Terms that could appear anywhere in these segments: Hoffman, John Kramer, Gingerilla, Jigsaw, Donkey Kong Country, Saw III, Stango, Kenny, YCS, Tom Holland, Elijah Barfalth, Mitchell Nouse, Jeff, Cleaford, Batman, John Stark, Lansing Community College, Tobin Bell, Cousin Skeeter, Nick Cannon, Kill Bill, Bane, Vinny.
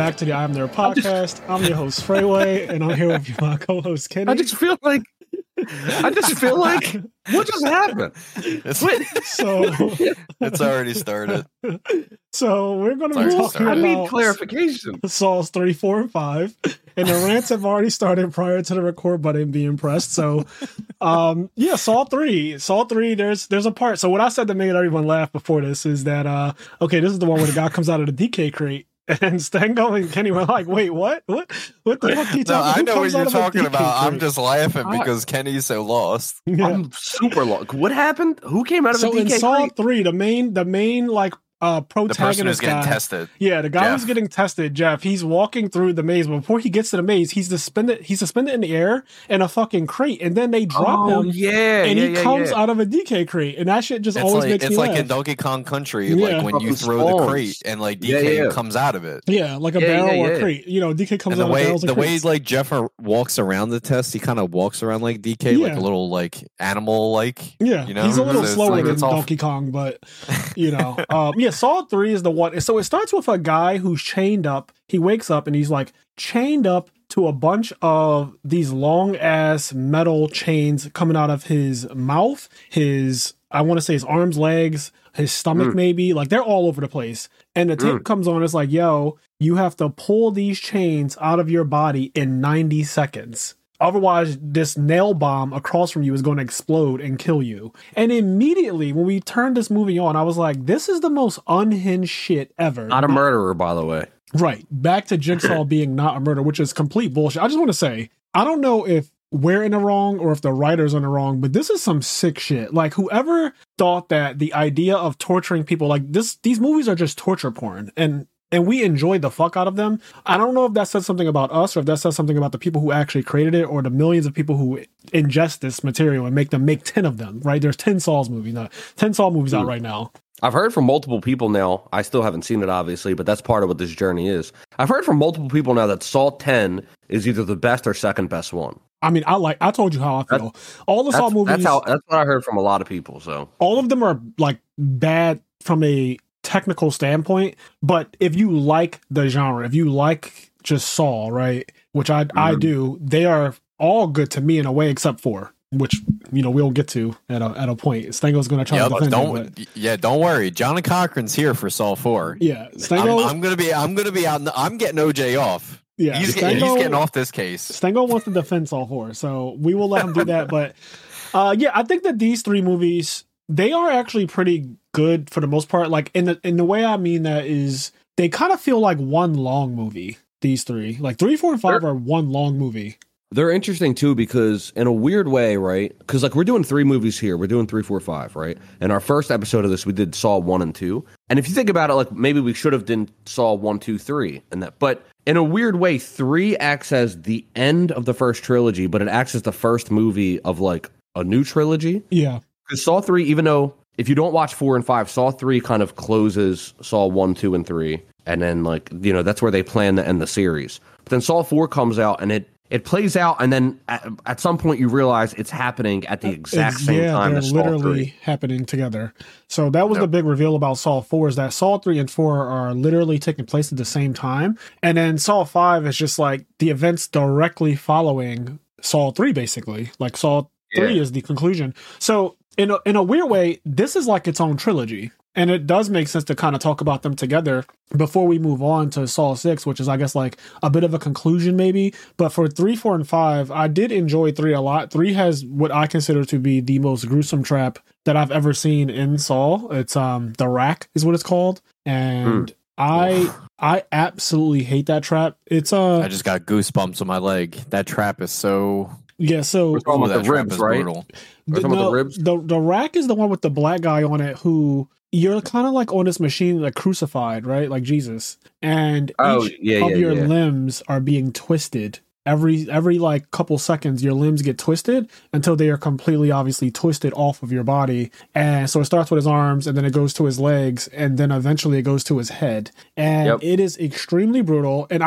back to the I'm There podcast. I'm your host, Freyway, and I'm here with my co-host, Kenny. I just feel like what just happened? So it's already started. So we're going to be talking about, I need clarification, Saws 3, 4, and 5, and the rants have already started prior to the record button being pressed. So yeah, Saw 3, there's a part. So what I said that made everyone laugh before this is that okay, this is the one where the guy comes out of the DK crate. And Stango and Kenny were like, wait, what the fuck are you talking about? I know what you're talking about. I'm just laughing because Kenny's so lost. Yeah. I'm super lost. What happened? Who came out of the DK crate? So in Saw 3, the main like protagonist, the person who's getting tested. Yeah, the guy who's getting tested, Jeff, he's walking through the maze. Before he gets to the maze, he's suspended in the air in a fucking crate, and then they drop him. Yeah, and he comes out of a DK crate, and that shit just always makes me laugh. It's like in Donkey Kong Country, like when you throw the crate and like DK comes out of it. Yeah, like a barrel or a crate. You know, DK comes out of barrels. The way like Jeff walks around the test, he kind of walks around like DK, like a little like animal, like you know, he's a little slower than Donkey Kong, but you know, Saw 3 is the one. So it starts with a guy who's chained up. He wakes up and he's like chained up to a bunch of these long ass metal chains coming out of his mouth, I want to say his arms, legs, his stomach, maybe, like they're all over the place. And the tape comes on. It's like, yo, you have to pull these chains out of your body in 90 seconds. Otherwise, this nail bomb across from you is going to explode and kill you. And immediately, when we turned this movie on, I was like, this is the most unhinged shit ever. Not a murderer, by the way. Right. Back to Jigsaw being not a murderer, which is complete bullshit. I just want to say, I don't know if we're in the wrong or if the writers are in the wrong, but this is some sick shit. Like, whoever thought that the idea of torturing people, like, these movies are just torture porn. And we enjoyed the fuck out of them. I don't know if that says something about us or if that says something about the people who actually created it or the millions of people who ingest this material and make them make 10 of them, right? There's 10 Saws movies, 10 Saw movies out right now. I've heard from multiple people now. I still haven't seen it, obviously, but that's part of what this journey is. I've heard from multiple people now that Saw 10 is either the best or second best one. I mean, I told you how I feel. All the Saw movies... That's what I heard from a lot of people, so... All of them are, like, bad from a technical standpoint, but if you like the genre, if you like just Saw, right, which I do, they are all good to me in a way, except for, which, you know, we'll get to at a point. Stango's going to try to defend it. Yeah, don't worry. John and Cochran's here for Saw 4. Yeah, Stango. I'm going to be out. I'm getting OJ off. Yeah, he's getting off this case. Stango wants to defend Saw 4, so we will let him do that. But yeah, I think that these three movies, they are actually pretty good for the most part. Like in the way I mean that is they kind of feel like one long movie. These three, like 3, 4, and 5, are one long movie. They're interesting too because in a weird way, right? Because like we're doing three movies here, we're doing 3, 4, 5, right? And our first episode of this, we did Saw 1 and 2. And if you think about it, like maybe we should have done Saw 1, 2, 3, and that. But in a weird way, 3 acts as the end of the first trilogy, but it acts as the first movie of like a new trilogy. Yeah. Saw 3, even though if you don't watch 4 and 5, Saw 3 kind of closes Saw 1, 2, and 3. And then, like, you know, that's where they plan to end the series. But then Saw 4 comes out, and it plays out, and then at some point you realize it's happening at the exact same time as Saw 3. Yeah, they're literally happening together. So that was the big reveal about Saw 4, is that Saw 3 and 4 are literally taking place at the same time. And then Saw 5 is just, like, the events directly following Saw 3, basically. Like, Saw 3 is the conclusion. So... In a weird way, this is like its own trilogy, and it does make sense to kind of talk about them together before we move on to Saw 6, which is, I guess, like a bit of a conclusion maybe. But for 3, 4, and 5, I did enjoy 3 a lot. 3 has what I consider to be the most gruesome trap that I've ever seen in Saw. It's the rack is what it's called, and I absolutely hate that trap. It's I just got goosebumps on my leg. That trap is so... Yeah, so we're talking about the ribs, right? The ribs. The rack is the one with the black guy on it who you're kind of like on this machine, like crucified, right? Like Jesus. And each of your limbs are being twisted. Every like couple seconds, your limbs get twisted until they are completely obviously twisted off of your body. And so it starts with his arms, and then it goes to his legs, and then eventually it goes to his head. And it is extremely brutal. And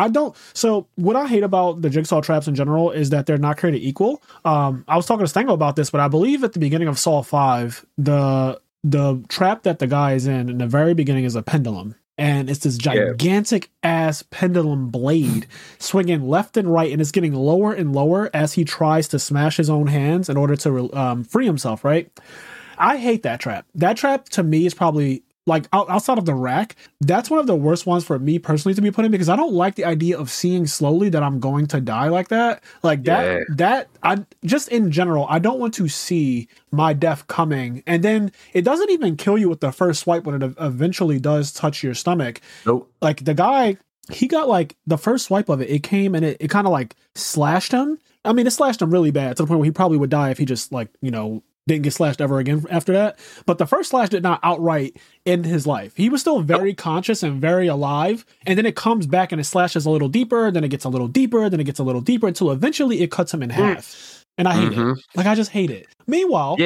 so what I hate about the Jigsaw traps in general is that they're not created equal. I was talking to Stango about this, but I believe at the beginning of Saw 5, the trap that the guy is in the very beginning is a pendulum. and it's this gigantic ass pendulum blade swinging left and right, and it's getting lower and lower as he tries to smash his own hands in order to free himself, right? I hate that trap. That trap to me is probably, like, outside of the rack, that's one of the worst ones for me personally to be put in, because I don't like the idea of seeing slowly that I'm going to die like that. Like that, that I just, in general, I don't want to see my death coming. And then it doesn't even kill you with the first swipe when it eventually does touch your stomach. Nope. Like the guy, he got like the first swipe of it. It came and it kind of like slashed him. I mean, it slashed him really bad to the point where he probably would die if he just, like, you know, didn't get slashed ever again after that. But the first slash did not outright end his life. He was still very conscious and very alive. And then it comes back and it slashes a little deeper. Then it gets a little deeper. Then it gets a little deeper until eventually it cuts him in half. And I hate it. Like, I just hate it. Meanwhile, go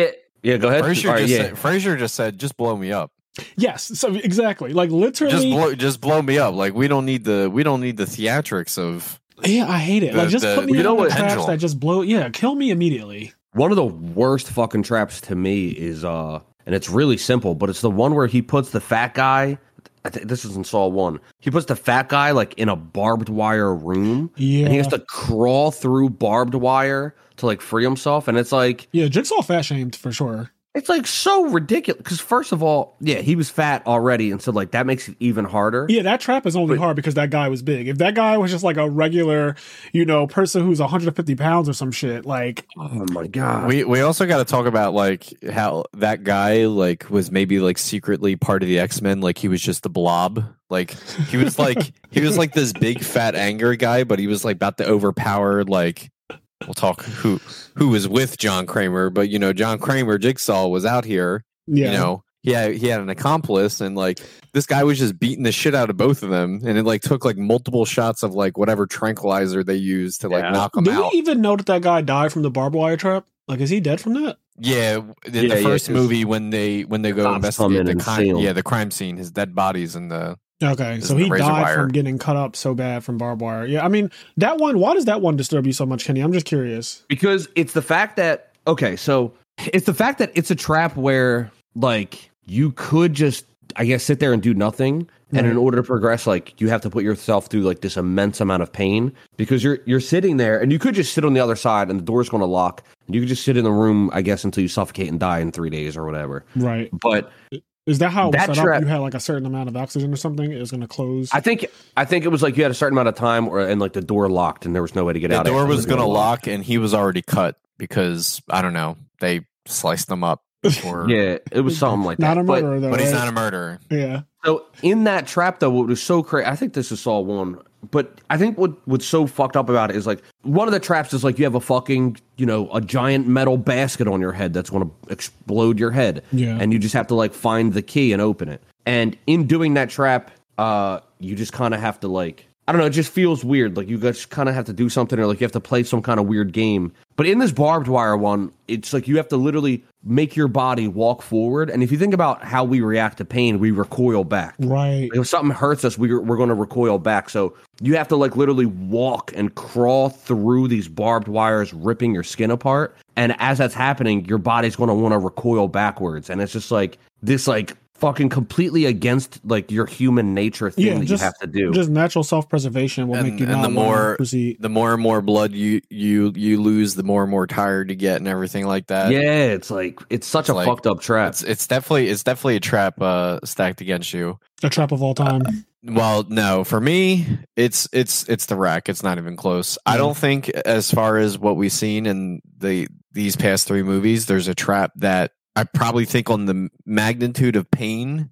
ahead. Frazier just said, "Just blow me up." Yes, so exactly. Like, literally, just blow me up. Like, we don't need the theatrics of. Yeah, I hate it. Like, just put me in the traps that just blow. Yeah, kill me immediately. One of the worst fucking traps to me is, and it's really simple, but it's the one where he puts the fat guy, this is in Saw 1, he puts the fat guy, like, in a barbed wire room, and he has to crawl through barbed wire to, like, free himself, and it's like... Yeah, Jigsaw fat shamed, for sure. It's, like, so ridiculous, because first of all, he was fat already, and so, like, that makes it even harder. Yeah, that trap is only hard because that guy was big. If that guy was just, like, a regular, you know, person who's 150 pounds or some shit, like... Oh, my God. We also got to talk about, like, how that guy, like, was maybe, like, secretly part of the X-Men, like, he was just the blob. Like, he was, like, this big, fat, anger guy, but he was, like, about to overpower, like... We'll talk who was with John Kramer, but, you know, John Kramer, Jigsaw, was out here, you know, he had an accomplice, and, like, this guy was just beating the shit out of both of them, and it, like, took, like, multiple shots of, like, whatever tranquilizer they used to, like, knock him out. Did we even know that guy died from the barbed wire trap? Like, is he dead from that? Yeah, in the first movie, when they go investigate the crime scene, his dead body's in the... Okay, so he died from getting cut up so bad from barbed wire. Yeah, I mean, that one, why does that one disturb you so much, Kenny? I'm just curious. Because it's the fact that, it's a trap where, like, you could just, I guess, sit there and do nothing. And in order to progress, like, you have to put yourself through, like, this immense amount of pain, because you're sitting there, and you could just sit on the other side and the door's going to lock, and you could just sit in the room, I guess, until you suffocate and die in 3 days or whatever. Right. But... Is that how it was set up? You had, like, a certain amount of oxygen or something? It was going to close? I think it was, like, you had a certain amount of time, and, like, the door locked and there was no way to get out. The door was going to lock, and he was already cut because, I don't know, they sliced him up. Or... yeah, it was something like that. Not a murderer, though. But he's not a murderer. Yeah. So, in that trap, though, what was so crazy, I think this is Saw 1, but I think what's so fucked up about it is, like, one of the traps is, like, you have a fucking, you know, a giant metal basket on your head that's going to explode your head. Yeah. And you just have to, like, find the key and open it. And in doing that trap, you just kind of have to, like, I don't know, it just feels weird. Like, you just kind of have to do something, or, like, you have to play some kind of weird game. But in this barbed wire one, it's like you have to literally make your body walk forward. And if you think about how we react to pain, we recoil back. Right. Like, if something hurts us, we're going to recoil back. So you have to, like, literally walk and crawl through these barbed wires, ripping your skin apart. And as that's happening, your body's going to want to recoil backwards. And it's just, like, this, like... fucking completely against, like, your human nature thing that you have to do. Just natural self-preservation will make you not want to proceed. The more and more blood you lose, the more and more tired you get and everything like that. Yeah, it's like it's such a like, fucked up trap. It's definitely a trap stacked against you. A trap of all time. Well, no, for me, it's the rack. It's not even close. Mm-hmm. I don't think, as far as what we've seen in these past three movies, there's a trap that I probably think on the magnitude of pain.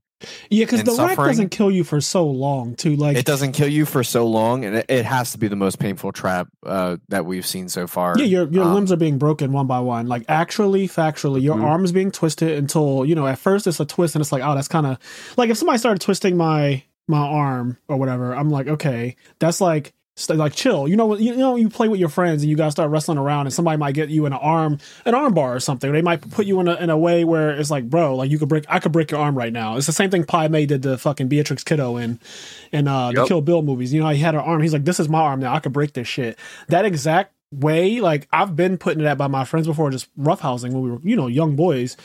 Yeah, because the rack doesn't kill you for so long, too. Like, it doesn't kill you for so long, and it has to be the most painful trap that we've seen so far. Yeah, your limbs are being broken one by one. Like, actually, factually, your arm is being twisted until, you know, at first it's a twist, and it's like, oh, that's kind of... Like, if somebody started twisting my arm or whatever, I'm like, okay, that's like... So, like, chill, you know, you play with your friends and you guys start wrestling around, and somebody might get you in an arm bar or something. They might put you in a way where it's like, bro, like, I could break your arm right now. It's the same thing Pai Mei did to fucking Beatrix Kiddo in the Kill Bill movies. You know, he had her arm. He's like, this is my arm now. I could break this shit. That exact way, like, I've been put into that by my friends before, just roughhousing when we were, you know, young boys,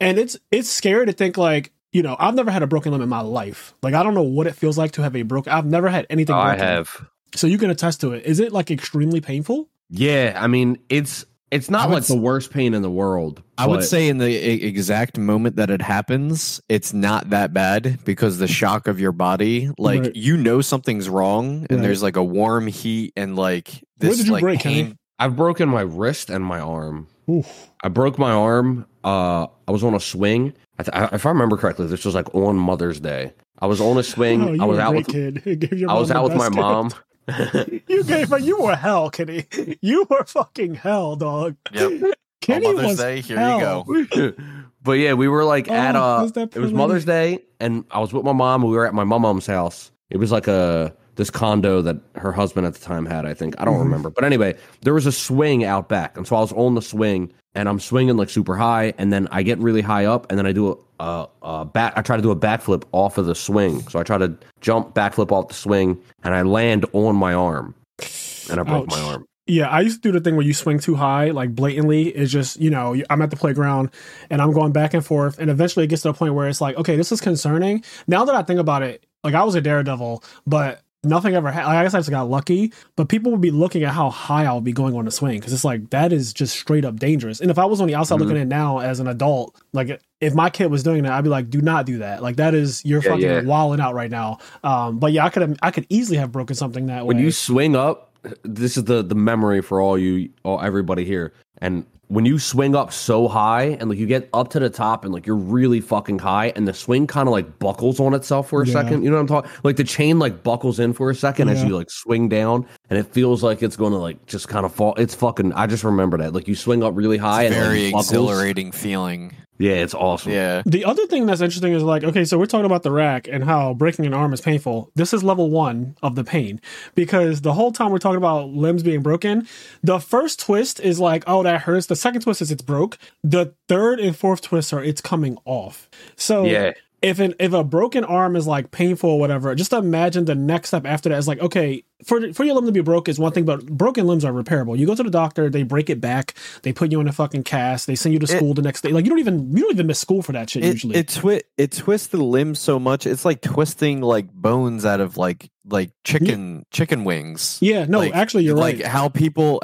and it's scary to think, like, you know, I've never had a broken limb in my life. Like, I don't know what it feels like to have a broken. I've never had anything broken. I have. So you can attest to it. Is it like extremely painful? Yeah, I mean, it's not like the worst pain in the world. I would say in the exact moment that it happens, it's not that bad because the shock of your body, like, right. You know something's wrong, and right. There's like a warm heat and like this. Where did you like break, pain. Kenny? I've broken my wrist and my arm. Oof. I broke my arm. I was on a swing. If I remember correctly, this was like on Mother's Day. I was on a swing. Oh, I was out with kid. I was out with my mom. You were hell, Kenny. You were fucking hell, dog. Yep. Kenny was Day, here hell. You go. But yeah, we were like it was Mother's Day, and I was with my mom. We were at my mom's house. It was like this condo that her husband at the time had, I think. I don't remember. But anyway, there was a swing out back. And so I was on the swing, and I'm swinging like super high, and then I get really high up, and then I do I try to do a backflip off of the swing. So I try to jump, backflip off the swing, and I land on my arm. And I broke my arm. Yeah, I used to do the thing where you swing too high, like blatantly. It's just, you know, I'm at the playground and I'm going back and forth. And eventually it gets to a point where it's like, okay, this is concerning. Now that I think about it, like I was a daredevil, but nothing ever happened. I guess I just got lucky, but people would be looking at how high I'll be going on the swing because it's like that is just straight up dangerous. And if I was on the outside looking in now as an adult, like if my kid was doing that, I'd be like, "Do not do that." Like that is you're fucking wilding out right now. But yeah, I could easily have broken something that way. When you swing up, this is the memory for everybody here. And when you swing up so high and like you get up to the top and like you're really fucking high and the swing kind of like buckles on itself for a second, you know what I'm talking? Like the chain like buckles in for a second as you like swing down and it feels like it's going to like just kind of fall. It's fucking, I just remember that. Like you swing up really high and very exhilarating feeling. Yeah, it's awesome. Yeah. The other thing that's interesting is like, okay, so we're talking about the rack and how breaking an arm is painful. This is level one of the pain because the whole time we're talking about limbs being broken, the first twist is like, oh, that hurts. The second twist is it's broke. The third and fourth twists are it's coming off. So if a broken arm is like painful or whatever, just imagine the next step after that is like, okay, for your limb to be broke is one thing, but broken limbs are repairable. You go to the doctor, they break it back, they put you in a fucking cast, they send you to school the next day. Like you don't even miss school for that shit usually. It twists the limb so much, it's like twisting like bones out of like chicken wings. Yeah, no, like, actually you're right. Like how people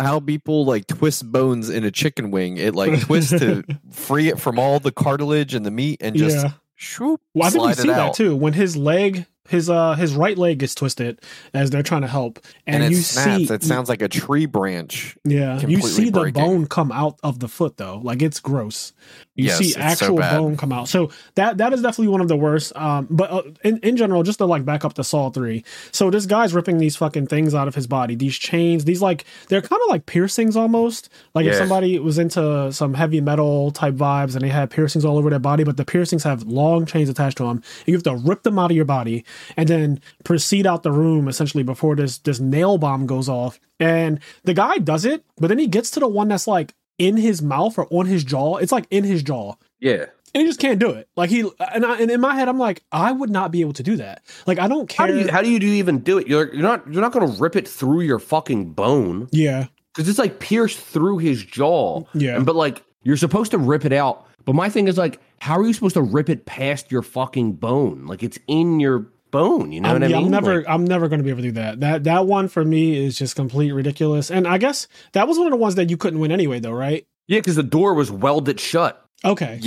like twist bones in a chicken wing, it like twists to free it from all the cartilage and the meat and just shoop, well, I think we see that too when his leg, his right leg gets twisted as they're trying to help, and you snaps. See, it sounds like a tree branch. Yeah, you see breaking. The bone come out of the foot though, like it's gross. You see actual bone come out, so that is definitely one of the worst. But in general, just to like back up to Saw III. So this guy's ripping these fucking things out of his body, these chains, these like they're kind of like piercings almost. Like if somebody was into some heavy metal type vibes and they had piercings all over their body, but the piercings have long chains attached to them, and you have to rip them out of your body. And then proceed out the room essentially before this nail bomb goes off. And the guy does it, but then he gets to the one that's like in his mouth or on his jaw. It's like in his jaw. Yeah. And he just can't do it. Like and in my head, I'm like, I would not be able to do that. Like, I don't care. How do you even do it? You're not going to rip it through your fucking bone. Yeah. Because it's like pierced through his jaw. Yeah. But like, you're supposed to rip it out. But my thing is like, how are you supposed to rip it past your fucking bone? Like it's in your bone, you know what I mean? I'm never going to be able to do that. That one for me is just complete ridiculous. And I guess that was one of the ones that you couldn't win anyway, though, right? Yeah, because the door was welded shut. Okay.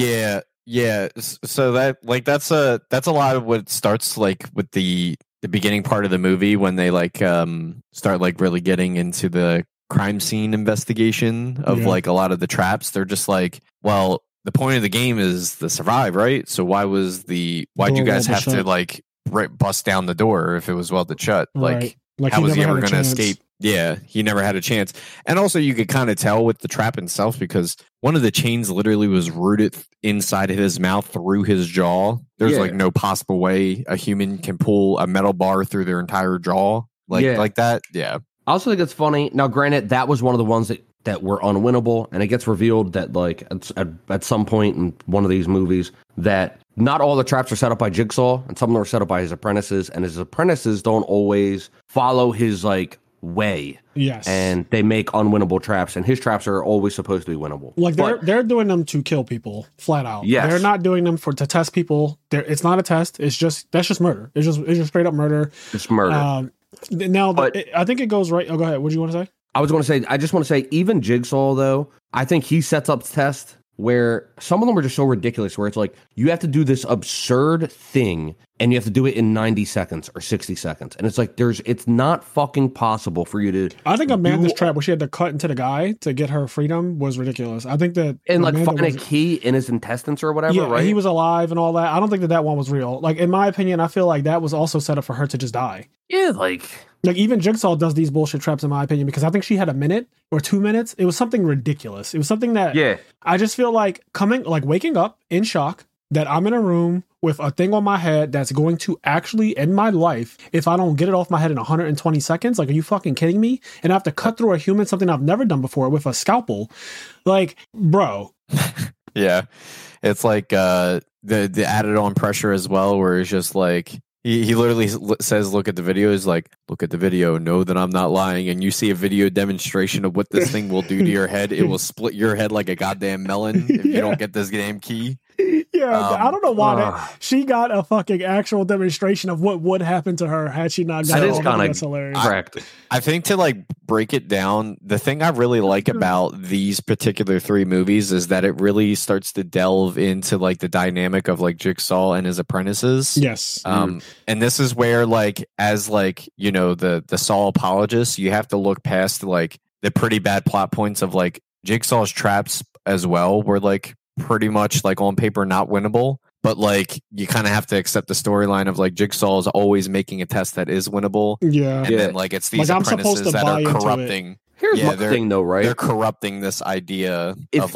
Yeah. So that like that's a lot of what starts like with the beginning part of the movie when they like start like really getting into the crime scene investigation of like a lot of the traps. They're just like, well, the point of the game is to survive, right? So why'd you guys have to like bust down the door if it was welded shut? Like how was he ever going to escape? Yeah, he never had a chance. And also you could kind of tell with the trap itself because one of the chains literally was rooted inside of his mouth through his jaw. There's like no possible way a human can pull a metal bar through their entire jaw like that. Yeah. I also think it's funny. Now, granted, that was one of the ones that were unwinnable, and it gets revealed that like at some point in one of these movies that not all the traps are set up by Jigsaw, and some of them are set up by his apprentices, and his apprentices don't always follow his like way. Yes. And they make unwinnable traps, and his traps are always supposed to be winnable. Like, they're doing them to kill people, flat out. Yes. They're not doing them to test people. It's not a test. That's just murder. It's just straight up murder. It's murder. I think it goes right. Oh, go ahead. What do you want to say? I just want to say, even Jigsaw, though, I think he sets up tests where some of them are just so ridiculous, where it's like, you have to do this absurd thing and you have to do it in 90 seconds or 60 seconds. And it's like, it's not fucking possible for you to. I think Amanda's trap where she had to cut into the guy to get her freedom was ridiculous. I think that. And like find a key in his intestines or whatever, yeah, right? He was alive and all that. I don't think that one was real. Like, in my opinion, I feel like that was also set up for her to just die. Yeah, like even Jigsaw does these bullshit traps, in my opinion, because I think she had a minute or 2 minutes. It was something ridiculous. It was something that, yeah, I just feel like waking up in shock that I'm in a room with a thing on my head that's going to actually end my life if I don't get it off my head in 120 seconds. Like, are you fucking kidding me? And I have to cut through a human, something I've never done before, with a scalpel. Like, bro. Yeah. It's like the added on pressure as well, where it's just like, he literally says, look at the video. He's like, look at the video. Know that I'm not lying. And you see a video demonstration of what this thing will do to your head. It will split your head like a goddamn melon if you don't get this damn key. Yeah, I don't know why she got a fucking actual demonstration of what would happen to her had she not gotten it. That's hilarious. Correct. I think to break it down, the thing I really like about these particular three movies is that it really starts to delve into the dynamic of Jigsaw and his apprentices. Yes. And this is where the Saw apologists, you have to look past the pretty bad plot points of Jigsaw's traps as well, where pretty much on paper not winnable, but you kind of have to accept the storyline of Jigsaw is always making a test that is winnable. Yeah. And then it's these apprentices that are corrupting. Here's my thing though, right? They're corrupting this idea of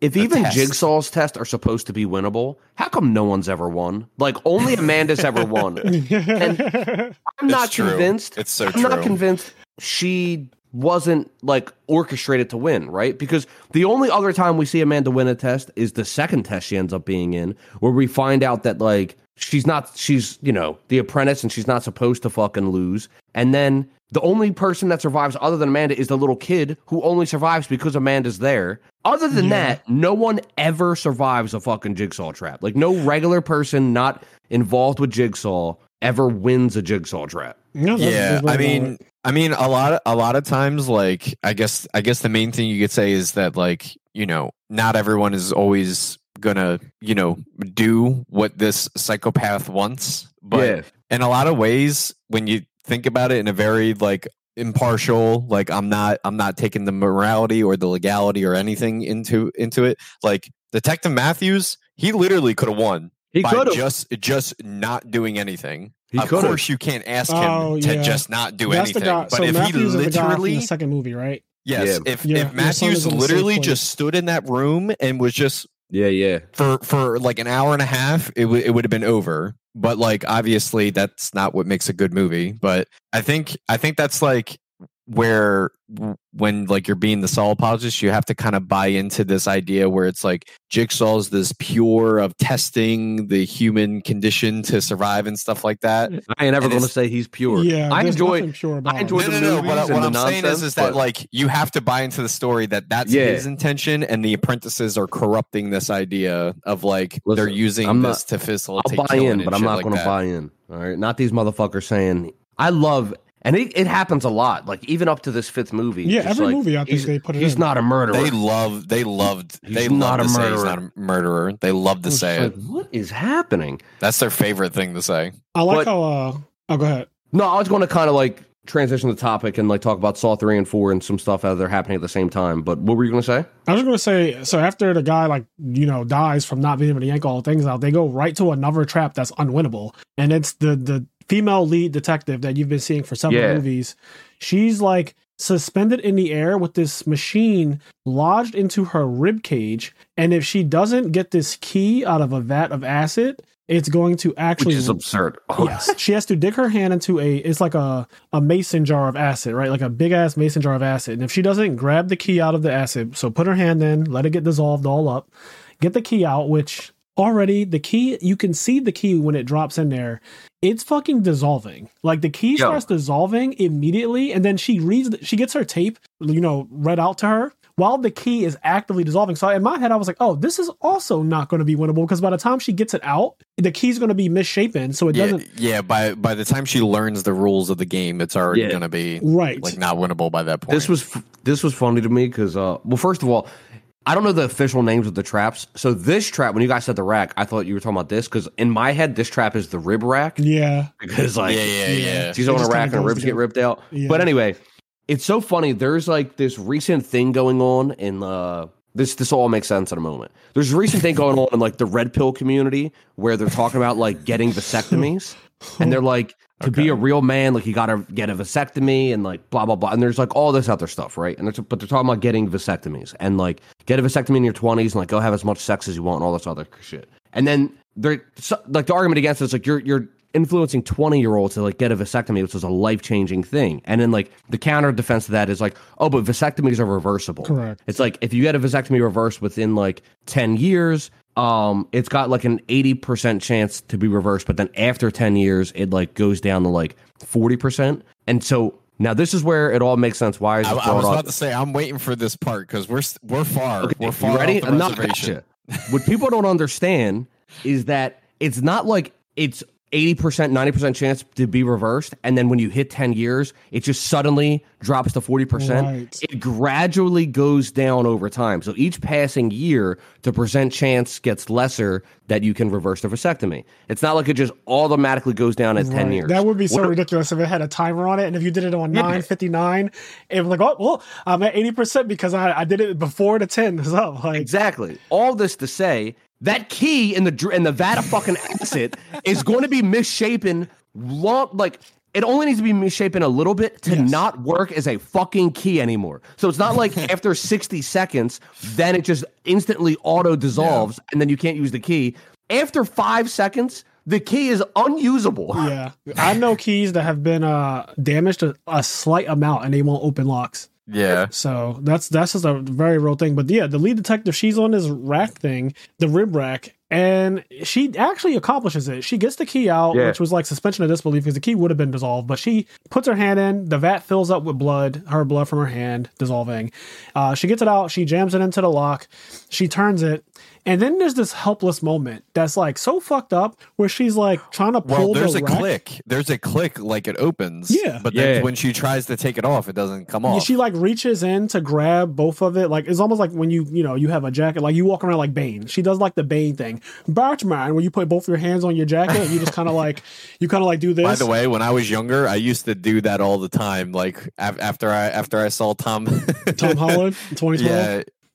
if even Jigsaw's tests are supposed to be winnable, how come no one's ever won? Only Amanda's ever won. And I'm not convinced. It's so true. I'm not convinced she wasn't orchestrated to win, right? Because the only other time we see Amanda win a test is the second test she ends up being in, where we find out that she's the apprentice and she's not supposed to fucking lose. And then the only person that survives other than Amanda is the little kid who only survives because Amanda's there. Other than that, no one ever survives a fucking Jigsaw trap. No regular person not involved with Jigsaw ever wins a Jigsaw trap. No, yeah, I mean, a lot of times, I guess the main thing you could say is that, not everyone is always gonna, do what this psychopath wants. But in a lot of ways, when you think about it in a very impartial, I'm not taking the morality or the legality or anything into it. Detective Matthews, he literally could have won. He could have just not doing anything. Of course, you can't ask him to just not do anything. But so if Matthews he literally, is the second movie, right? Yes. Yeah. If Matthews literally just stood in that room and was just for an hour and a half, it would have been over. But obviously, that's not what makes a good movie. But I think that's where when you're being the Saw apologist, you have to kind of buy into this idea where it's Jigsaw's this pure of testing the human condition to survive and stuff like that. I ain't ever going to say he's pure. Yeah, I enjoy the movies. What I'm saying is that you have to buy into the story that that's his intention, and the apprentices are corrupting this idea of they're using this to facilitate. I'll buy in, but I'm not going to buy in. All right, not these motherfuckers saying I love. And it happens a lot, even up to this fifth movie. Yeah, every movie I think they put it in. He's not a murderer. They love to say he's not a murderer. They love to say it. What is happening? That's their favorite thing to say. I like how... Oh, go ahead. No, I was going to kind of transition the topic and talk about Saw 3 and 4 and some stuff out there happening at the same time. But what were you going to say? I was going to say, so after the guy dies from not being able to yank all the things out, they go right to another trap that's unwinnable. And it's the female lead detective that you've been seeing for several movies. She's suspended in the air with this machine lodged into her rib cage, and if she doesn't get this key out of a vat of acid, it's going to actually... Which is absurd. Yes. She has to dig her hand into it's a mason jar of acid, right? A big ass mason jar of acid. And if she doesn't grab the key out of the acid, so put her hand in, let it get dissolved all up, get the key out, which already the key, you can see the key when it drops in there. It's fucking dissolving. Like the key starts dissolving immediately. And then she reads, she gets her tape, you know, read out to her while the key is actively dissolving. So in my head, I was like, oh, this is also not going to be winnable, because by the time she gets it out, the key's going to be misshapen. So it doesn't. Yeah. By the time she learns the rules of the game, it's already going to be like not winnable by that point. This was funny to me because, well, first of all, I don't know the official names of the traps. So this trap, when you guys said the rack, I thought you were talking about this, because in my head, this trap is the rib rack. Yeah. Because like, she's on a rack and her ribs get ripped out. Yeah. But anyway, it's so funny. There's like this recent thing going on in this all makes sense in a moment. There's a recent thing going on in like the red pill community where they're talking about like getting vasectomies, and they're like, to be a real man, like you got to get a vasectomy and like blah, blah, blah. And there's like all this other stuff, right? And but they're talking about getting vasectomies and like get a vasectomy in your 20s and like go have as much sex as you want and all this other shit. And then they're like, the argument against it's like you're influencing 20-year-olds to like get a vasectomy, which is a life-changing thing. And then like the counter defense to that is like, oh, but vasectomies are reversible. Correct. It's like if you get a vasectomy reversed within like 10 years, it's got like an 80% chance to be reversed, but then after 10 years, it like goes down to like 40%. And so now this is where it all makes sense. Why is it brought up? I was about to say, I'm waiting for this part because we're far. Okay, we're far. You ready? I'm not gotcha. What people don't understand is that it's not like it's 80%, 90% chance to be reversed. And then when you hit 10 years, it just suddenly drops to 40%. Right. It gradually goes down over time. So each passing year, the percent chance gets lesser that you can reverse the vasectomy. It's not like it just automatically goes down at 10 years. That would be so ridiculous if it had a timer on it. And if you did it on 9:59, it was like, oh, well, I'm at 80% because I did it before the 10 was up. Like, exactly. All this to say, that key in the vat of fucking acid is going to be misshapen. Like it only needs to be misshapen a little bit to not work as a fucking key anymore. So it's not like after 60 seconds, then it just instantly auto dissolves and then you can't use the key. After 5 seconds, the key is unusable. Yeah, I know keys that have been damaged a slight amount and they won't open locks. Yeah. So that's just a very real thing. But yeah, the lead detective, she's on this rack thing, the rib rack, and she actually accomplishes it. She gets the key out, which was like suspension of disbelief because the key would have been dissolved. But she puts her hand in, the vat fills up with blood, her blood from her hand dissolving. She gets it out, she jams it into the lock, she turns it. And then there's this helpless moment that's like so fucked up where she's like trying to pull the rack. There's a click like it opens. Yeah. But then when she tries to take it off, it doesn't come off. She like reaches in to grab both of it. Like it's almost like when you have a jacket, like you walk around like Bane. She does like the Bane thing. Batman, where you put both your hands on your jacket and you just kind of like, you kind of like do this. By the way, when I was younger, I used to do that all the time. Like after I saw Tom Holland in 2012.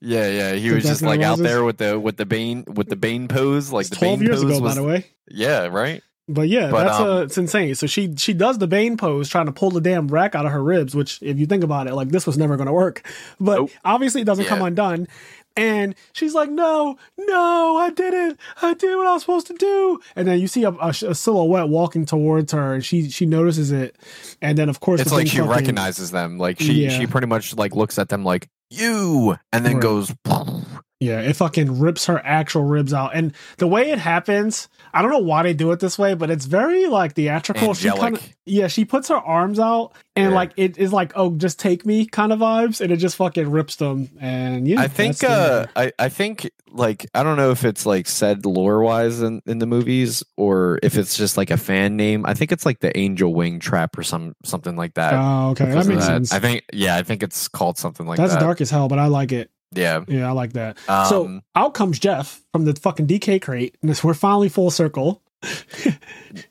Yeah. He was just like out there with the Bane pose, like the Bane pose 12 years ago, by the way. Yeah, right. But yeah, it's insane. So she does the Bane pose, trying to pull the damn rack out of her ribs. Which, if you think about it, like this was never going to work. But obviously, it doesn't come undone. And she's like, no, I did it. I did what I was supposed to do. And then you see a silhouette walking towards her, and she notices it. And then, of course, it's like she recognizes them. Like she pretty much like looks at them like you, and then goes. Yeah, it fucking rips her actual ribs out. And the way it happens, I don't know why they do it this way, but it's very like theatrical. Angelic. She puts her arms out and like it is like, oh, just take me kind of vibes. And it just fucking rips them. And I think I think like, I don't know if it's like said lore wise in the movies or if it's just like a fan name. I think it's like the Angel Wing Trap or something like that. Oh, okay. That makes sense. I think it's called something like that. That's dark as hell, but I like it. Yeah, I like that. So out comes Jeff from the fucking DK crate, and we're finally full circle.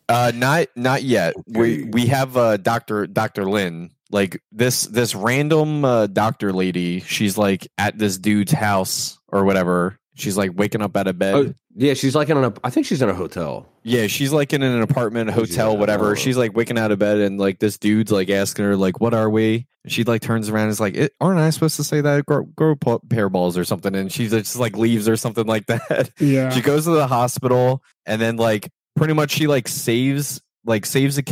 Not yet. We have Dr. Lynn, like this random doctor lady. She's like at this dude's house or whatever. She's like waking up out of bed. Oh, yeah, she's like I think she's in a hotel. Yeah, she's like in an apartment, hotel, whatever. She's like waking out of bed, and like this dude's like asking her like, "What are we?" She like turns around and is like, aren't I supposed to say that? Grow pear balls or something. And she just like leaves or something like that. Yeah. She goes to the hospital and then like pretty much she like saves a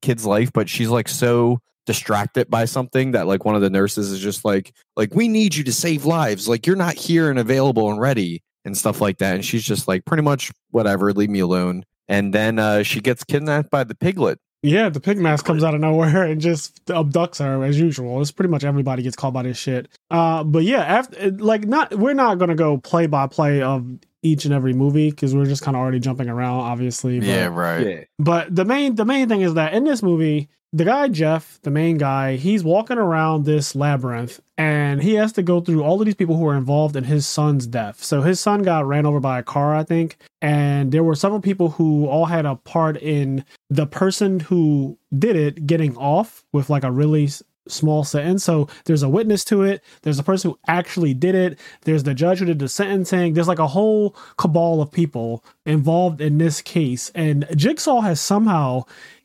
kid's life. But she's like so distracted by something that like one of the nurses is just like, we need you to save lives. Like you're not here and available and ready. and stuff like that. And she's just like, pretty much whatever, leave me alone. And then she gets kidnapped by the piglet. Yeah, the pig mask comes out of nowhere and just abducts her as usual. It's pretty much everybody gets caught by this shit. But yeah, after, like, not we're not going to go play by play of each and every movie because we're just kind of already jumping around, obviously. But, yeah, right. Yeah. But the main thing is that in this movie, the guy, Jeff, the main guy, he's walking around this labyrinth and he has to go through all of these people who are involved in his son's death. So his son got ran over by a car, I think. And there were several people who all had a part in the person who did it getting off with like a really small sentence. So there's a witness to it. There's a person who actually did it. There's the judge who did the sentencing. There's like a whole cabal of people involved in this case. And Jigsaw has somehow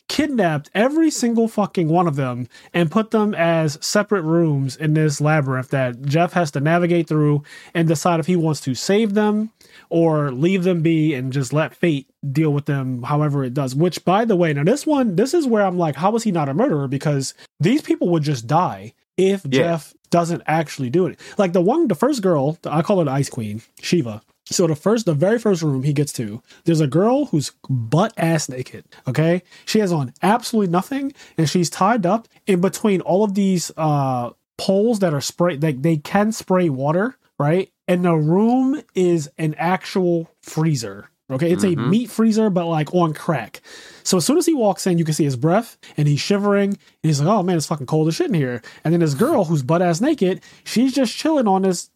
kidnapped every single fucking one of them and put them as separate rooms in this labyrinth that Jeff has to navigate through and decide if he wants to save them or leave them be and just let fate deal with them however it does. Which, by the way, now this is where I'm like, how was he not a murderer? Because these people would just die if Jeff doesn't actually do it. Like the first girl, I call her the Ice Queen, Shiva. So the very first room he gets to, there's a girl who's butt ass naked. Okay. She has on absolutely nothing and she's tied up in between all of these poles that are sprayed, like they can spray water, right? And the room is an actual freezer. Okay. It's a meat freezer, but like on crack. So as soon as he walks in, you can see his breath and he's shivering and he's like, oh man, it's fucking cold as shit in here. And then this girl who's butt ass naked, she's just chilling on this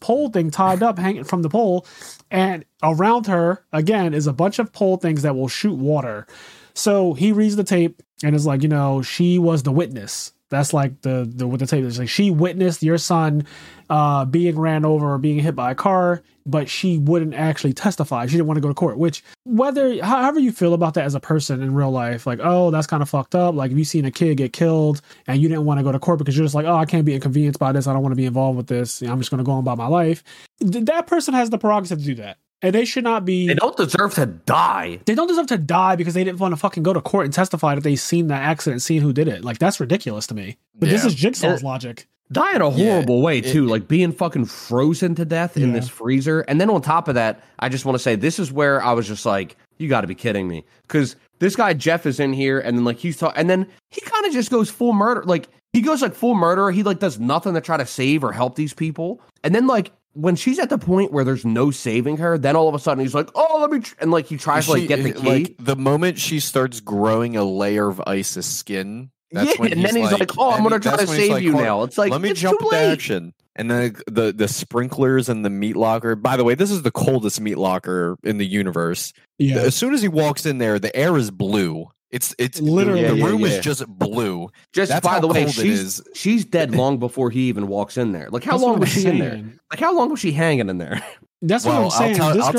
pole thing tied up hanging from the pole. And around her again is a bunch of pole things that will shoot water. So he reads the tape and is like, you know, she was the witness. That's like the with the tape. It's like she witnessed your son being ran over or being hit by a car, but she wouldn't actually testify. She didn't want to go to court, which however you feel about that as a person in real life, like, oh, that's kind of fucked up. Like if you've seen a kid get killed and you didn't want to go to court because you're just like, oh, I can't be inconvenienced by this. I don't want to be involved with this. I'm just going to go on about my life. That person has the prerogative to do that. And they should not be... They don't deserve to die. They don't deserve to die because they didn't want to fucking go to court and testify that they seen that accident, seen who did it. Like, that's ridiculous to me. But this is Jigsaw's logic. Die in a horrible way, too. Like, being fucking frozen to death in this freezer. And then on top of that, I just want to say, this is where I was just like, you got to be kidding me. Because this guy, Jeff, is in here, and then, like, he's talking... And then he kind of just goes full murder. Like, he goes, like, full murderer. He, like, does nothing to try to save or help these people. And then, like... when she's at the point where there's no saving her, then all of a sudden he's like, oh, let me... and, like, he tries to, like, get the key. Like, the moment she starts growing a layer of Isis skin, that's when and then he's like, oh, I'm going to try to save you now. It's like, let me jump into action. And then the sprinklers and the meat locker... By the way, this is the coldest meat locker in the universe. Yeah. As soon as he walks in there, the air is blue. It's literally the room is just blue. Just that's by the way, she's dead long before he even walks in there. Like how long was she in there? Like how long was she hanging in there? That's what I'm saying. I'll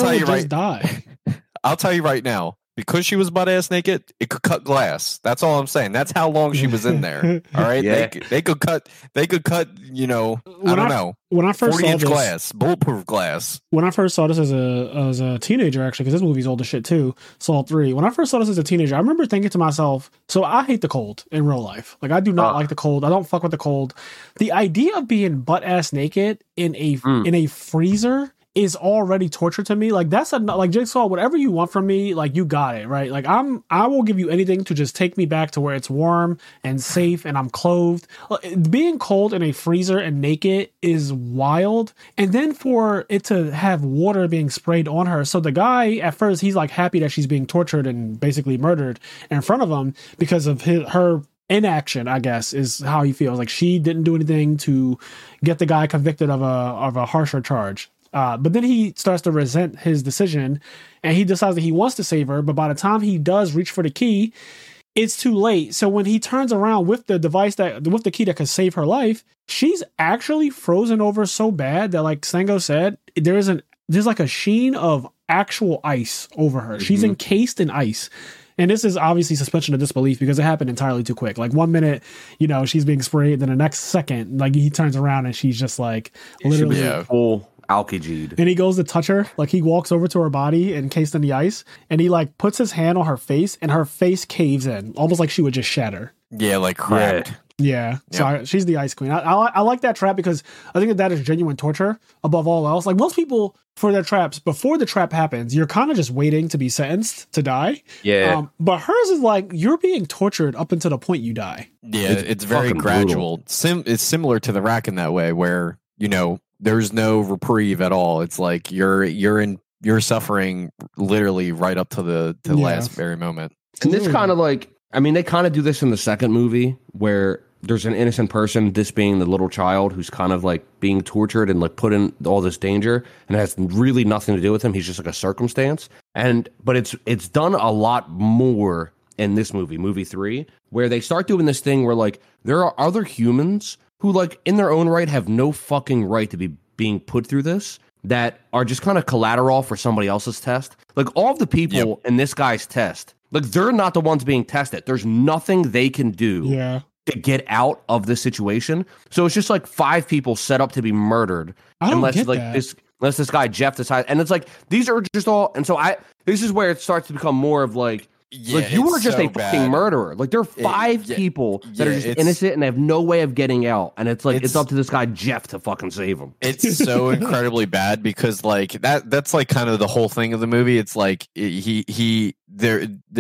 tell you right now, because she was butt ass naked, it could cut glass. That's all I'm saying. That's how long she was in there. All right, they could cut. You know, When I first 40-inch glass, bulletproof glass. When I first saw this as a teenager, actually, because this movie's old as shit too. Saw III. When I first saw this as a teenager, I remember thinking to myself, "So I hate the cold in real life. Like I do not like the cold. I don't fuck with the cold. The idea of being butt ass naked in a freezer is already torture to me. Like that's like Jigsaw. Whatever you want from me, like you got it right. Like I will give you anything to just take me back to where it's warm and safe and I'm clothed. Being cold in a freezer and naked is wild. And then for it to have water being sprayed on her. So the guy at first he's like happy that she's being tortured and basically murdered in front of him because of her inaction, I guess, is how he feels. Like she didn't do anything to get the guy convicted of a harsher charge. But then he starts to resent his decision and he decides that he wants to save her. But by the time he does reach for the key, it's too late. So when he turns around with the device with the key that could save her life, she's actually frozen over so bad that, like Stango said, there's like a sheen of actual ice over her. Mm-hmm. She's encased in ice. And this is obviously suspension of disbelief because it happened entirely too quick. Like 1 minute, you know, she's being sprayed. Then the next second, like he turns around and she's just like literally full. And he goes to touch her, like he walks over to her body encased in the ice and he like puts his hand on her face and her face caves in almost like she would just shatter. Yeah, like cracked. Yeah. Yep. So she's the Ice Queen. I like that trap because I think that is genuine torture above all else. Like most people for their traps, before the trap happens, you're kind of just waiting to be sentenced to die. Yeah. But hers is like, you're being tortured up until the point you die. Yeah. It's very gradual. It's similar to the rack in that way where, you know, there's no reprieve at all. It's like you're suffering literally right up to the last very moment. And this kind of like, I mean, they kind of do this in the second movie where there's an innocent person, this being the little child who's kind of like being tortured and like put in all this danger and has really nothing to do with him. He's just like a circumstance. But it's done a lot more in this movie, movie 3, where they start doing this thing where like there are other humans who like in their own right have no fucking right to be being put through this, that are just kind of collateral for somebody else's test. Like all of the people in this guy's test, like they're not the ones being tested. There's nothing they can do to get out of this situation. So it's just like 5 people set up to be murdered. Unless this guy Jeff decides, and it's like these are just all. And so this is where it starts to become more of like, you were just fucking murderer. Like there are 5 people that are just innocent and have no way of getting out. And it's like it's up to this guy Jeff to fucking save him. It's so incredibly bad because like that's like kind of the whole thing of the movie. It's like the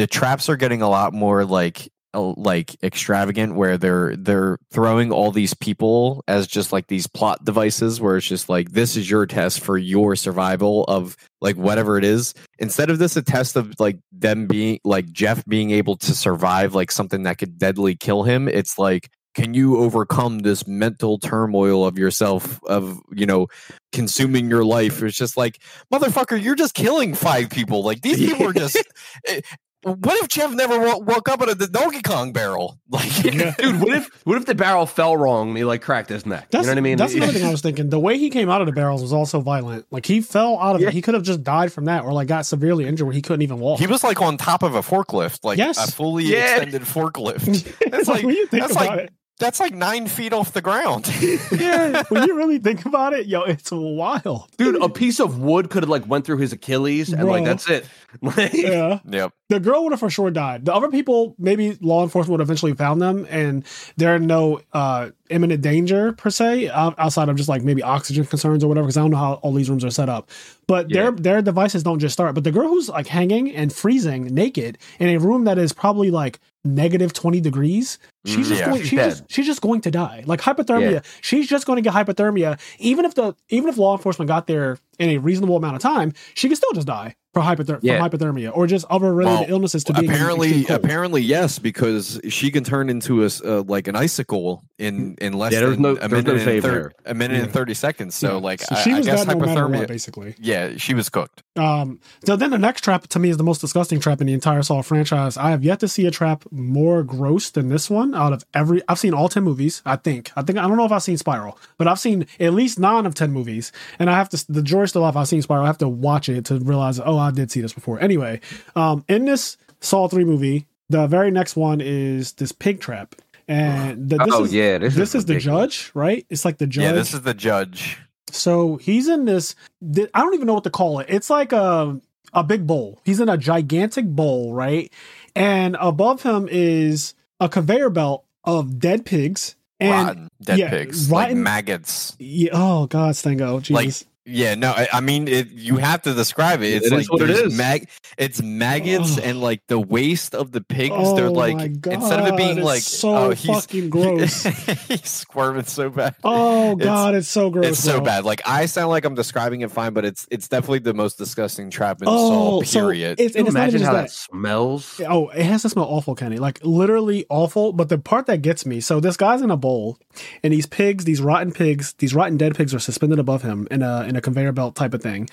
traps are getting a lot more like extravagant where they're throwing all these people as just like these plot devices where it's just like this is your test for your survival of like whatever it is, instead of this a test of like them being like Jeff being able to survive like something that could deadly kill him. It's like, can you overcome this mental turmoil of yourself, of, you know, consuming your life? It's just like, motherfucker, you're just killing 5 people. Like these people are just what if Jeff never woke up out of the Donkey Kong barrel? Like, dude, what if the barrel fell wrong and he like cracked his neck? You know what I mean? That's another thing I was thinking. The way he came out of the barrels was also violent. Like he fell out of it. He could have just died from that, or like got severely injured where he couldn't even walk. He was like on top of a forklift, like a fully extended forklift. That's like when you think about it. That's like 9 feet off the ground. When you really think about it, yo, it's wild. Dude, a piece of wood could have like went through his Achilles and like, that's it. The girl would have for sure died. The other people, maybe law enforcement would have eventually found them and they're in no imminent danger per se, outside of just like maybe oxygen concerns or whatever, because I don't know how all these rooms are set up. But their devices don't just start. But the girl who's like hanging and freezing naked in a room that is probably like negative 20 degrees, she's just going to die. Like hypothermia, she's just going to get hypothermia. Even if law enforcement got there in a reasonable amount of time, she could still just die from hypothermia or just other related illnesses. To apparently yes, because she can turn into like an icicle in less than a minute and 30 seconds. So like so I guess hypothermia, no what, basically. Yeah, she was cooked. So then the next trap to me is the most disgusting trap in the entire Saw franchise. I have yet to see a trap more gross than this one. Out of every, I've seen all 10 movies. I think I don't know if I've seen Spiral, but I've seen at least 9 of 10 movies. And I have to, the jury's still off. I've seen Spiral. I have to watch it to realize, oh, I did see this before. Anyway, in this Saw 3 movie, the very next one is this pig trap, and this is the judge, right? It's like the judge. Yeah, this is the judge. So he's in this. I don't even know what to call it. It's like a big bowl. He's in a gigantic bowl, right? And above him is a conveyor belt of dead pigs and pigs, rotten, like maggots. Yeah, oh God, Stango, Jesus. Like, yeah, no, I mean, you have to describe it. It's it like is what it is. It's maggots and like the waste of the pigs. They're like, instead of it being it's like, so fucking gross. He's squirming so bad. Oh God, it's so gross. It's so bad. Like I sound like I'm describing it fine, but it's definitely the most disgusting trap in Saw. Period. So Can you imagine how that smells? Oh, it has to smell awful, Kenny. Like literally awful. But the part that gets me, so this guy's in a bowl, and these pigs, these rotten dead pigs, are suspended above him in a conveyor belt type of thing,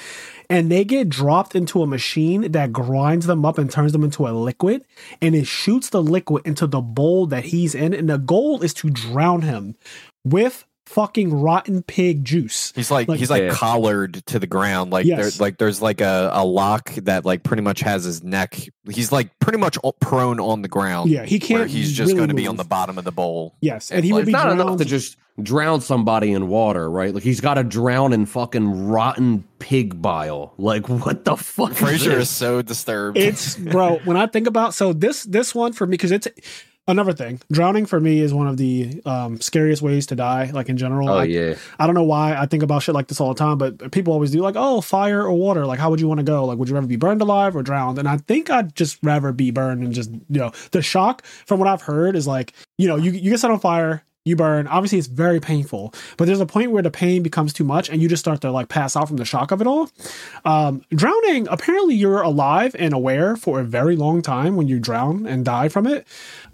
and they get dropped into a machine that grinds them up and turns them into a liquid, and it shoots the liquid into the bowl that he's in, and the goal is to drown him with fucking rotten pig juice. He's like collared to the ground, like there's like a lock that like pretty much has his neck. He's like pretty much prone on the ground. Yeah, he can't. He's just really going to be on the bottom of the bowl. Yes, and he like, would be not drowned. Enough to just drown somebody in water, right? Like he's got to drown in fucking rotten pig bile. Like what the fuck? Fraser is so disturbed. It's bro. When I think about this one for me, because it's Another thing, drowning for me is one of the scariest ways to die, like in general. Oh, yeah. I don't know why I think about shit like this all the time, but people always do like, oh, fire or water. Like, how would you want to go? Like, would you rather be burned alive or drowned? And I think I'd just rather be burned and just, you know, the shock from what I've heard is like, you know, you get set on fire, you burn. Obviously, it's very painful, but there's a point where the pain becomes too much and you just start to like pass out from the shock of it all. Drowning, apparently you're alive and aware for a very long time when you drown and die from it.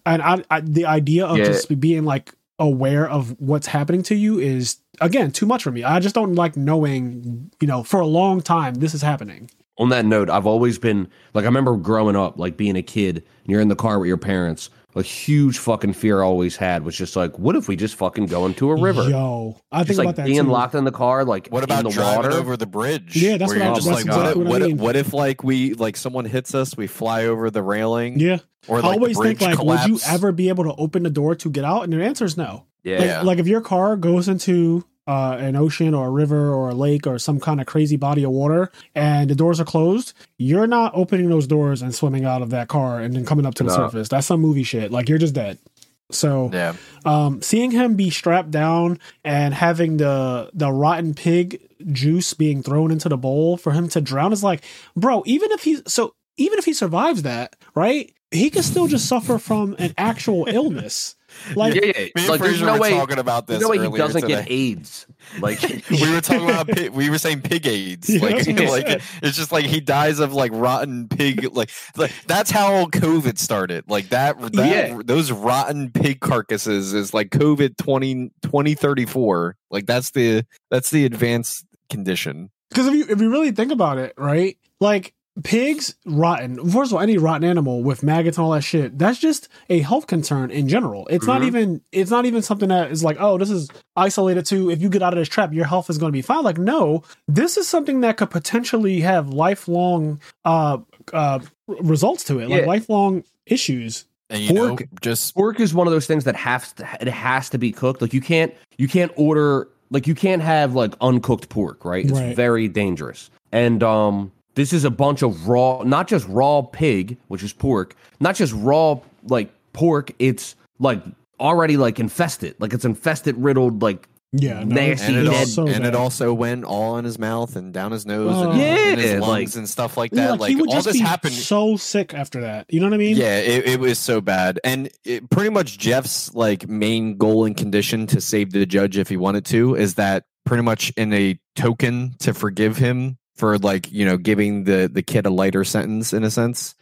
And I the idea of just being like aware of what's happening to you is, again, too much for me. I just don't like knowing, you know, for a long time, this is happening. On that note, I've always been like, I remember growing up, like being a kid and you're in the car with your parents. A huge fucking fear I always had was just like, what if we just fucking go into a river? Yo, I just think like about that being too. Locked in the car, like what about in the water over the bridge? Yeah, that's what I was like. What if like we like someone hits us, we fly over the railing? Yeah, or like I always think like, collapse. Would you ever be able to open the door to get out? And the answer is no. Yeah, like if your car goes into an ocean or a river or a lake or some kind of crazy body of water and the doors are closed, you're not opening those doors and swimming out of that car and then coming up to the surface. That's some movie shit. Like you're just dead. So seeing him be strapped down and having the rotten pig juice being thrown into the bowl for him to drown is like, bro, even if he survives that, right, he can still just suffer from an actual illness. Like, yeah. Like there's no way talking about this. No way he doesn't get AIDS. Like we were talking about, we were saying pig AIDS. Yeah, like it's just like he dies of like rotten pig. Like that's how COVID started. Like those rotten pig carcasses is like COVID 2034. Like that's the advanced condition. Because if you really think about it, right? Like. Pigs rotten. First of all, any rotten animal with maggots and all that shit, that's just a health concern in general. It's not even something that is like, oh, this is isolated to if you get out of this trap, your health is going to be fine. Like, no, this is something that could potentially have lifelong results to it, like lifelong issues. And you pork, know, just pork is one of those things that has to be cooked. Like you can't order, like you can't have like uncooked pork, right? It's very dangerous. And this is a bunch of raw, not just raw pig, which is pork, not just raw, like, pork, it's, like, already, like, infested. Like, it's infested, riddled, like, nasty. And it also went all in his mouth and down his nose and his lungs and stuff like that. Yeah, like he would all just this be happened so sick after that. You know what I mean? Yeah, it was so bad. And it, pretty much Jeff's, like, main goal and condition to save the judge if he wanted to is that pretty much in a token to forgive him for like, you know, giving the kid a lighter sentence in a sense,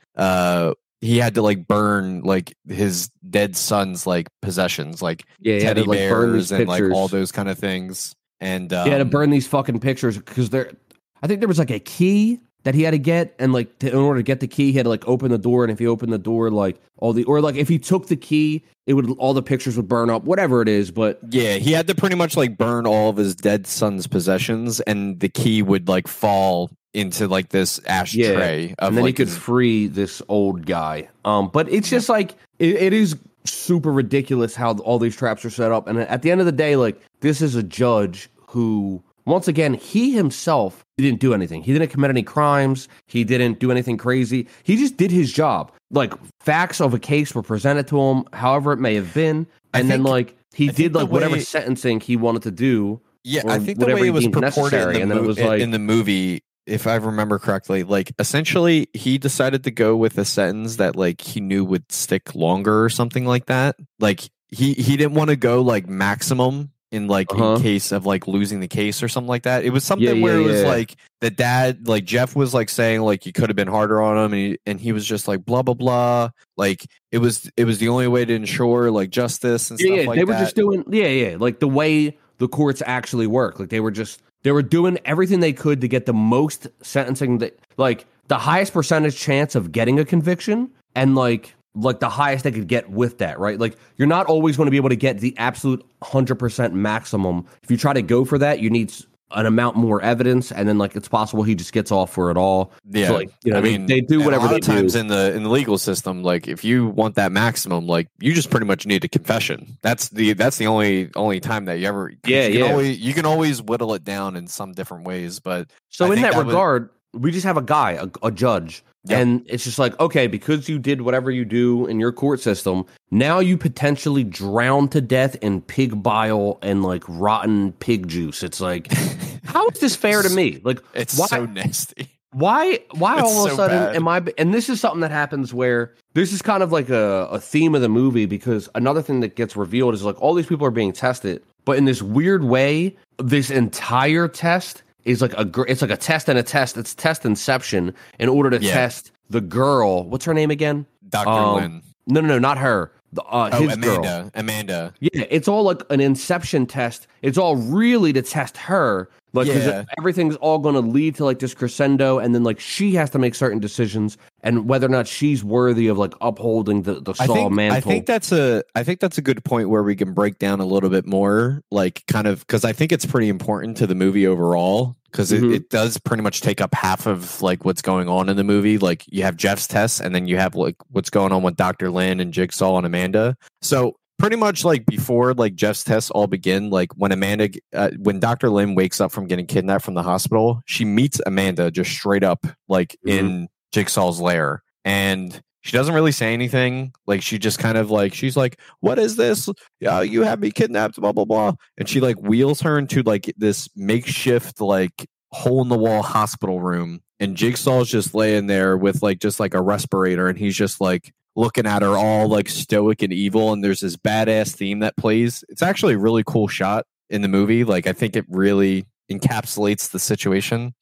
he had to like burn like his dead son's like possessions, like teddy bears like, and pictures. Like all those kind of things. And he had to burn these fucking pictures because I think there was like a key that he had to get, and like in order to get the key, he had to like open the door, and if he opened the door, like if he took the key, it would all the pictures would burn up, whatever it is. But yeah, he had to pretty much like burn all of his dead son's possessions, and the key would like fall into like this ashtray, and then like, he could free this old guy. But it's just like it is super ridiculous how all these traps are set up, and at the end of the day, like this is a judge who. Once again, he himself didn't do anything. He didn't commit any crimes. He didn't do anything crazy. He just did his job. Like, facts of a case were presented to him, however it may have been. And then, like, he did, like, whatever sentencing he wanted to do. Yeah, I think the way it was purported in the movie, if I remember correctly, like, essentially, he decided to go with a sentence that, like, he knew would stick longer or something like that. Like, he didn't want to go, like, maximum. In like in case of like losing the case or something like that. It was something where it was like the dad, like Jeff was like saying like you could have been harder on him, and he was just like blah blah blah. Like it was the only way to ensure like justice and stuff like that. They were just doing like the way the courts actually work. Like they were doing everything they could to get the most sentencing that like the highest percentage chance of getting a conviction and like the highest they could get with that, right? Like you're not always going to be able to get the absolute 100% maximum. If you try to go for that, you need an amount more evidence, and then like it's possible he just gets off for it all. Yeah, so, like you know, I mean, they do whatever. A lot of times in the legal system, like if you want that maximum, like you just pretty much need a confession. That's the only time that you ever you can always whittle it down in some different ways. But so in that regard, we just have a guy, a judge Yep. And it's just like, okay, because you did whatever you do in your court system, now you potentially drown to death in pig bile and like rotten pig juice. It's like, how is this fair to me? Like, it's why, so nasty. Why it's all of a sudden bad. Am I? And this is something that happens where this is kind of like a theme of the movie, because another thing that gets revealed is like all these people are being tested, but in this weird way, this entire test is like it's like a test and a test. It's test inception in order to test the girl. What's her name again? Dr. Lynn. No, not her. His Amanda. Girl. Amanda. Yeah, it's all like an inception test. It's all really to test her. Like, because everything's all going to lead to like this crescendo, and then like she has to make certain decisions and whether or not she's worthy of like upholding the Saw mantle. I think that's a good point where we can break down a little bit more, like kind of, because I think it's pretty important to the movie overall, because it does pretty much take up half of like what's going on in the movie. Like you have Jeff's tests, and then you have like what's going on with Dr. Lynn and Jigsaw and Amanda. So pretty much like before like Jeff's tests all begin, like when Dr. Lynn wakes up from getting kidnapped from the hospital, she meets Amanda just straight up like in Jigsaw's lair, and she doesn't really say anything. Like she just kind of like, she's like, what is this? You have me kidnapped, blah, blah, blah. And she like wheels her into like this makeshift like hole in the wall hospital room. And Jigsaw's just laying there with like just like a respirator, and he's just like looking at her all like stoic and evil, and there's this badass theme that plays. It's actually a really cool shot in the movie. Like I think it really encapsulates the situation.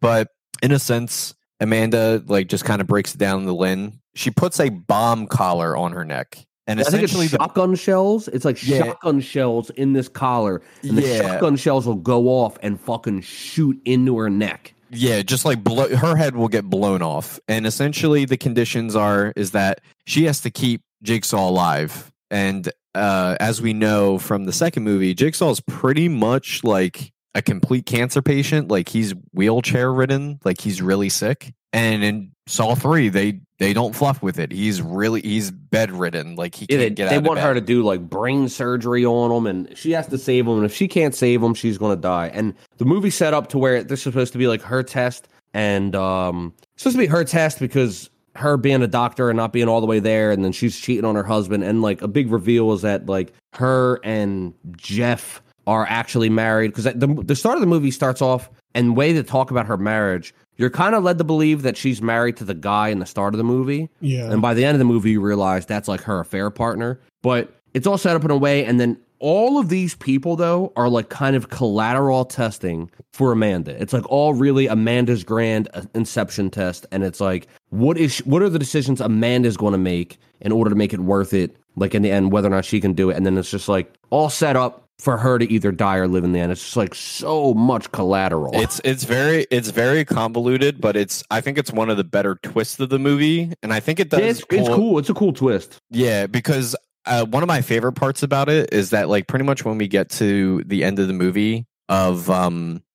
But in a sense, Amanda like just kind of breaks it down to Lynn. She puts a bomb collar on her neck, and I think it's shotgun shells. It's like shotgun shells in this collar, and the shotgun shells will go off and fucking shoot into her neck. Yeah, just like her head will get blown off. And essentially the conditions is that she has to keep Jigsaw alive. And as we know from the second movie, Jigsaw is pretty much like a complete cancer patient. Like he's wheelchair ridden, like he's really sick. And in Saw III, they don't fluff with it. He's bedridden. Like he can't get out of bed. They want her to do like brain surgery on him, and she has to save him. And if she can't save him, she's going to die. And the movie set up to where this is supposed to be like her test, and it's supposed to be her test because her being a doctor and not being all the way there, and then she's cheating on her husband. And like a big reveal is that like her and Jeff are actually married, because the start of the movie starts off and way to talk about her marriage. You're kind of led to believe that she's married to the guy in the start of the movie. Yeah. And by the end of the movie, you realize that's like her affair partner. But it's all set up in a way. And then all of these people, though, are like kind of collateral testing for Amanda. It's like all really Amanda's grand inception test. And it's like, what are the decisions Amanda's going to make in order to make it worth it? Like in the end, whether or not she can do it. And then it's just like all set up for her to either die or live in the end. It's just like so much collateral. It's very convoluted, but I think it's one of the better twists of the movie, and I think it does. It's cool. It's a cool twist. Yeah, because one of my favorite parts about it is that like pretty much when we get to the end of the movie of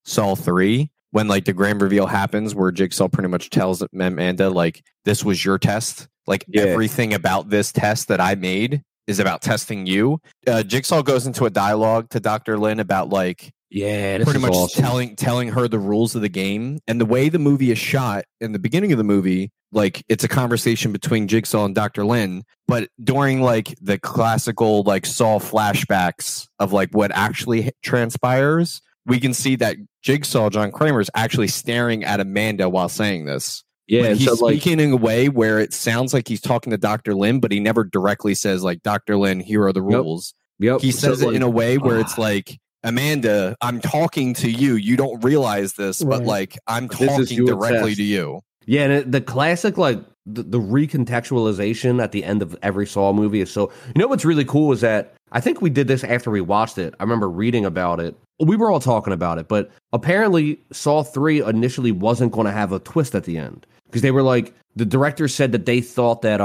Saw 3, when like the grand reveal happens, where Jigsaw pretty much tells Amanda like, "This was your test. Like everything about this test that I made is about testing you." Jigsaw goes into a dialogue to Dr. Lynn about like, pretty much awesome, telling her the rules of the game. And the way the movie is shot in the beginning of the movie, like it's a conversation between Jigsaw and Dr. Lynn, but during like the classical like Saw flashbacks of like what actually transpires, we can see that Jigsaw, John Kramer, is actually staring at Amanda while saying this. Yeah, like he's speaking in a way where it sounds like he's talking to Dr. Lynn, but he never directly says like, "Dr. Lynn, here are the rules." Yep. He says it like, in a way where it's like, "Amanda, I'm talking to you. You don't realize this, but like I'm talking directly to you." Yeah, and the classic like the recontextualization at the end of every Saw movie is so. You know what's really cool is that I think we did this after we watched it. I remember reading about it. We were all talking about it, but apparently Saw 3 initially wasn't going to have a twist at the end, because they were like, the director said that they thought that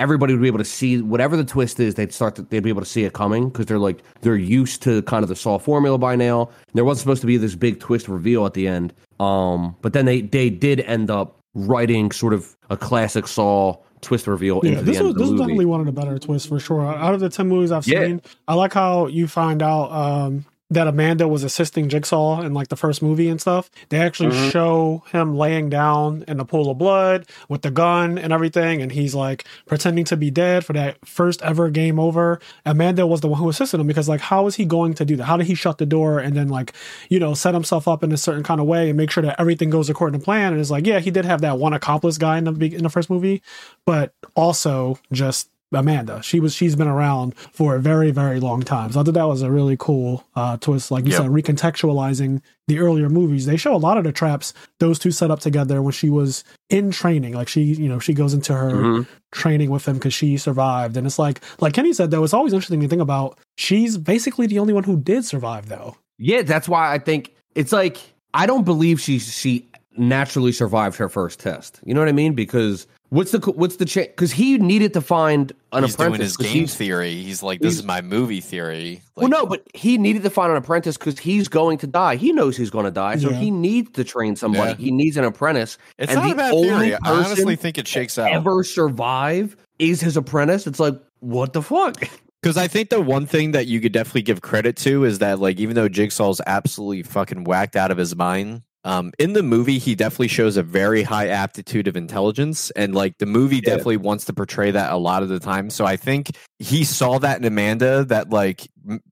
everybody would be able to see whatever the twist is. They'd be able to see it coming, because they're like, they're used to kind of the Saw formula by now. There wasn't supposed to be this big twist reveal at the end, but then they did end up writing sort of a classic Saw twist reveal into the end of the movie. This is definitely one of the better twists for sure. Out of the 10 movies I've seen, I like how you find out that Amanda was assisting Jigsaw in like the first movie and stuff. They actually show him laying down in the pool of blood with the gun and everything. And he's like pretending to be dead for that first ever game over. Amanda was the one who assisted him because like, how is he going to do that? How did he shut the door and then like, you know, set himself up in a certain kind of way and make sure that everything goes according to plan? And it's like, yeah, he did have that one accomplice guy in the first movie, but also just Amanda. She's been around for a very, very long time. So I thought that was a really cool twist. Like you said, recontextualizing the earlier movies. They show a lot of the traps those two set up together when she was in training. Like she goes into her training with him because she survived. And it's like Kenny said, though, it's always interesting to think about. She's basically the only one who did survive, though. Yeah, that's why I think it's like, I don't believe she naturally survived her first test. You know what I mean? Because what's the chance? Because he needed to find an apprentice. He's doing his game theory. He's like, this is my movie theory. Like, well, no, but he needed to find an apprentice because he's going to die. He knows he's going to die, so he needs to train somebody. Yeah. He needs an apprentice. It's and not a bad theory. I honestly think it shakes out. Ever survive is his apprentice. It's like, what the fuck? Because I think the one thing that you could definitely give credit to is that, like, even though Jigsaw's absolutely fucking whacked out of his mind, in the movie, he definitely shows a very high aptitude of intelligence. And like the movie definitely wants to portray that a lot of the time. So I think he saw that in Amanda, that like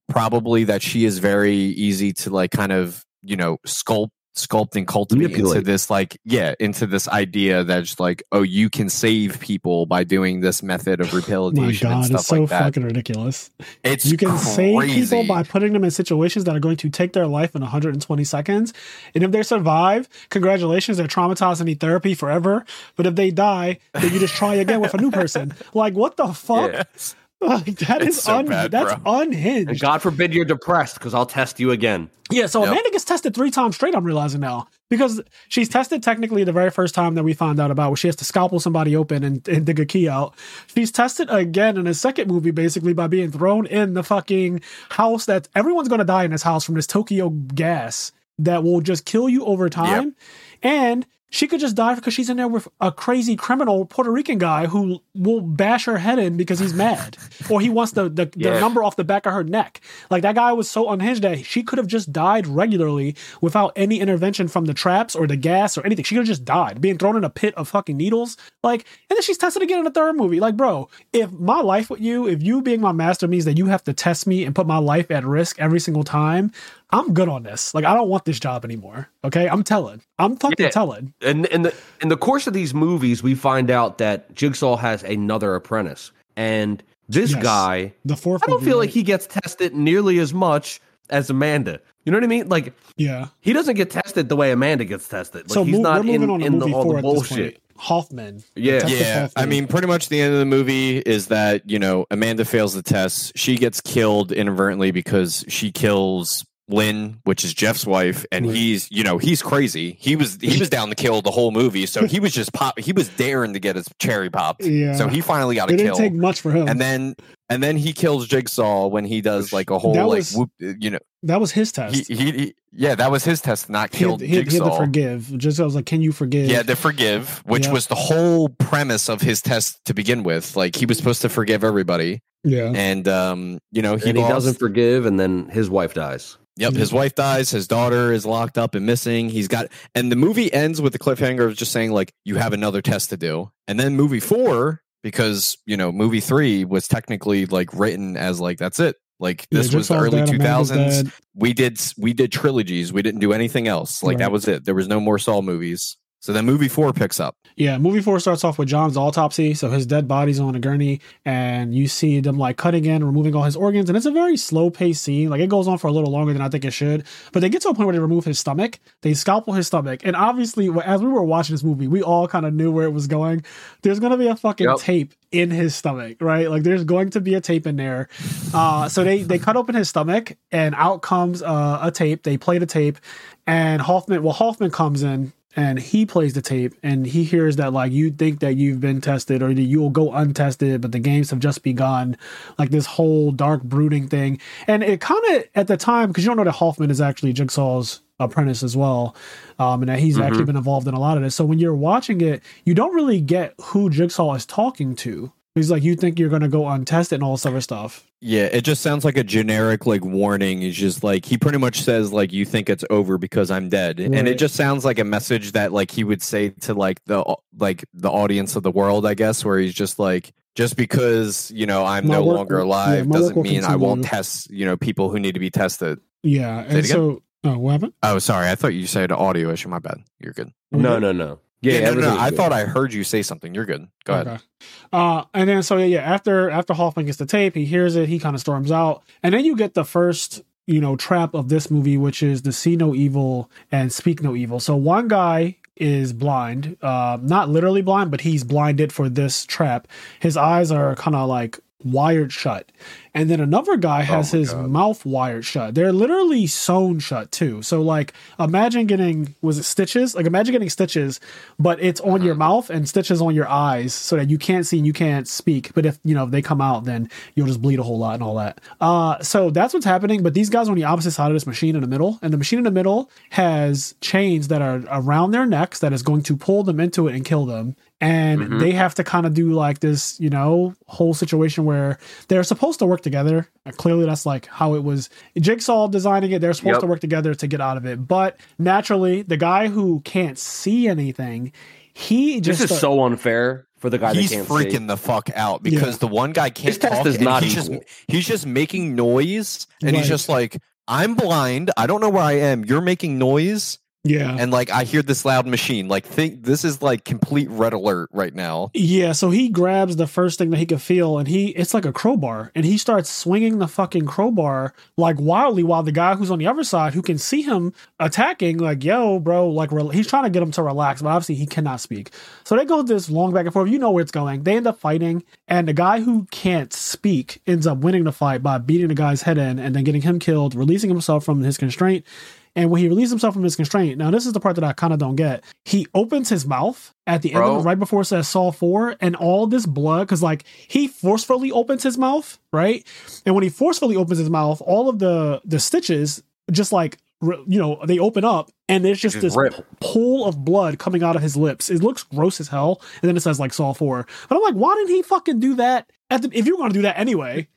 probably that she is very easy to like kind of, you know, sculpt and cultivate into this like, into this idea that's like, oh, you can save people by doing this method of rehabilitation and stuff like that. It's so fucking ridiculous. It's you can crazy. Save people by putting them in situations that are going to take their life in 120 seconds. And if they survive, congratulations, they're traumatized and need therapy forever. But if they die, then you just try again with a new person. Like, what the fuck? Yes. Like that it's is so bad, that's unhinged. And God forbid you're depressed because I'll test you again. Yeah, so Amanda gets tested 3 times straight, I'm realizing now. Because she's tested technically the very first time that we found out about where she has to scalpel somebody open and dig a key out. She's tested again in a second movie basically by being thrown in the fucking house that everyone's going to die in this house from this Tokyo gas that will just kill you over time. Yep. And she could just die because she's in there with a crazy criminal Puerto Rican guy who will bash her head in because he's mad or he wants the number off the back of her neck. Like that guy was so unhinged that she could have just died regularly without any intervention from the traps or the gas or anything. She could have just died being thrown in a pit of fucking needles. Like, and then she's tested again in the third movie. Like, bro, if my life with you, if you being my master means that you have to test me and put my life at risk every single time, I'm good on this. Like, I don't want this job anymore. Okay, I'm telling. I'm fucking telling. And in the course of these movies, we find out that Jigsaw has another apprentice, and this guy, the fourth, I don't feel like he gets tested nearly as much as Amanda. You know what I mean? Like, he doesn't get tested the way Amanda gets tested. Like, so he's not in all the bullshit. Hoffman. Hoffman. I mean, pretty much the end of the movie is that, you know, Amanda fails the test. She gets killed inadvertently because she kills Lynn, which is Jeff's wife, and he's crazy. He was down to kill the whole movie, so he was just he was daring to get his cherry popped. Yeah. So he finally got a kill. It didn't take much for him. And then he kills Jigsaw when he does like a whole that was his test. That was his test. Not killed Jigsaw. He had to forgive. Jigsaw was like, "Can you forgive?" Yeah, to forgive, which was the whole premise of his test to begin with. Like he was supposed to forgive everybody. Yeah, and he doesn't forgive, and then his wife dies. Yep, his wife dies, his daughter is locked up and missing. And the movie ends with the cliffhanger of just saying, like, you have another test to do. And then movie 4, because, you know, movie 3 was technically, like, written as, like, that's it. Like, this was the early 2000s. We did trilogies. We didn't do anything else. Like, that was it. There was no more Saw movies. So then movie 4 picks up. Yeah, movie 4 starts off with John's autopsy. So his dead body's on a gurney, and you see them like cutting in, removing all his organs. And it's a very slow-paced scene. Like it goes on for a little longer than I think it should. But they get to a point where they remove his stomach. They scalpel his stomach. And obviously, as we were watching this movie, we all kind of knew where it was going. There's going to be a fucking tape in his stomach, right? Like there's going to be a tape in there. So they cut open his stomach, and out comes a tape. They play the tape, and Hoffman comes in. And he plays the tape, and he hears that, like, you think that you've been tested, or that you'll go untested, but the games have just begun. Like, this whole dark brooding thing. And it kind of, at the time, because you don't know that Hoffman is actually Jigsaw's apprentice as well, and that he's actually been involved in a lot of this. So when you're watching it, you don't really get who Jigsaw is talking to. He's like, you think you're going to go untested and all this other stuff. Yeah, it just sounds like a generic, like, warning. He's just like, he pretty much says, like, you think it's over because I'm dead. Right. And it just sounds like a message that, like, he would say to, like, the audience of the world, I guess, where he's just like, just because, you know, I'm no longer alive doesn't mean I won't test, you know, people who need to be tested. Yeah, and so... Oh, what happened? Oh, sorry. I thought you said audio issue. My bad. You're good. No. Yeah, no. I thought I heard you say something. You're good. Go ahead. And then, so yeah, after Hoffman gets the tape, he hears it. He kind of storms out. And then you get the first, you know, trap of this movie, which is the see no evil and speak no evil. So one guy is blind, not literally blind, but he's blinded for this trap. His eyes are kind of like wired shut. And then another guy has his mouth wired shut. They're literally sewn shut too. So like, imagine getting, was it stitches? Like imagine getting stitches, but it's on your mouth and stitches on your eyes so that you can't see and you can't speak. But if, you know, if they come out, then you'll just bleed a whole lot and all that. So that's what's happening. But these guys are on the opposite side of this machine in the middle, and the machine in the middle has chains that are around their necks that is going to pull them into it and kill them. And they have to kind of do like this, you know, whole situation where they're supposed to work together. Clearly that's like how it was Jigsaw designing it. They're supposed to work together to get out of it, but naturally the guy who can't see anything, he just this is so unfair for the guy he's that can't freaking see. The fuck out because the one guy can't talk is not he's just making noise and he's just like, I'm blind, I don't know where I am, you're making noise. Yeah. And like, I hear this loud machine, like think this is like complete red alert right now. Yeah. So he grabs the first thing that he could feel and it's like a crowbar and he starts swinging the fucking crowbar like wildly while the guy who's on the other side who can see him attacking like, yo, bro, like he's trying to get him to relax, but obviously he cannot speak. So they go this long back and forth. You know where it's going. They end up fighting and the guy who can't speak ends up winning the fight by beating the guy's head in and then getting him killed, releasing himself from his constraint. And when he released himself from his constraint, now this is the part that I kind of don't get. He opens his mouth at the end of it, right before it says Saw IV, and all this blood, because like he forcefully opens his mouth, right? And when he forcefully opens his mouth, all of the stitches just like, you know, they open up and there's just this pool of blood coming out of his lips. It looks gross as hell. And then it says like Saw IV. But I'm like, why didn't he fucking do that if you were going to do that anyway?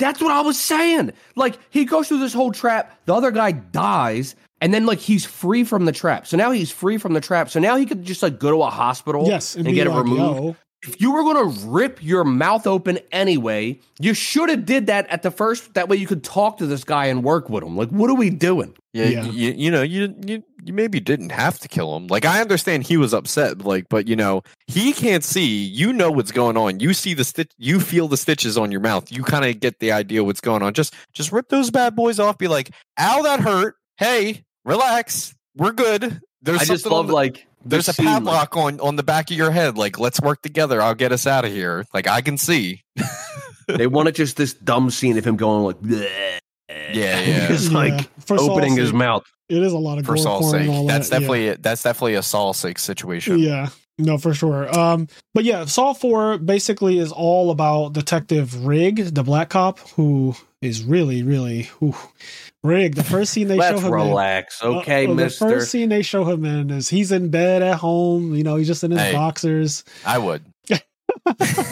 That's what I was saying. Like, he goes through this whole trap. The other guy dies. And then, like, he's free from the trap. So now he's free from the trap. So now he could just, like, go to a hospital and get it removed. No. If you were going to rip your mouth open anyway, you should have did that at the first. That way you could talk to this guy and work with him. Like, what are we doing? Yeah. You know, you maybe didn't have to kill him. Like, I understand he was upset, like, but, you know, he can't see. You know what's going on. You see the stitch. You feel the stitches on your mouth. You kind of get the idea what's going on. Just rip those bad boys off. Be like, ow, that hurt. Hey, relax. We're good. There's a padlock on the back of your head. Like, let's work together. I'll get us out of here. Like, I can see. They wanted just this dumb scene of him going like, bleh. Yeah. Just like opening his mouth. It is a lot of gore for Saw's sake. That's definitely a Saw's sake situation. Yeah, no, for sure. But yeah, Saw 4 basically is all about Detective Rigg, the black cop, who is really, really Rigg. The first scene they show him. Let's relax, okay, mister. The first scene they show him in is he's in bed at home. You know, he's just in his boxers. I would.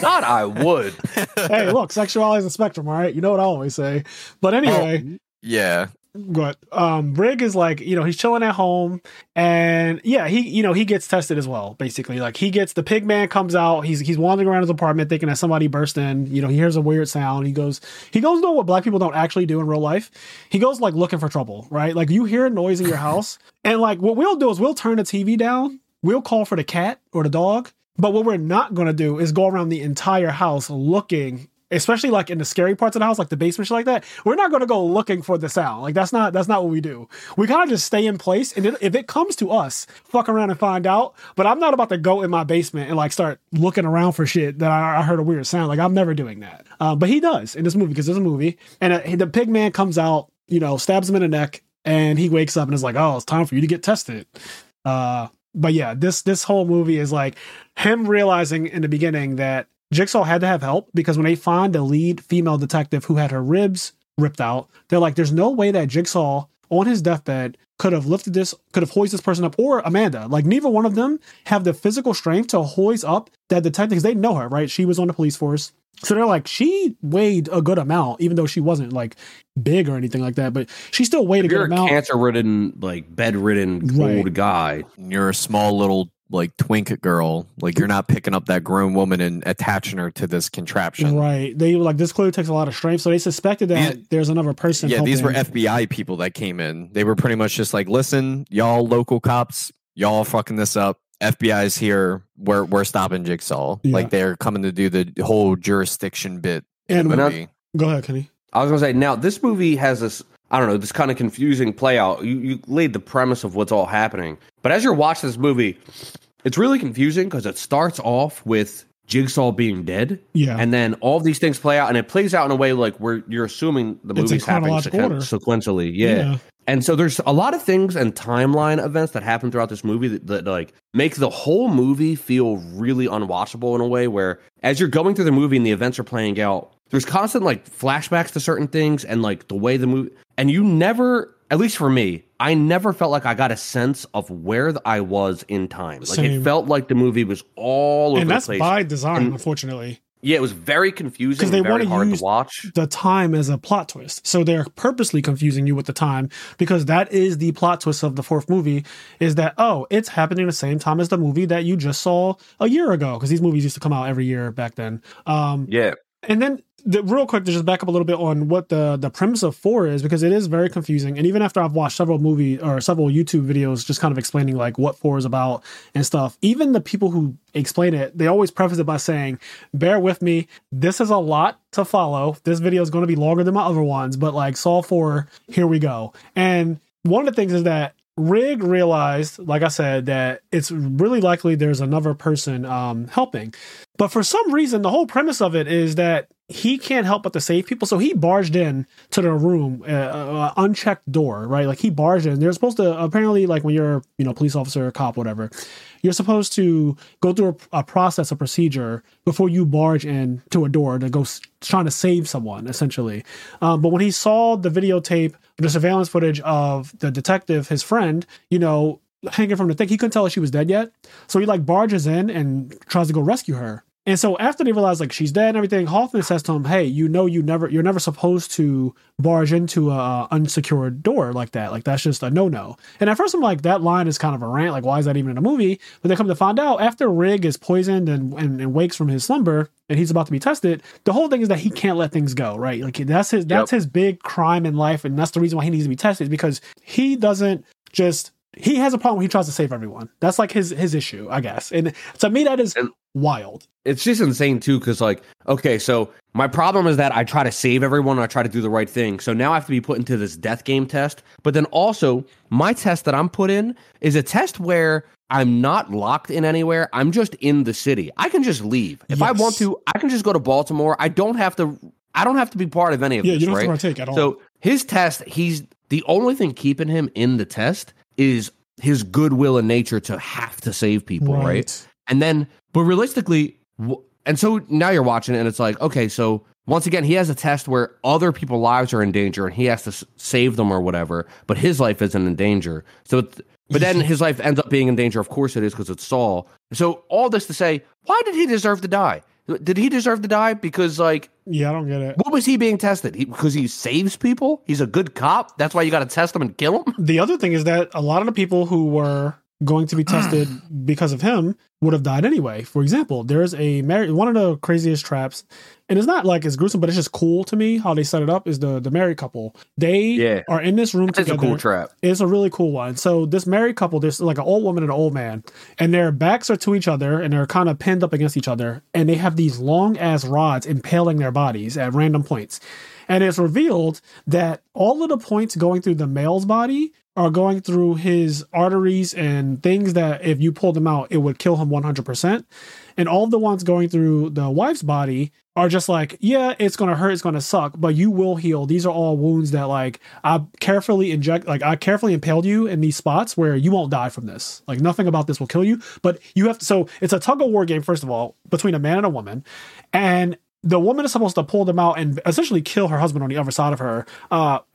Not I would. Hey, look, sexuality is a spectrum, all right? You know what I always say. But anyway. Yeah. But Rigg is like, you know, he's chilling at home and he gets tested as well, basically. Like he gets the pig man comes out, he's wandering around his apartment thinking that somebody burst in, you know, he hears a weird sound, he goes to what black people don't actually do in real life. He goes like looking for trouble, right? Like you hear a noise in your house and like what we'll do is we'll turn the TV down, we'll call for the cat or the dog, but what we're not gonna do is go around the entire house looking. Especially like in the scary parts of the house, like the basement, shit like that. We're not going to go looking for the sound. Like that's not what we do. We kind of just stay in place. And if it comes to us, fuck around and find out. But I'm not about to go in my basement and like start looking around for shit that I heard a weird sound. Like I'm never doing that. But he does in this movie because it's a movie. And the pig man comes out, you know, stabs him in the neck and he wakes up and is like, oh, it's time for you to get tested. But yeah, this whole movie is like him realizing in the beginning that Jigsaw had to have help because when they find the lead female detective who had her ribs ripped out, they're like, there's no way that Jigsaw on his deathbed could have lifted this, could have hoisted this person up, or Amanda. Like, neither one of them have the physical strength to hoist up that detective, because they know her, right? She was on the police force. So they're like, she weighed a good amount, even though she wasn't like big or anything like that, but she still weighed a good amount. If you're a cancer-ridden, like bedridden, old guy, you're a small little like twink girl, like you're not picking up that grown woman and attaching her to this contraption, right? They were like, this clearly takes a lot of strength, so they suspected that there's another person. Yeah, these were FBI people that came in. They were pretty much just like, listen, y'all local cops, y'all fucking this up. FBI's here. We're stopping Jigsaw. Yeah. Like, they're coming to do the whole jurisdiction bit. And go ahead, Kenny. I was gonna say, now this movie has this, I don't know, this kind of confusing play out. You laid the premise of what's all happening, but as you're watching this movie, it's really confusing because it starts off with Jigsaw being dead. Yeah. And then all these things play out, and it plays out in a way like where you're assuming the movie's happening sequentially. Yeah. And so there's a lot of things and timeline events that happen throughout this movie that like make the whole movie feel really unwatchable in a way where as you're going through the movie and the events are playing out, there's constant like flashbacks to certain things and like the way the movie, and you never, at least for me, I never felt like I got a sense of where I was in time. Like it felt like the movie was all over the place. And that's by design, unfortunately. Yeah, it was very confusing because they want to use the time as a plot twist. So they're purposely confusing you with the time, because that is the plot twist of the fourth movie, is that, oh, it's happening the same time as the movie that you just saw a year ago, because these movies used to come out every year back then. And then real quick, to just back up a little bit on what the premise of 4 is, because it is very confusing. And even after I've watched several YouTube videos just kind of explaining like what 4 is about and stuff, even the people who explain it, they always preface it by saying, bear with me, this is a lot to follow. This video is going to be longer than my other ones, but like Saw 4, here we go. And one of the things is that Rigg realized, like I said, that it's really likely there's another person helping. But for some reason, the whole premise of it is that he can't help but to save people. So he barged in to the room, unchecked door, right? Like, he barged in. They're supposed to, apparently, like when you're, police officer or cop, whatever, you're supposed to go through a process, a procedure before you barge in to a door to go trying to save someone, essentially. But when he saw the videotape, the surveillance footage of the detective, his friend, hanging from the thing, he couldn't tell if she was dead yet. So he like barges in and tries to go rescue her. And so after they realize like she's dead and everything, Hoffman says to him, hey, you're never supposed to barge into a unsecured door like that. Like, that's just a no-no. And at first I'm like, that line is kind of a rant. Like, why is that even in a movie? But they come to find out after Rigg is poisoned and wakes from his slumber and he's about to be tested, the whole thing is that he can't let things go, right? Like, that's his big crime in life. And that's the reason why he needs to be tested, because he doesn't just... He has a problem when he tries to save everyone. That's like his issue, I guess. And to me, that is wild. It's just insane, too, because like, okay, so my problem is that I try to save everyone. I try to do the right thing. So now I have to be put into this death game test. But then also my test that I'm put in is a test where I'm not locked in anywhere. I'm just in the city. I can just leave. If I want to, I can just go to Baltimore. I don't have to be part of any of this. Yeah, you don't have to partake at all. So his test, he's the only thing keeping him in the test is his goodwill in nature to have to save people, right? And then, but realistically, and so now you're watching it and it's like, okay, so once again, he has a test where other people's lives are in danger and he has to save them or whatever, but his life isn't in danger. So, but then his life ends up being in danger. Of course it is, because it's Saul. So all this to say, why did he deserve to die? Did he deserve to die? Because like, yeah, I don't get it. What was he being tested? Because he saves people? He's a good cop? That's why you got to test him and kill him? The other thing is that a lot of the people who were going to be tested because of him would have died anyway. For example, there's one of the craziest traps, and it's not like it's gruesome, but it's just cool to me how they set it up, is the married couple. They are in this room together. It's a cool trap. It's a really cool one. So this married couple, there's like an old woman and an old man, and their backs are to each other, and they're kind of pinned up against each other, and they have these long-ass rods impaling their bodies at random points. And it's revealed that all of the points going through the male's body are going through his arteries and things that if you pulled them out, it would kill him 100%. And all the ones going through the wife's body are just like, yeah, it's going to hurt, it's going to suck, but you will heal. These are all wounds that like I carefully impaled you in these spots where you won't die from this. Like, nothing about this will kill you, but you have to. So it's a tug of war game, first of all, between a man and a woman. And the woman is supposed to pull them out and essentially kill her husband on the other side of her.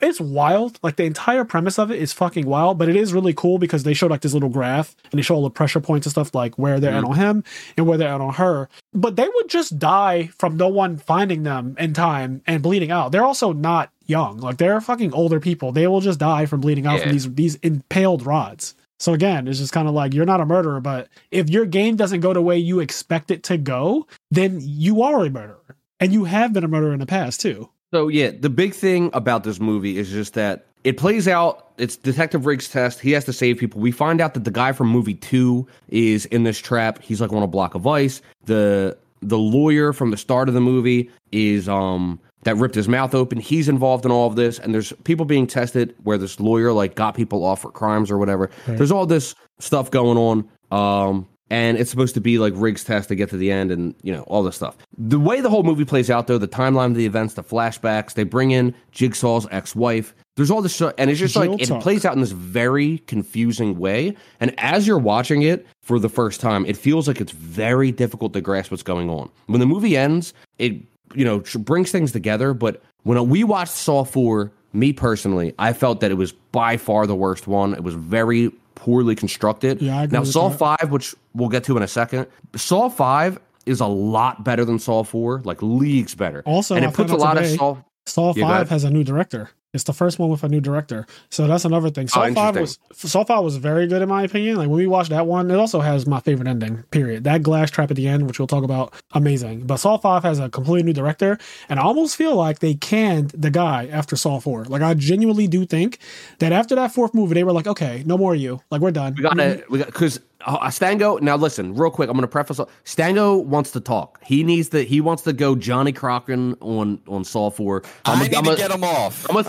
It's wild. Like, the entire premise of it is fucking wild, but it is really cool because they show like this little graph and they show all the pressure points and stuff, like where they're at on him and where they're at on her. But they would just die from no one finding them in time and bleeding out. They're also not young. Like, they're fucking older people. They will just die from bleeding out from these impaled rods. So again, it's just kind of like, you're not a murderer, but if your game doesn't go the way you expect it to go, then you are a murderer. And you have been a murderer in the past, too. So, yeah, the big thing about this movie is just that it plays out. It's Detective Rigg's test. He has to save people. We find out that the guy from movie 2 is in this trap. He's like on a block of ice. The lawyer from the start of the movie is that ripped his mouth open. He's involved in all of this. And there's people being tested where this lawyer like got people off for crimes or whatever. Right. There's all this stuff going on. And it's supposed to be like Rigg's test to get to the end and, you know, all this stuff. The way the whole movie plays out, though, the timeline of the events, the flashbacks, they bring in Jigsaw's ex-wife. There's all this stuff. And it's just Jill like, Tuck. It plays out in this very confusing way. And as you're watching it for the first time, it feels like it's very difficult to grasp what's going on. When the movie ends, it, you know, brings things together. But when we watched Saw IV, me personally, I felt that it was by far the worst one. It was very poorly constructed. Yeah, I agree. Now, Saw V, which we'll get to in a second, Saw V is a lot better than Saw IV, like leagues better. Also, and it puts a lot of Saw V has a new director. It's the first one with a new director, so that's another thing. Saw V was very good in my opinion. Like when we watched that one, it also has my favorite ending. Period. That glass trap at the end, which we'll talk about, amazing. But Saw V has a completely new director, and I almost feel like they canned the guy after Saw IV. Like I genuinely do think that after that fourth movie, they were like, "Okay, no more of you. Like we're done. We got." Stango, now listen, real quick, I'm going to preface. Stango wants to talk. He wants to go Johnny Crockett on Saw 4. I'm gonna get him off. I'm going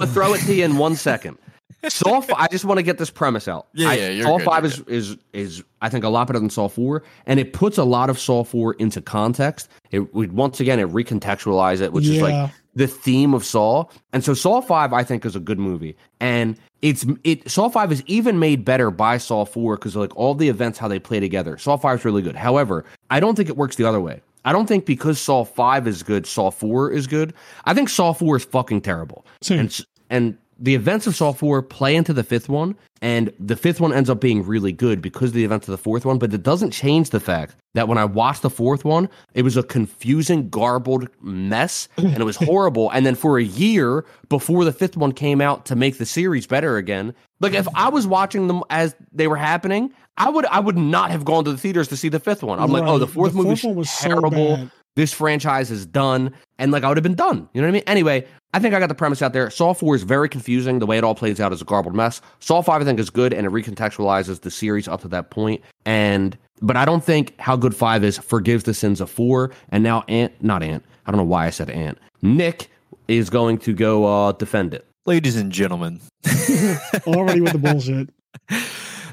to throw it to you in 1 second. Saw 5, I just want to get this premise out. Saw 5 is I think a lot better than Saw 4, and it puts a lot of Saw 4 into context. It recontextualizes it, which is like the theme of Saw. And so Saw 5 I think is a good movie. And Saw 5 is even made better by Saw 4 because like all the events how they play together. Saw 5 is really good. However, I don't think it works the other way. I don't think because Saw 5 is good, Saw 4 is good. I think Saw 4 is fucking terrible. Sure. And the events of Saw 4 play into the fifth one, and the fifth one ends up being really good because of the events of the fourth one, but it doesn't change the fact that when I watched the fourth one, it was a confusing, garbled mess, and it was horrible. And then for a year before the fifth one came out to make the series better again, like if I was watching them as they were happening, I would not have gone to the theaters to see the fifth one. I'm right. Like, oh, the fourth movie was terrible. So this franchise is done. And like, I would have been done. You know what I mean? Anyway, I think I got the premise out there. Saw 4 is very confusing. The way it all plays out is a garbled mess. Saw 5, I think, is good, and it recontextualizes the series up to that point. But I don't think how good 5 is forgives the sins of 4. And now I don't know why I said Ant. Nick is going to go defend it. Ladies and gentlemen. Already with the bullshit.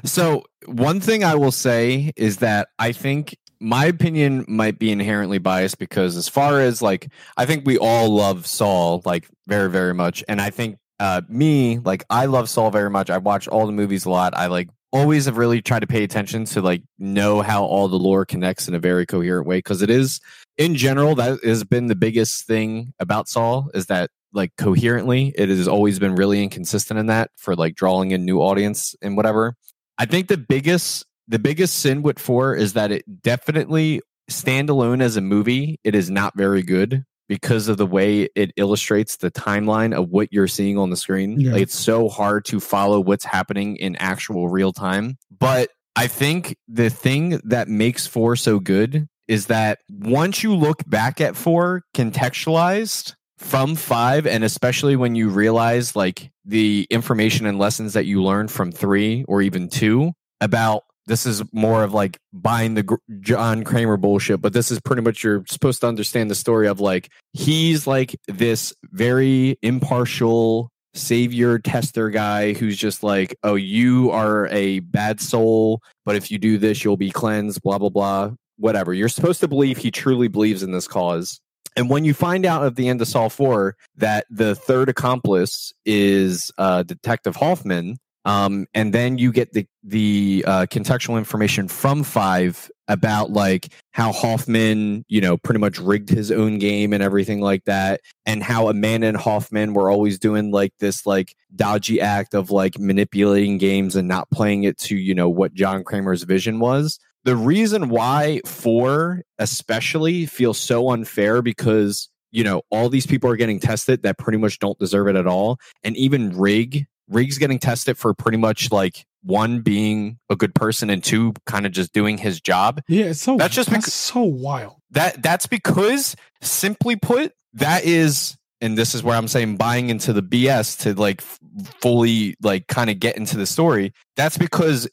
So one thing I will say is that I think my opinion might be inherently biased because as far as like, I think we all love Saw like very, very much. And I think I love Saw very much. I watch all the movies a lot. I like always have really tried to pay attention to like know how all the lore connects in a very coherent way. Cause it is in general, that has been the biggest thing about Saw is that like coherently, it has always been really inconsistent in that for like drawing in new audience and whatever. I think the biggest sin with 4 is that it definitely standalone as a movie. It is not very good because of the way it illustrates the timeline of what you're seeing on the screen. Yeah. Like, it's so hard to follow what's happening in actual real time. But I think the thing that makes 4 so good is that once you look back at 4 contextualized from 5, and especially when you realize like the information and lessons that you learned from 3 or even 2 about this is more of like buying the John Kramer bullshit, but this is pretty much you're supposed to understand the story of like, he's like this very impartial savior tester guy who's just like, oh, you are a bad soul, but if you do this, you'll be cleansed, blah, blah, blah, whatever. You're supposed to believe he truly believes in this cause. And when you find out at the end of Saw 4 that the third accomplice is Detective Hoffman, And then you get the contextual information from Five about like how Hoffman, you know, pretty much rigged his own game and everything like that, and how Amanda and Hoffman were always doing like this like dodgy act of like manipulating games and not playing it to, you know, what John Kramer's vision was. The reason why 4 especially feels so unfair because, you know, all these people are getting tested that pretty much don't deserve it at all. And even Rigg's getting tested for pretty much like 1 being a good person and 2 kind of just doing his job. Yeah, it's so, that's so wild. That's because, simply put, that is, and this is where I'm saying buying into the BS to like fully like kind of get into the story. That's because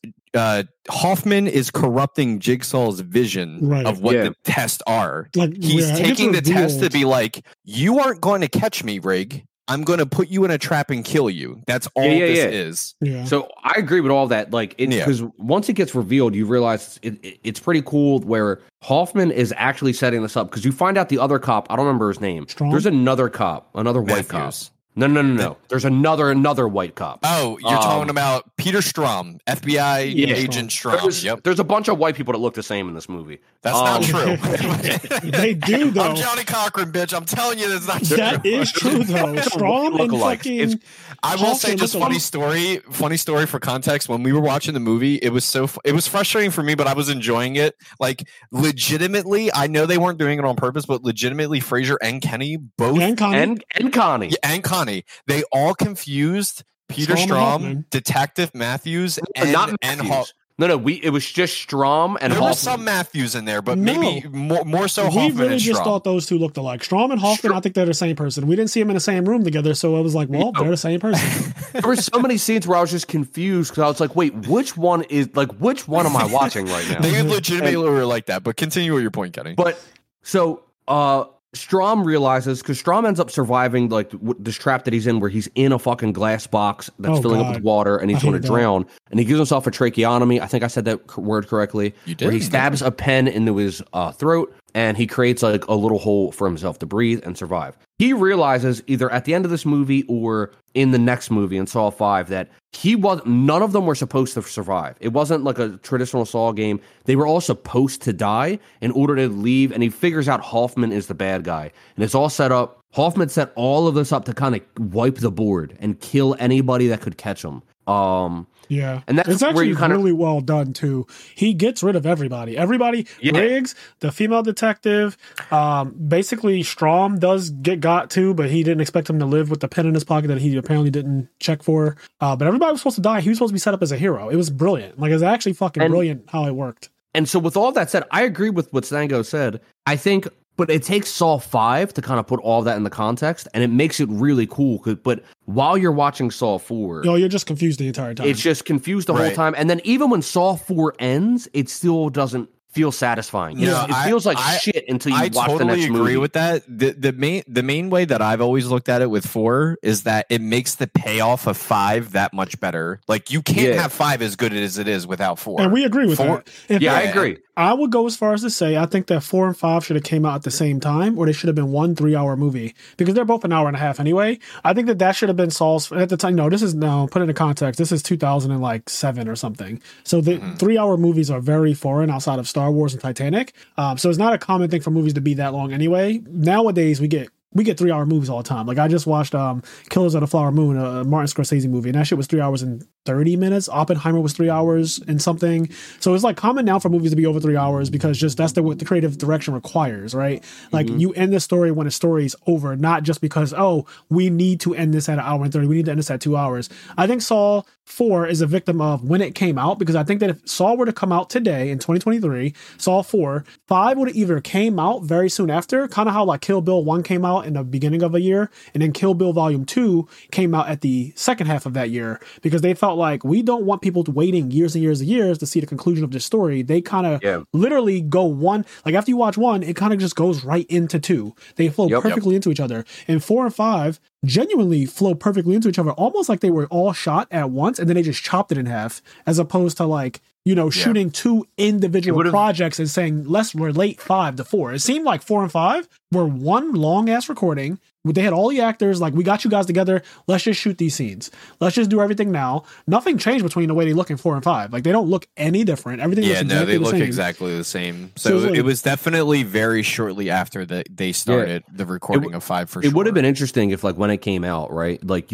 Hoffman is corrupting Jigsaw's vision of what the tests are. Like, he's taking the test to be like, you aren't going to catch me, Rigg. I'm going to put you in a trap and kill you. That's all is. Yeah. So I agree with all that. Like, because once it gets revealed, you realize it's pretty cool where Hoffman is actually setting this up. Because you find out the other cop, I don't remember his name. Strong? There's another cop, another Matthews. White cop. No. There's another white cop. Oh, you're talking about Peter Strahm, FBI agent Strahm. There's a bunch of white people that look the same in this movie. That's not true. They do, though. I'm Johnny Cochran, bitch. I'm telling you that's not true. That is true, though. Strahm and fucking... I will say just funny story for context. When we were watching the movie, it was it was frustrating for me, but I was enjoying it. Like, legitimately, I know they weren't doing it on purpose, but legitimately, Fraser and Kenny both... And Connie. Yeah, and Connie. They all confused Peter Strahm, Detective Matthews, and Matthews. It was just Strahm and Hoffman. There were some Matthews in there, but maybe more so Hoffman and Strahm. We really just thought those two looked alike. Strahm and Hoffman, I think they're the same person. We didn't see them in the same room together, so I was like, well, they're the same person. There were so many scenes where I was just confused because I was like, wait, which one am I watching right now? They legitimately were like that, but continue with your point, Kenny. But, so, Strahm realizes, because Strahm ends up surviving like this trap that he's in, where he's in a fucking glass box that's filling up with water, and he's going to drown. And he gives himself a tracheotomy. I think I said that word correctly. You did. Where he stabs a pen into his throat, and he creates like a little hole for himself to breathe and survive. He realizes either at the end of this movie or in the next movie in Saw V that none of them were supposed to survive. It wasn't like a traditional Saw game. They were all supposed to die in order to leave, and he figures out Hoffman is the bad guy. And it's all set up. Hoffman set all of this up to kind of wipe the board and kill anybody that could catch him. Yeah, and that's it's actually where you kind really well done too. He gets rid of everybody. Riggs, the female detective, basically Strahm does get got too, but he didn't expect him to live with the pen in his pocket that he apparently didn't check for. But everybody was supposed to die. He was supposed to be set up as a hero. It was brilliant. Like, it's actually fucking brilliant how it worked. And so with all that said, I agree with what Stango said. I think. But it takes Saw V to kind of put all that in the context, and it makes it really cool. But while you're watching Saw IV... you're just confused the entire time. It's just confused the whole time. And then even when Saw IV ends, it still doesn't feel satisfying. It feels like shit until you watch the next movie. I totally agree with that. The main way that I've always looked at it with 4 is that it makes the payoff of 5 that much better. Like, you can't have 5 as good as it is without 4. And we agree with 4. That. I agree. I would go as far as to say I think that 4 and 5 should have came out at the same time, or they should have been 1 3-hour movie, because they're both an hour and a half anyway. I think that should have been Saw's at the time. No, this is now put into context. This is 2007 or something. So the 3-hour movies are very foreign outside of Star Wars and Titanic. So it's not a common thing for movies to be that long anyway. Nowadays we get 3-hour movies all the time. Like, I just watched Killers of the Flower Moon, a Martin Scorsese movie, and that shit was 3 hours and 30 minutes. Oppenheimer was 3 hours and something. So it's like common now for movies to be over 3 hours, because just that's what the creative direction requires, right? Like, you end the story when the story's over, not just because, we need to end this at an hour and 30. We need to end this at 2 hours. I think Saw 4 is a victim of when it came out, because I think that if Saw were to come out today in 2023, Saw 4, 5 would have either came out very soon after, kind of how like Kill Bill 1 came out in the beginning of a year, and then Kill Bill Volume 2 came out at the second half of that year, because they felt like, we don't want people waiting years and years and years to see the conclusion of this story. They kind of literally go one, like after you watch 1, it kind of just goes right into 2. They flow perfectly into each other. And 4 and 5 genuinely flow perfectly into each other, almost like they were all shot at once and then they just chopped it in half, as opposed to like you know, shooting two individual projects and saying, let's relate 5 to 4. It seemed like 4 and 5 were one long ass recording. They had all the actors, like, we got you guys together. Let's just shoot these scenes. Let's just do everything now. Nothing changed between the way they look in 4 and 5. Like, they don't look any different. Everything looks exactly the same. They look exactly the same. So it was definitely very shortly after that they started the recording of 5 for sure. It would have been interesting if, like, when it came out, right? Like,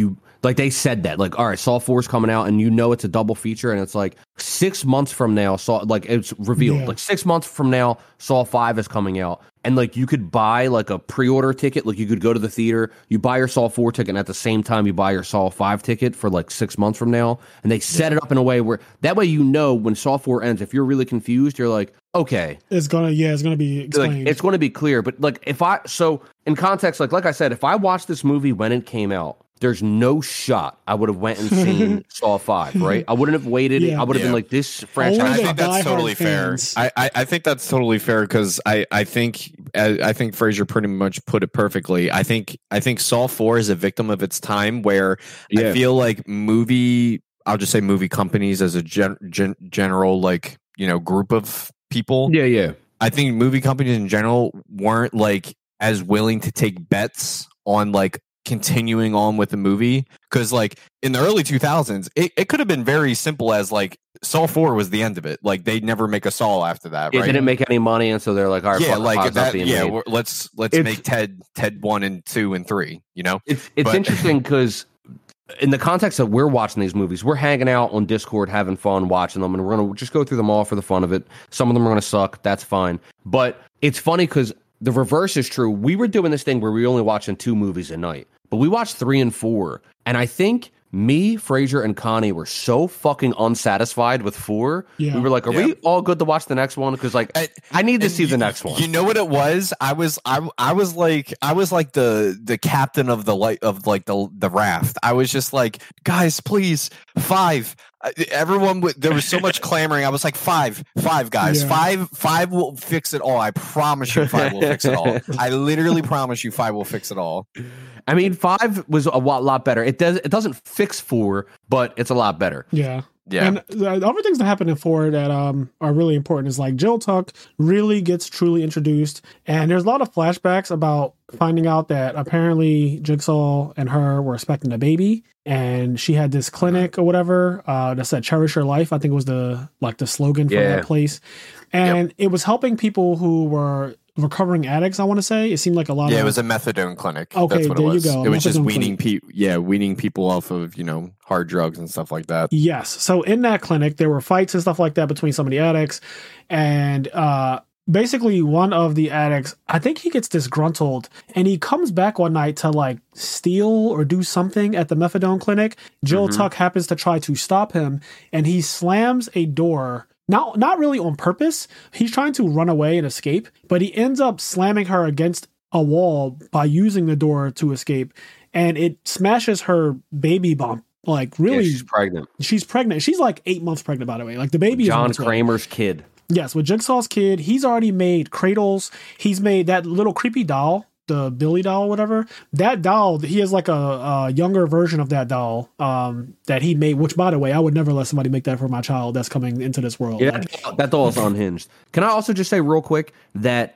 they said that. Like, all right, Saw 4's coming out, and you know it's a double feature, and it's like 6 months from now, it's revealed. Yeah. Like, 6 months from now, Saw 5 is coming out. And, like, you could buy, like, a pre-order ticket. Like, you could go to the theater, you buy your Saw 4 ticket, and at the same time, you buy your Saw 5 ticket for, like, 6 months from now. And they set it up in a way where, that way you know when Saw 4 ends, if you're really confused, you're like, okay. It's going to be explained. Like, it's going to be clear. But, like, so, in context, like I said, if I watched this movie when it came out, there's no shot I would have went and seen Saw 5, right? I wouldn't have waited. Yeah. I would have been like, this franchise. I think that's totally fair. I think that's totally fair because I think Fraser pretty much put it perfectly. I think Saw 4 is a victim of its time where I feel like movie companies as a general, like, you know, group of people. Yeah, yeah. I think movie companies in general weren't, like, as willing to take bets on, like, continuing on with the movie, because, like, in the early 2000s it could have been very simple as, like, Saw 4 was the end of it. Like, they'd never make a Saw after that, right? It didn't make any money, and so they're like, all right, let's make Ted 1 and 2 and 3, you know. It's interesting because in the context that we're watching these movies, we're hanging out on Discord having fun watching them, and we're gonna just go through them all for the fun of it. Some of them are gonna suck, that's fine, but it's funny because the reverse is true. We were doing this thing where we were only watching 2 movies a night, but we watched 3 and 4. And I think me, Fraser, and Connie were so fucking unsatisfied with 4. Yeah. We were like, are we all good to watch the next one? Because, like, I need to see the next one. You know what it was? I was like the captain of the light of, like, the raft. I was just like, guys, please, 5. There was so much clamoring. I was like, 5 guys, 5 will fix it all. I promise you 5 will fix it all. I literally promise you 5 will fix it all. I mean, 5 was a lot better. It doesn't fix 4, but it's a lot better. Yeah. Yeah. And the other things that happen in 4 that are really important is, like, Jill Tuck really gets truly introduced. And there's a lot of flashbacks about finding out that apparently Jigsaw and her were expecting a baby. And she had this clinic or whatever that said "Cherish Your Life." I think it was the slogan for that place. And it was helping people who were recovering addicts, I want to say. It seemed like a lot of it was a methadone clinic. Okay, that's what there it was. You go. It was just weaning people off of, you know, hard drugs and stuff like that. Yes. So in that clinic, there were fights and stuff like that between some of the addicts, and basically one of the addicts, I think he gets disgruntled, and he comes back one night to, like, steal or do something at the methadone clinic. Jill Tuck happens to try to stop him, and he slams a door. Not really on purpose. He's trying to run away and escape, but he ends up slamming her against a wall by using the door to escape, and it smashes her baby bump. Like, really, she's pregnant. She's pregnant. She's, like, 8 months pregnant, by the way. Like, the baby is John Kramer's kid. Yes, with Jigsaw's kid. He's already made cradles. He's made that little creepy doll, the Billy doll, whatever. That doll, he has, like, a younger version of that doll that he made, which, by the way, I would never let somebody make that for my child that's coming into this world. Yeah, like, that doll is unhinged. Can I also just say real quick that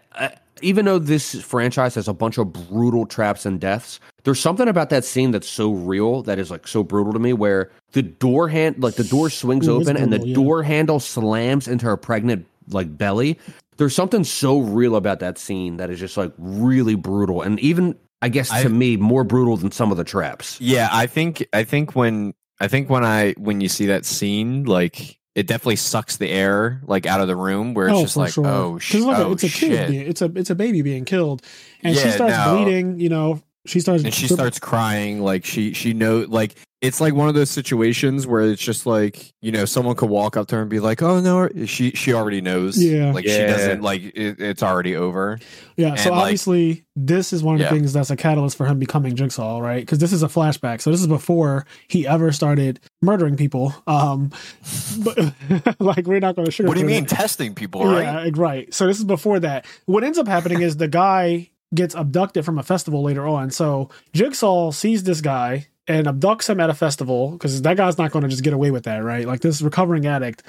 even though this franchise has a bunch of brutal traps and deaths, there's something about that scene that's so real, that is, like, so brutal to me, where the door swings open and the door handle slams into her pregnant, like, belly. There's something so real about that scene that is just, like, really brutal. And even, I guess, to me, more brutal than some of the traps. Yeah, I think when you see that scene, like, it definitely sucks the air, like, out of the room, where it's just like, sure. It's a kid. It's a baby being killed, and she starts bleeding. You know, she starts crying. Like, she knows, like. It's like one of those situations where it's just like, you know, someone could walk up to her and be like, "Oh no, she already knows." Yeah, like, she doesn't, like, it's already over. Yeah, and so, like, obviously this is one of the things that's a catalyst for him becoming Jigsaw, right? Because this is a flashback, so this is before he ever started murdering people. But like, we're not going to sugarcoat. What do you mean testing people? Right? Yeah, right. So this is before that. What ends up happening is the guy gets abducted from a festival later on. So Jigsaw sees this guy and abducts him at a festival, because that guy's not going to just get away with that, right? Like, this recovering addict,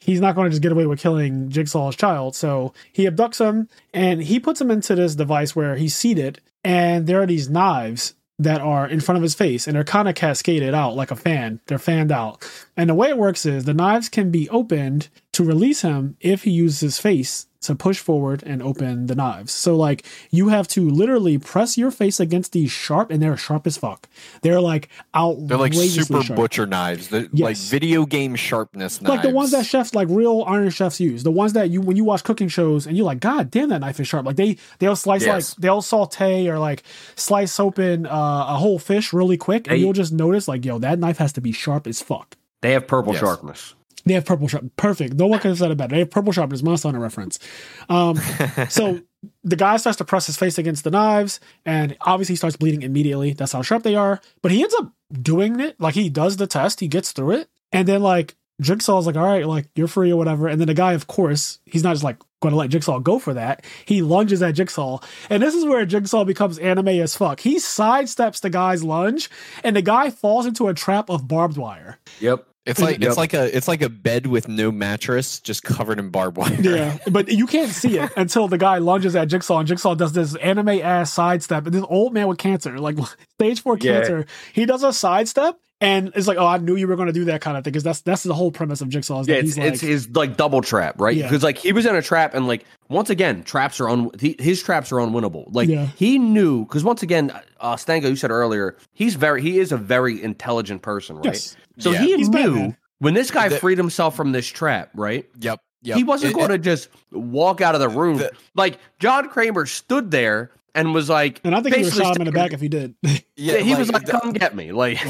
he's not going to just get away with killing Jigsaw's child. So he abducts him and he puts him into this device where he's seated, and there are these knives that are in front of his face, and they're kind of cascaded out like a fan. They're fanned out. And the way it works is the knives can be opened to release him if he uses his face to push forward and open the knives. So like you have to literally press your face against these sharp, and they're sharp as fuck. They're like outrageously They're like super sharp. Butcher knives. They're yes. Like video game sharpness knives. Like the ones that chefs, like real iron chefs use. The ones that you, when you watch cooking shows and you're like, God damn, that knife is sharp. Like they'll slice, yes. Like they'll saute or like slice open a whole fish really quick. And you'll just notice like, yo, that knife has to be sharp as fuck. They have purple yes. sharpness. They have purple sharp. Perfect. No one could have said it better. They have purple sharpness. Monster Hunter reference. So the guy starts to press his face against the knives, and obviously he starts bleeding immediately. That's how sharp they are. But he ends up doing it. Like he does the test. He gets through it. And then like Jigsaw's like, all right, like you're free or whatever. And then the guy, of course, he's not just like going to let Jigsaw go for that. He lunges at Jigsaw. And this is where Jigsaw becomes anime as fuck. He sidesteps the guy's lunge, and the guy falls into a trap of barbed wire. Yep. It's like a bed with no mattress, just covered in barbed wire. Yeah, but you can't see it until the guy lunges at Jigsaw, and Jigsaw does this anime ass sidestep. And this old man with cancer, like stage 4 cancer, he does a sidestep, and it's like, oh, I knew you were going to do that kind of thing, because that's the whole premise of Jigsaw. Is that he's like, it's his like double trap, right? Because like he was in a trap, and like once again, his traps are unwinnable. Like he knew, because once again, Stango, you said earlier, he is a very intelligent person, right? Yes. So he knew when this guy freed himself from this trap, right? Yep. He wasn't going to just walk out of the room. Like John Kramer stood there and was like, and I think he would shot him in the back if he did. Yeah, he was like, "Come get me!" Like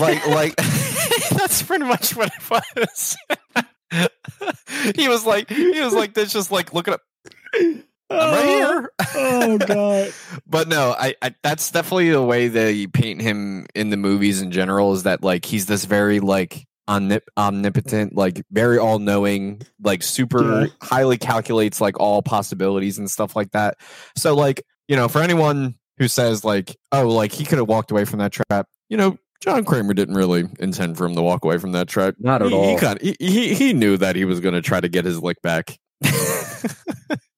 that's pretty much what it was. he was like, "This just like look it up." I'm right here. Oh god! But no, I that's definitely the way they paint him in the movies in general, is that like he's this very like omnipotent, like very all knowing, like super highly calculates like all possibilities and stuff like that. So like, you know, for anyone who says like, oh, like he could have walked away from that trap, you know, John Kramer didn't really intend for him to walk away from that trap. Not at all. He knew that he was going to try to get his lick back.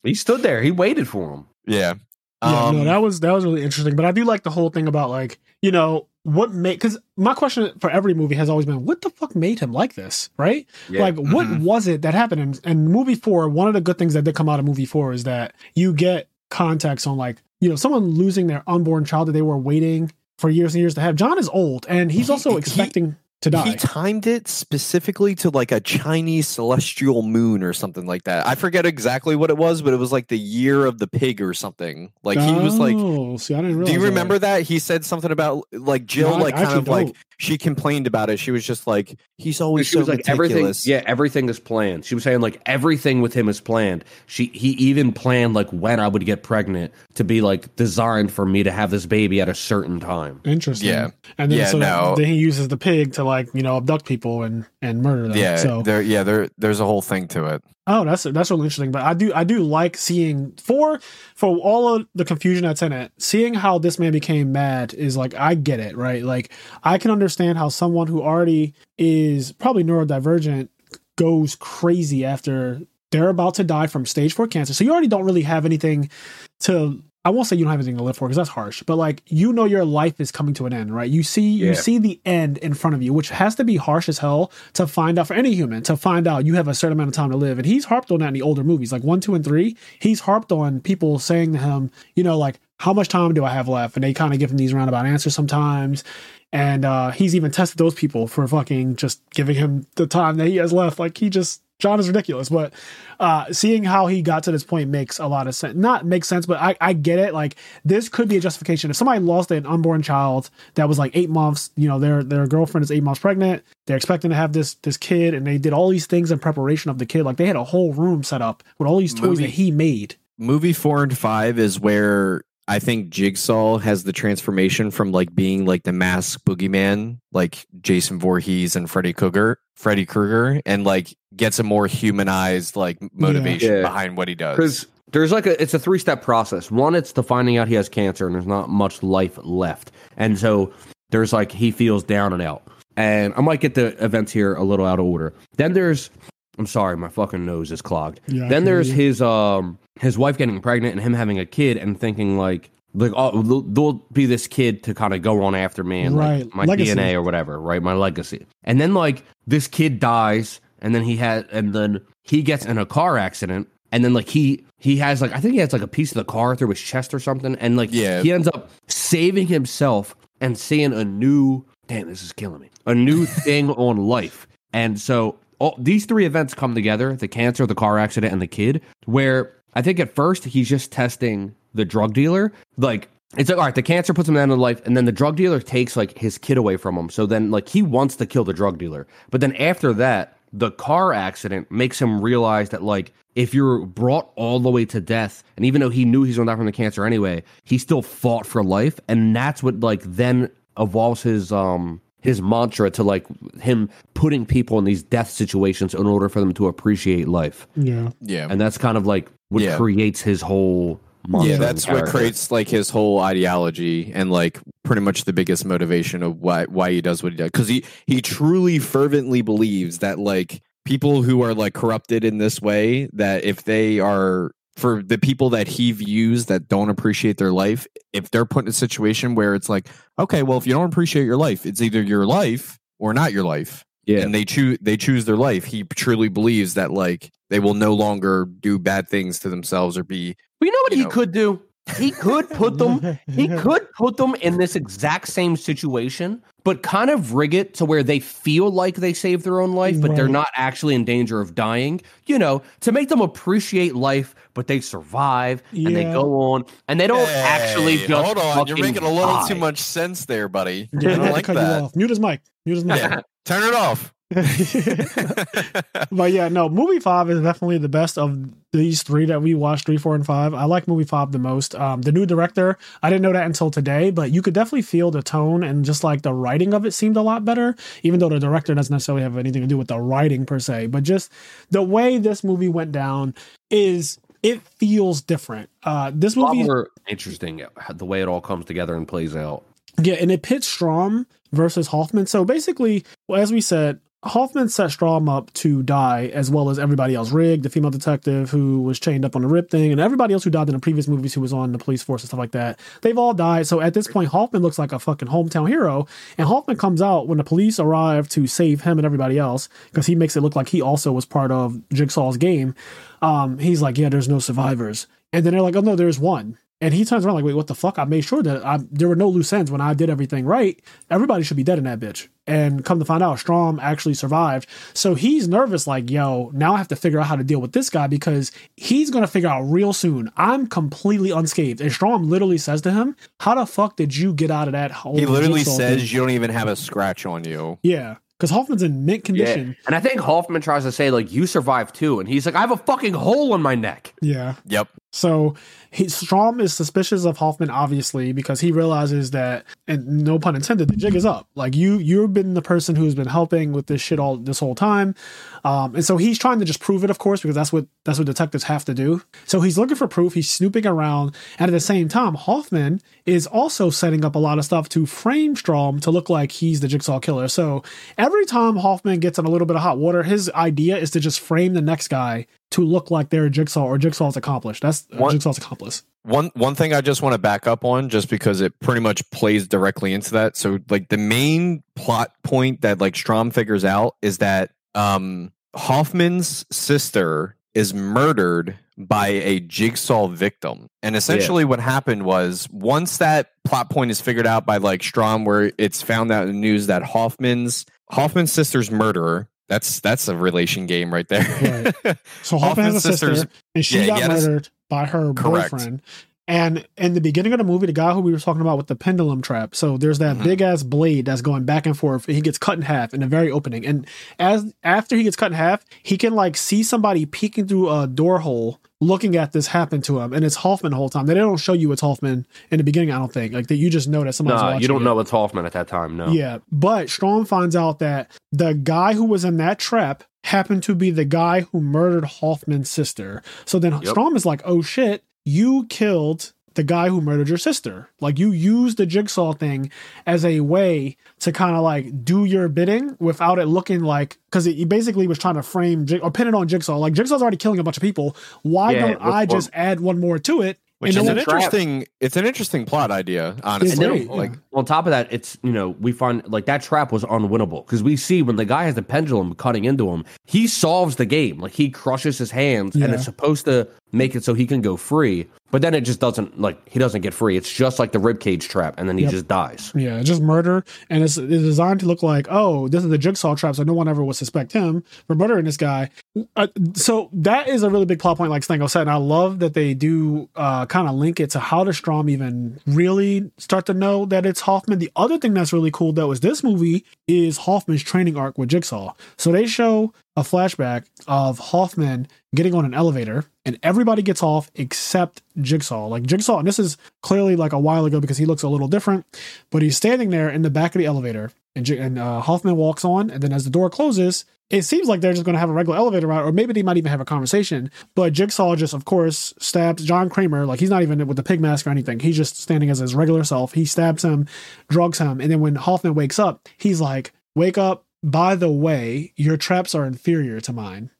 He stood there. He waited for him. Yeah. No, that was really interesting. But I do like the whole thing about like, you know, what made, because my question for every movie has always been, what the fuck made him like this, right? Yeah. Like, what was it that happened? And movie 4, one of the good things that did come out of movie 4 is that you get context on like, you know, someone losing their unborn child that they were waiting for years and years to have. John is old, and he's also expecting to die. He timed it specifically to like a Chinese celestial moon or something like that. I forget exactly what it was, but it was like the year of the pig or something. Like he was like, see, I didn't realize. Do you remember that? He said something about like Jill, no, like I kind of don't. Like she complained about it. She was just like, he's always she so was like ridiculous. Everything, everything is planned. She was saying like everything with him is planned. He even planned like when I would get pregnant to be like designed for me to have this baby at a certain time. Interesting. Yeah, and then then he uses the pig to like, you know, abduct people and murder them. Yeah, so there's a whole thing to it. Oh, that's really interesting. But I do like seeing for all of the confusion that's in it, seeing how this man became mad is like, I get it, right? Like I can understand how someone who already is probably neurodivergent goes crazy after they're about to die from stage 4 cancer. So you already don't really have anything to, I won't say you don't have anything to live for because that's harsh, but like, you know, your life is coming to an end, right? You see the end in front of you, which has to be harsh as hell to find out for any human, to find out you have a certain amount of time to live. And he's harped on that in the older movies, like 1, 2, and 3. He's harped on people saying to him, you know, like, how much time do I have left? And they kind of give him these roundabout answers sometimes. And he's even tested those people for fucking just giving him the time that he has left. Like John is ridiculous, but seeing how he got to this point makes a lot of sense. Not makes sense, but I get it. Like this could be a justification. If somebody lost an unborn child that was like 8 months, you know, their girlfriend is 8 months pregnant, they're expecting to have this kid, and they did all these things in preparation of the kid. Like they had a whole room set up with all these toys that he made. Movie 4 and 5 is where I think Jigsaw has the transformation from like being like the masked boogeyman, like Jason Voorhees and Freddy Krueger, and like gets a more humanized like motivation behind what he does. Because there's like it's a 3-step process. One, it's the finding out he has cancer and there's not much life left. And so there's like he feels down and out. And I might get the events here a little out of order. Then there's I'm sorry, my fucking nose is clogged. Yeah, then there's his wife getting pregnant and him having a kid and thinking like oh, there'll be this kid to kind of go on after me and right. like my legacy. DNA or whatever, right? My legacy. And then like this kid dies and then he gets in a car accident and then like he has like I think he has like a piece of the car through his chest or something and like yeah. he ends up saving himself and seeing a new damn this is killing me a new thing on life. And so all these three events come together, the cancer, the car accident, and the kid, where I think at first he's just testing the drug dealer. Like, it's like, all right, the cancer puts him down in life, and then the drug dealer takes, like, his kid away from him. So then, like, he wants to kill the drug dealer. But then after that, the car accident makes him realize that, like, if you're brought all the way to death, and even though he knew he's going to die from the cancer anyway, he still fought for life. And that's what, like, then evolves his mantra to like him putting people in these death situations in order for them to appreciate life. Yeah. Yeah. And that's kind of like what creates his whole mantra. Yeah, that's what creates like his whole ideology and like pretty much the biggest motivation of why he does what he does. Because he truly fervently believes that like people who are like corrupted in this way, that if they are for the people that he views that don't appreciate their life, if they're put in a situation where it's like, okay, well, if you don't appreciate your life, it's either your life or not your life. Yeah. And they choose their life. He truly believes that like they will no longer do bad things to themselves or be. Well, you know what he could do? He could put them in this exact same situation, but kind of rig it to where they feel like they saved their own life, but right. they're not actually in danger of dying, you know, to make them appreciate life, but they survive and they go on and they don't actually just hold on, you're making a little too much sense there, buddy. Yeah, I don't like that. Mute his mic. Yeah. Turn it off. But yeah, no, movie 5 is definitely the best of these three that we watched, 3, 4, and 5. I like movie 5 the most. The new director, I didn't know that until today, but you could definitely feel the tone and just like the writing of it seemed a lot better, even though the director doesn't necessarily have anything to do with the writing per se, but just the way this movie went down is it feels different. This movie is interesting, the way it all comes together and plays out. Yeah, and it pits Strahm versus Hoffman. So basically, as we said, Hoffman set Strahm up to die, as well as everybody else. Rigg, the female detective who was chained up on the rip thing, and everybody else who died in the previous movies who was on the police force and stuff like that. They've all died. So at this point, Hoffman looks like a fucking hometown hero. And Hoffman comes out when the police arrive to save him and everybody else, because he makes it look like he also was part of Jigsaw's game. He's like, yeah, there's no survivors. And then they're like, oh, no, there's one. And he turns around like, wait, what the fuck? I made sure that there were no loose ends when I did everything right. Everybody should be dead in that bitch. And come to find out, Strahm actually survived. So he's nervous like, yo, now I have to figure out how to deal with this guy because he's going to figure out real soon. I'm completely unscathed. And Strahm literally says to him, how the fuck did you get out of that hole? He literally says thing? You don't even have a scratch on you. Yeah. Because Hoffman's in mint condition. Yeah. And I think Hoffman tries to say, like, you survived too. And he's like, I have a fucking hole in my neck. Yeah. Yep. So Strahm is suspicious of Hoffman, obviously, because he realizes that, and no pun intended, the jig is up. Like, you've been the person who's been helping with this shit all this whole time. And so he's trying to just prove it, of course, because that's what detectives have to do. So he's looking for proof. He's snooping around. And at the same time, Hoffman is also setting up a lot of stuff to frame Strahm to look like he's the Jigsaw killer. So every time Hoffman gets in a little bit of hot water, his idea is to just frame the next guy to look like they're Jigsaw or Jigsaw's accomplice. That's Jigsaw's accomplice. One thing I just want to back up on, just because it pretty much plays directly into that. So, like, the main plot point that, like, Strahm figures out is that Hoffman's sister is murdered by a Jigsaw victim. And essentially what happened was, once that plot point is figured out by, like, Strahm, where it's found out in the news that Hoffman's sister's murderer, that's a relation game right there. Right. So Hoffman has a sister, and she got murdered by her boyfriend. And in the beginning of the movie, the guy who we were talking about with the pendulum trap, so there's that big ass blade that's going back and forth, and he gets cut in half in the very opening. And after he gets cut in half, he can like see somebody peeking through a door hole, looking at this happen to him, and it's Hoffman the whole time. They don't show you it's Hoffman in the beginning, I don't think. Like, that you just know that somebody's watching. You don't know it's Hoffman at that time, no. Yeah, but Strahm finds out that the guy who was in that trap happened to be the guy who murdered Hoffman's sister. So then Strahm is like, oh shit, you killed the guy who murdered your sister. Like, you use the jigsaw thing as a way to kind of like do your bidding without it looking like, because he basically was trying to frame or pin it on Jigsaw. Like, Jigsaw's already killing a bunch of people. Why don't I just add one more to it? Which is an interesting plot idea, honestly. Then, like, on top of that, it's, you know, we find like that trap was unwinnable because we see when the guy has the pendulum cutting into him, he solves the game. Like, he crushes his hands and it's supposed to make it so he can go free. But then it just doesn't, like, he doesn't get free. It's just like the ribcage trap, and then he just dies. Yeah, it's just murder. And it's designed to look like, oh, this is the jigsaw trap, so no one ever would suspect him for murdering this guy. So that is a really big plot point, like Stango said, and I love that they do kind of link it to how does Strahm even really start to know that it's Hoffman. The other thing that's really cool, though, is this movie is Hoffman's training arc with Jigsaw. So they show a flashback of Hoffman getting on an elevator, and everybody gets off except Jigsaw. Like, Jigsaw, and this is clearly like a while ago because he looks a little different, but he's standing there in the back of the elevator, and Hoffman walks on, and then as the door closes, it seems like they're just going to have a regular elevator ride, or maybe they might even have a conversation, but Jigsaw just, of course, stabs John Kramer. Like, he's not even with the pig mask or anything. He's just standing as his regular self. He stabs him, drugs him, and then when Hoffman wakes up, he's like, wake up, by the way, your traps are inferior to mine.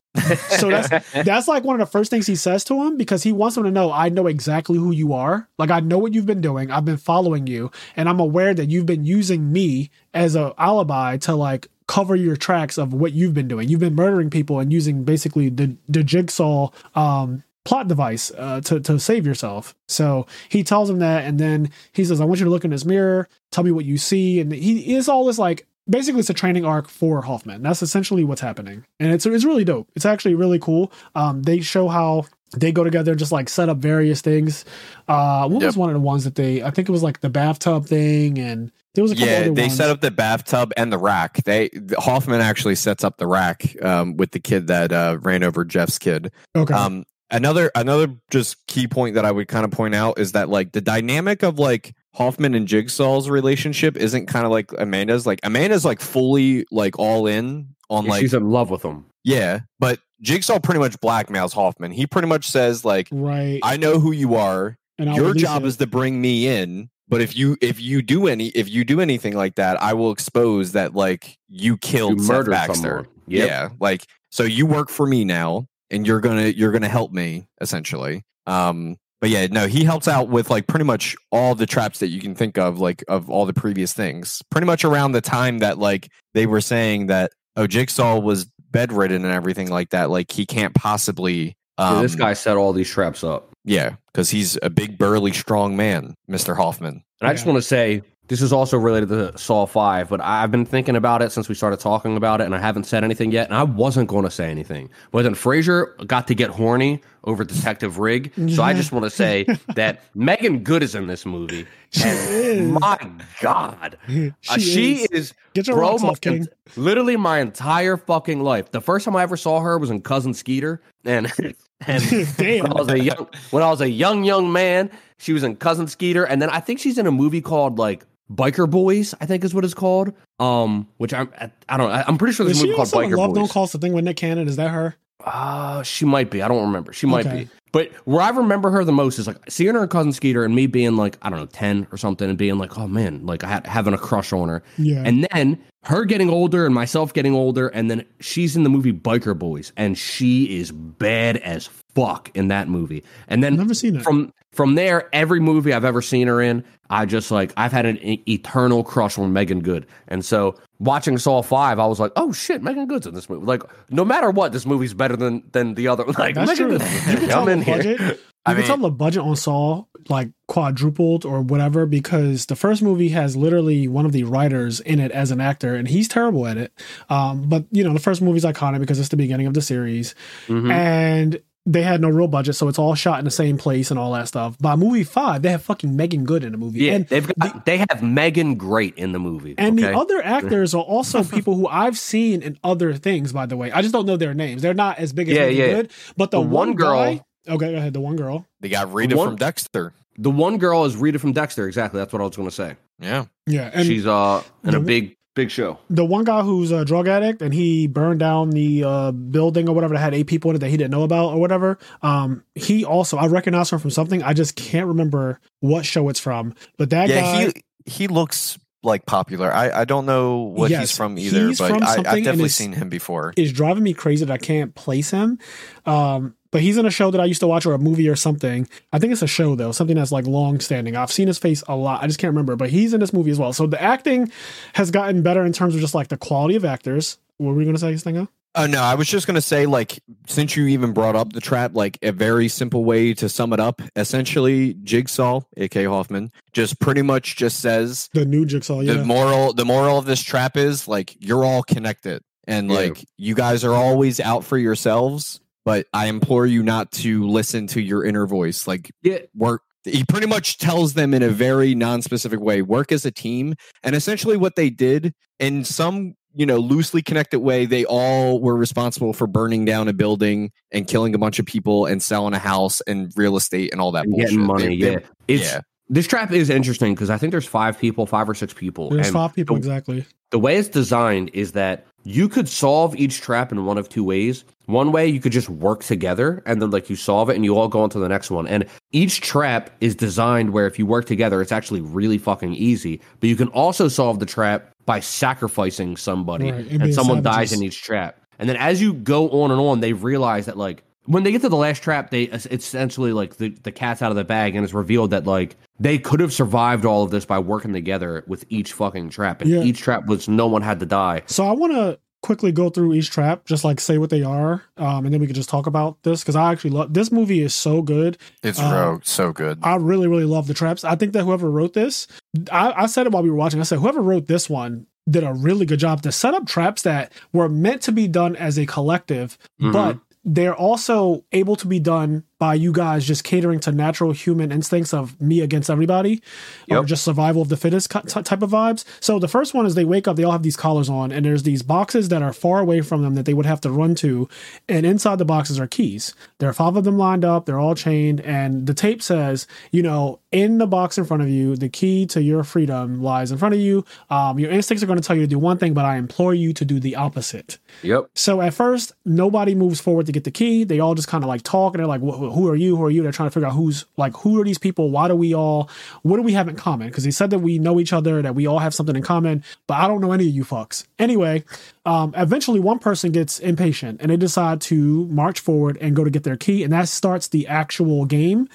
So that's like one of the first things he says to him, because he wants him to know, I know exactly who you are. Like, I know what you've been doing. I've been following you, and I'm aware that you've been using me as an alibi to like cover your tracks of what you've been doing. You've been murdering people and using basically the jigsaw plot device to save yourself. So he tells him that, and then he says, I want you to look in this mirror. Tell me what you see. And he is all this like, basically, it's a training arc for Hoffman. That's essentially what's happening. And it's really dope. It's actually really cool. They show how they go together, just like set up various things. What was one of the ones that I think it was like the bathtub thing, and there was a couple other ones. Yeah, they set up the bathtub and the rack. Hoffman actually sets up the rack with the kid that ran over Jeff's kid. Okay. Another just key point that I would kind of point out is that like the dynamic of like Hoffman and Jigsaw's relationship isn't kind of like Amanda's. Like, Amanda's like fully like all in on like, she's in love with him. Yeah, but Jigsaw pretty much blackmails Hoffman. He pretty much says like, right, I know who you are. And your job is to bring me in. But if you do anything like that, I will expose that like you murdered Baxter. Yep. Yeah, like, so you work for me now, and you're gonna help me essentially. But yeah, no, he helps out with like pretty much all the traps that you can think of, like of all the previous things. Pretty much around the time that like they were saying that, oh, Jigsaw was bedridden and everything like that. Like, he can't possibly. So this guy set all these traps up. Yeah, because he's a big, burly, strong man, Mr. Hoffman. And I just want to say, this is also related to Saw V, but I've been thinking about it since we started talking about it, and I haven't said anything yet, and I wasn't going to say anything. But then Fraser got to get horny over Detective Rigg, so I just want to say that Megan Good is in this movie. And my God. She is Get your rocks off, King. Literally my entire fucking life. The first time I ever saw her was in Cousin Skeeter, and when I was a young man, she was in Cousin Skeeter, and then I think she's in a movie called like Biker Boys, I think is what it's called. Which I don't know. I'm pretty sure this movie called Biker Boys. Don't Call the thing with Nick Cannon. Is that her? She might be. I don't remember. She might be. But where I remember her the most is like seeing her in Cousin Skeeter and me being like, I don't know, 10 or something, and being like, oh man, like I had having a crush on her. Yeah. And then her getting older and myself getting older, and then she's in the movie Biker Boys, and she is bad as fuck in that movie. And then never seen it. From there, every movie I've ever seen her in, I just like, I've had an eternal crush on Megan Good. And so watching Saw V, I was like, oh shit, Megan Good's in this movie. Like, no matter what, this movie's better than the other. Like, that's Megan Good. I'm in budget. Here. You can tell the budget on Saw like quadrupled or whatever, because the first movie has literally one of the writers in it as an actor, and he's terrible at it. But you know, the first movie's iconic because it's the beginning of the series. Mm-hmm. And they had no real budget, so it's all shot in the same place and all that stuff. By movie 5, they have fucking Megan Good in the movie. Yeah, and they have Megan Great in the movie. And the other actors are also people who I've seen in other things, by the way. I just don't know their names. They're not as big as Megan Good. But the one girl. They got Rita from Dexter. The one girl is Rita from Dexter, exactly. That's what I was going to say. Yeah. Yeah. And she's in a big Big Show. The one guy who's a drug addict and he burned down the building or whatever that had 8 people in it that he didn't know about or whatever. He also, I recognize him from something. I just can't remember what show it's from. But that guy. He looks like popular. I don't know what he's from either, but I've definitely seen him before. It's driving me crazy that I can't place him. But he's in a show that I used to watch or a movie or something. I think it's a show, though, something that's like long standing. I've seen his face a lot. I just can't remember, but he's in this movie as well. So the acting has gotten better in terms of just like the quality of actors. What were we going to say, Stango? No, I was just going to say, like, since you even brought up the trap, like a very simple way to sum it up, essentially Jigsaw, a.k.a. Hoffman, just pretty much just says the new Jigsaw. Yeah. The moral of this trap is like, you're all connected and like you guys are always out for yourselves. But I implore you not to listen to your inner voice. Like, work. He pretty much tells them in a very non-specific way, work as a team. And essentially what they did in some, loosely connected way, they all were responsible for burning down a building and killing a bunch of people and selling a house and real estate and all that bullshit. Getting money, This trap is interesting because I think there's 5 or 6 people. There's 5 people, exactly. The way it's designed is that you could solve each trap in one of 2 ways. One way, you could just work together, and then like you solve it, and you all go on to the next one. And each trap is designed where if you work together, it's actually really fucking easy. But you can also solve the trap by sacrificing somebody, and someone dies in each trap. And then as you go on, they realize that like when they get to the last trap, it's essentially like the cat's out of the bag, and it's revealed that like they could have survived all of this by working together with each fucking trap. And each trap was no one had to die. So I want to quickly go through each trap, just like say what they are, and then we can just talk about this, because I actually love this movie. Is so good. It's so good. I really, really love the traps. I think that whoever wrote this, I said it while we were watching, I said whoever wrote this one did a really good job to set up traps that were meant to be done as a collective, but they're also able to be done by you guys just catering to natural human instincts of me against everybody, or just survival of the fittest type of vibes. So the first one is they wake up, they all have these collars on, and there's these boxes that are far away from them that they would have to run to, and inside the boxes are keys. There are 5 of them lined up, they're all chained, and the tape says, in the box in front of you, the key to your freedom lies in front of you. Your instincts are going to tell you to do one thing, but I implore you to do the opposite. So at first, nobody moves forward to get the key. They all just kind of like talk, and they're like, who are you? Who are you? They're trying to figure out who are these people? Why do we all, what do we have in common? Because they said that we know each other, that we all have something in common, but I don't know any of you fucks. Anyway, eventually one person gets impatient and they decide to march forward and go to get their key. And that starts the actual game.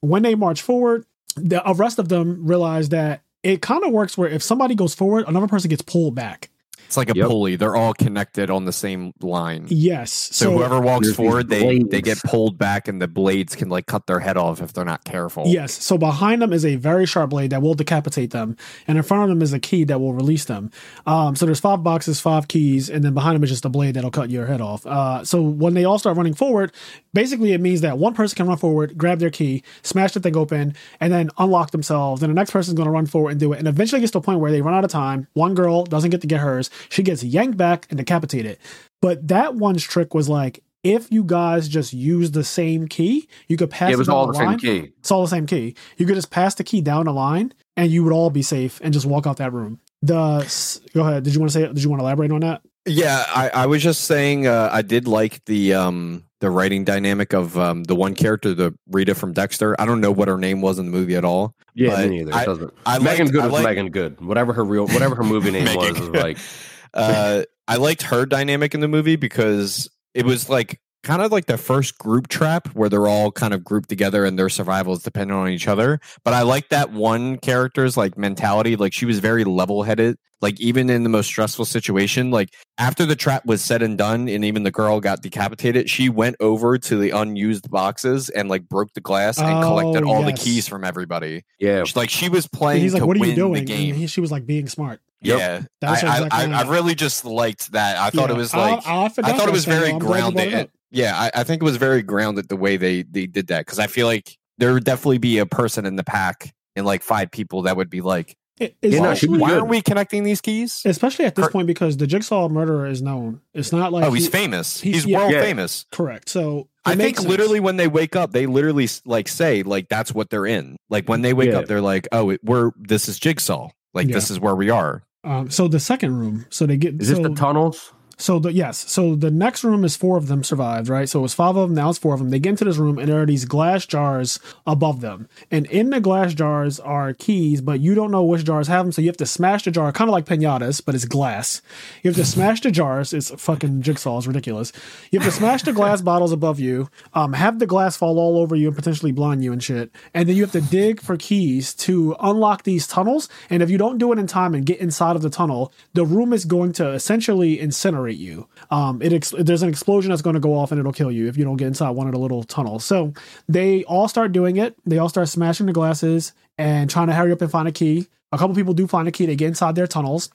When they march forward, the rest of them realize that it kind of works where if somebody goes forward, another person gets pulled back. It's like a pulley. They're all connected on the same line. Yes. So whoever walks forward, they get pulled back, and the blades can like cut their head off if they're not careful. Yes. So behind them is a very sharp blade that will decapitate them, and in front of them is a key that will release them. So there's 5 boxes, 5 keys, and then behind them is just a blade that'll cut your head off. So when they all start running forward, basically it means that one person can run forward, grab their key, smash the thing open, and then unlock themselves. And the next person's going to run forward and do it. And eventually it gets to a point where they run out of time. One girl doesn't get hers. She gets yanked back and decapitated. But that one's trick was like, if you guys just use the same key, you could pass it was all the same key. It's all the same key. You could just pass the key down the line and you would all be safe and just walk out that room. Go ahead. Did you want to elaborate on that? Yeah, I was just saying I did like the writing dynamic of the one character, the Rita from Dexter. I don't know what her name was in the movie at all. Yeah, me neither. It doesn't. Megan Good. Whatever her movie name was. Is like, I liked her dynamic in the movie because it was like kind of like the first group trap where they're all kind of grouped together and their survival is dependent on each other. But I like that one character's like mentality. Like she was very level-headed. Like even in the most stressful situation, like after the trap was said and done and even the girl got decapitated, she went over to the unused boxes and like broke the glass and collected all the keys from everybody. Yeah. She was playing and he's like, what are you doing? The game. And she was like being smart. Yeah. I really just liked that. I thought it was like, I thought it was very grounded. Yeah. I think it was very grounded the way they did that. Cause I feel like there would definitely be a person in the pack and like 5 people that would be like, why are we connecting these keys? Especially at this point, because the Jigsaw murderer is known. It's not like he's famous. He's world famous. Correct. So I think literally when they wake up, they literally like say like that's what they're in. Like when they wake up, they're like, this is Jigsaw. Like this is where we are. So the second room. So they get. Is this the tunnels? Yes. So the next room is four of them survived, right? So it was five of them. Now it's four of them. They get into this room and there are these glass jars above them. And in the glass jars are keys, but you don't know which jars have them. So you have to smash the jar, kind of like piñatas, but it's glass. You have to smash the jars. It's fucking Jigsaw. It's ridiculous. You have to smash the glass bottles above you, have the glass fall all over you and potentially blind you and shit. And then you have to dig for keys to unlock these tunnels. And if you don't do it in time and get inside of the tunnel, the room is going to essentially incinerate you. There's an explosion that's going to go off and it'll kill you if you don't get inside one of the little tunnels. So they all start doing it. They all start smashing the glasses and trying to hurry up and find a key. A couple people do find a key. They get inside their tunnels.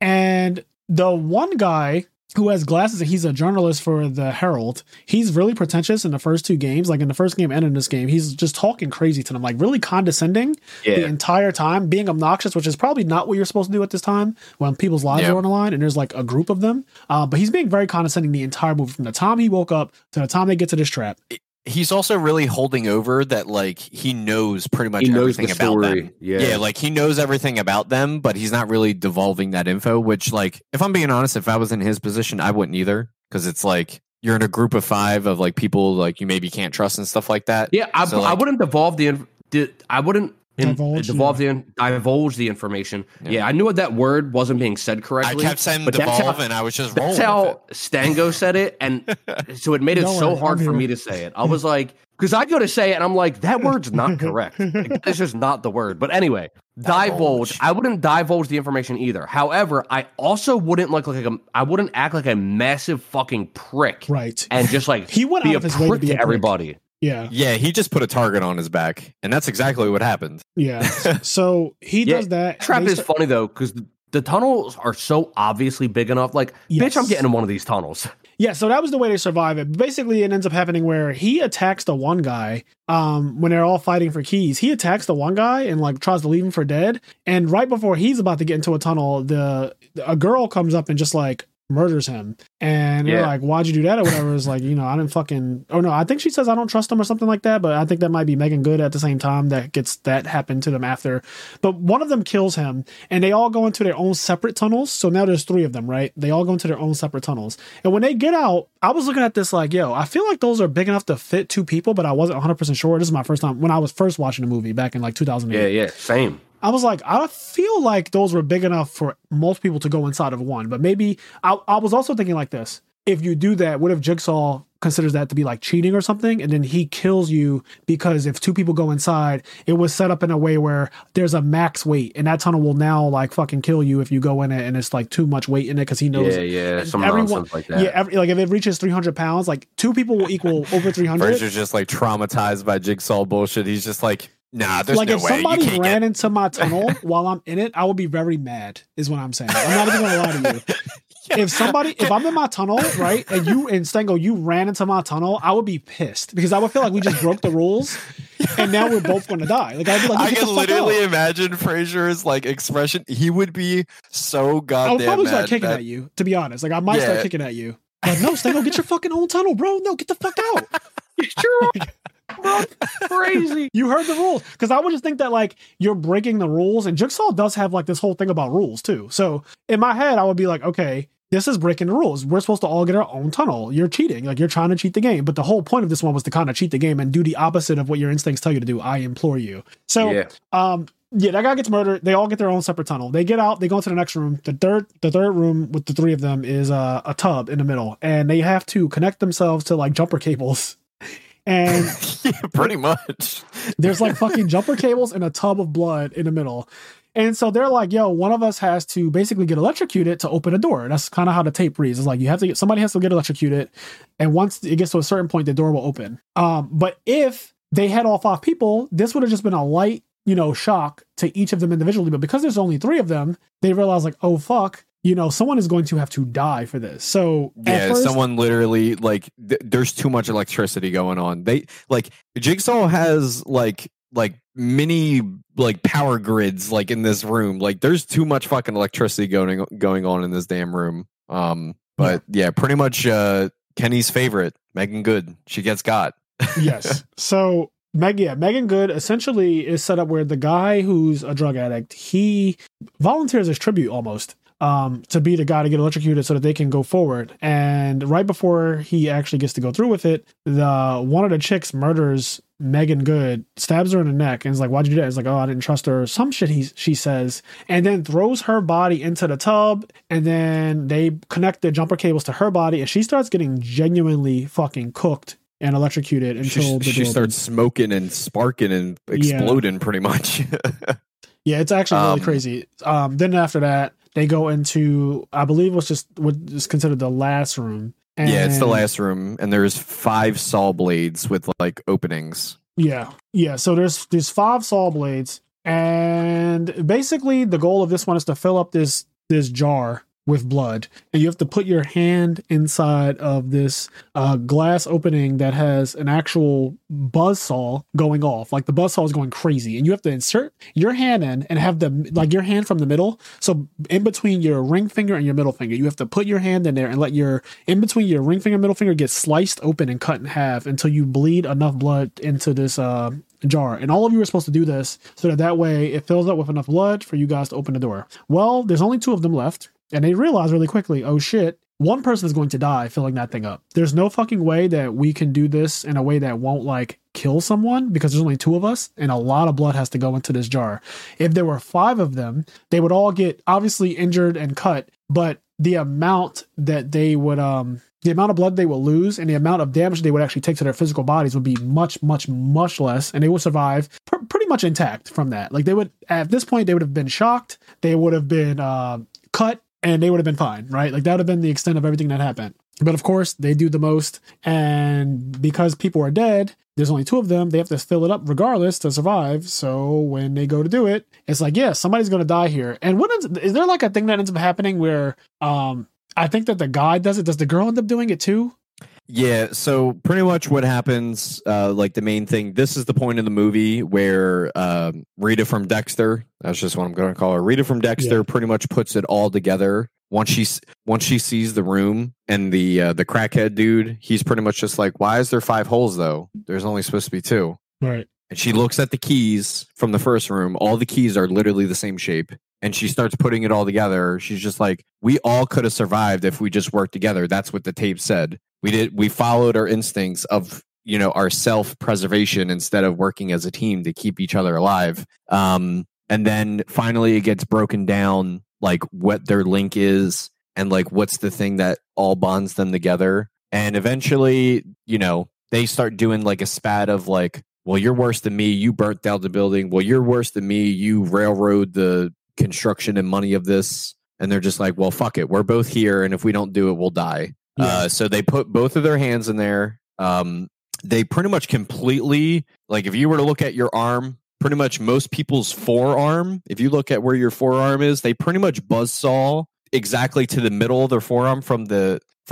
And the one guy who has glasses, and he's a journalist for the Herald. He's really pretentious in the first two games. Like in the first game and in this game, he's just talking crazy to them, like really condescending the entire time, being obnoxious, which is probably not what you're supposed to do at this time when people's lives are on the line and there's like a group of them. But he's being very condescending the entire movie from the time he woke up to the time they get to this trap. He's also really holding over that, like, he knows pretty much everything about them. Yeah, like, he knows everything about them, but he's not really devolving that info, which, like, if I'm being honest, if I was in his position, I wouldn't either, because it's, like, you're in a group of five of, like, people, like, you maybe can't trust and stuff like that. Yeah, I wouldn't devolve divulge the information. Yeah, I knew that word wasn't being said correctly. I kept saying devolve, and I was just wrong. That's how Stango said it, and so it made it so hard for me to say it. I was like, because I go to say it, and I'm like, that word's not correct. Like, that's just not the word. But anyway, divulge. I wouldn't divulge the information either. However, I also wouldn't I wouldn't act like a massive fucking prick, right? And just like he went be out a his prick way to be a everybody. Prick. Yeah, he just put a target on his back, and that's exactly what happened. Yeah, so he does that. Trap is funny, though, because the tunnels are so obviously big enough. Like, bitch, I'm getting in one of these tunnels. Yeah, so that was the way they survive it. Basically, it ends up happening where he attacks the one guy when they're all fighting for keys. He attacks the one guy and, like, tries to leave him for dead. And right before he's about to get into a tunnel, a girl comes up and just, like, murders him, and we're like, why'd you do that or whatever. It's like, you know, I didn't fucking, oh no, I think she says I don't trust him or something like that, but I think that might be Megan Good at the same time that gets that happened to them after. But one of them kills him, and they all go into their own separate tunnels. So now there's three of them, right? They all go into their own separate tunnels, and when they get out, I was looking at this like, yo, I feel like those are big enough to fit two people, but I wasn't 100% sure. This is my first time when I was first watching the movie back in like 2008. Yeah, same. I was like, I feel like those were big enough for most people to go inside of one. But maybe I was also thinking like this. If you do that, what if Jigsaw considers that to be like cheating or something? And then he kills you because if two people go inside, it was set up in a way where there's a max weight, and that tunnel will now like fucking kill you if you go in it and it's like too much weight in it because he knows. Yeah. Some nonsense like that. Yeah, like if it reaches 300 pounds, like two people will equal over 300. Fraser's just like traumatized by Jigsaw bullshit. He's just like, nah, there's like no way. Like if somebody ran into my tunnel while I'm in it, I would be very mad, is what I'm saying. I'm not even going to lie to you. If I'm in my tunnel, right, and you and Stango, you ran into my tunnel, I would be pissed because I would feel like we just broke the rules and now we're both going to die. Like, I'd be like, I can literally imagine Fraser's like expression. He would be so goddamn mad. I would probably start kicking at you, to be honest. Like, I might start kicking at you. Like, no, Stango, get your fucking own tunnel, bro. No, get the fuck out. Get your own. Bro, crazy. You heard the rules. Because I would just think that like you're breaking the rules, and Jigsaw does have like this whole thing about rules too. So in my head I would be like, okay, this is breaking the rules. We're supposed to all get our own tunnel. You're cheating. Like, you're trying to cheat the game. But the whole point of this one was to kind of cheat the game and do the opposite of what your instincts tell you to do. I implore you. So that guy gets murdered. They all get their own separate tunnel. They get out. They go into the next room. The third room with the three of them is a tub in the middle, and they have to connect themselves to like jumper cables. And pretty much there's like fucking jumper cables and a tub of blood in the middle. And so they're like, yo, one of us has to basically get electrocuted to open a door. And that's kind of how the tape reads. It's like, somebody has to get electrocuted. And once it gets to a certain point, the door will open. But if they had all five people, this would have just been a light, you know, shock to each of them individually. But because there's only three of them, they realize like, oh fuck, you know, someone is going to have to die for this. So first, someone literally like there's too much electricity going on. They like Jigsaw has like mini like power grids like in this room. Like there's too much fucking electricity going on in this damn room. But yeah, pretty much Kenny's favorite, Megan Good. She gets got. Yes. So Megan Good essentially is set up where the guy who's a drug addict, he volunteers as tribute almost to be the guy to get electrocuted so that they can go forward. And right before he actually gets to go through with it, one of the chicks murders Megan Good, stabs her in the neck, and is like, "Why'd you do that?" It's like, "Oh, I didn't trust her." Some shit she says, and then throws her body into the tub, and then they connect the jumper cables to her body, and she starts getting genuinely fucking cooked and electrocuted until she starts smoking and sparking and exploding pretty much. Yeah, it's actually really crazy. Then after that, they go into, I believe, what is considered the last room. And yeah, it's the last room, and there's 5 saw blades with like openings. Yeah. So there's 5 saw blades, and basically the goal of this one is to fill up this jar with blood, and you have to put your hand inside of this glass opening that has an actual buzzsaw going off. Like the buzzsaw is going crazy, and you have to insert your hand in and have your hand from the middle. So in between your ring finger and your middle finger, you have to put your hand in there and let your in between your ring finger and middle finger get sliced open and cut in half until you bleed enough blood into this jar. And all of you are supposed to do this so that way it fills up with enough blood for you guys to open the door. Well, there's only 2 of them left, and they realize really quickly, oh shit, one person is going to die filling that thing up. There's no fucking way that we can do this in a way that won't like kill someone, because there's only 2 of us and a lot of blood has to go into this jar. If there were 5 of them, they would all get obviously injured and cut, but the amount that they would the amount of blood they will lose and the amount of damage they would actually take to their physical bodies would be much, much, much less, and they will survive pretty much intact from that. Like they would, at this point, they would have been shocked, they would have been cut, and they would have been fine, right? Like that would have been the extent of everything that happened. But of course, they do the most, and because people are dead, there's only 2 of them, they have to fill it up regardless to survive. So when they go to do it, it's like, yeah, somebody's going to die here. And is there like a thing that ends up happening where I think that the guy does it? Does the girl end up doing it too? Yeah, so pretty much what happens, like the main thing, this is the point in the movie where Rita from Dexter, that's just what I'm going to call her, Rita from Dexter pretty much puts it all together. Once she sees the room and the crackhead dude, he's pretty much just like, why is there 5 holes though? There's only supposed to be 2. Right. And she looks at the keys from the first room. All the keys are literally the same shape. And she starts putting it all together. She's just like, we all could have survived if we just worked together. That's what the tape said. We followed our instincts of, you know, our self-preservation instead of working as a team to keep each other alive. And then finally it gets broken down, like what their link is and like what's the thing that all bonds them together. And eventually, you know, they start doing like a spat of like, well, you're worse than me, you burnt down the building. Well, you're worse than me, you railroad the construction and money of this. And they're just like, well, fuck it, we're both here, and if we don't do it, we'll die. So they put both of their hands in there. They pretty much completely, like if you were to look at your arm, pretty much most people's forearm, if you look at where your forearm is, they pretty much buzzsaw exactly to the middle of their forearm, from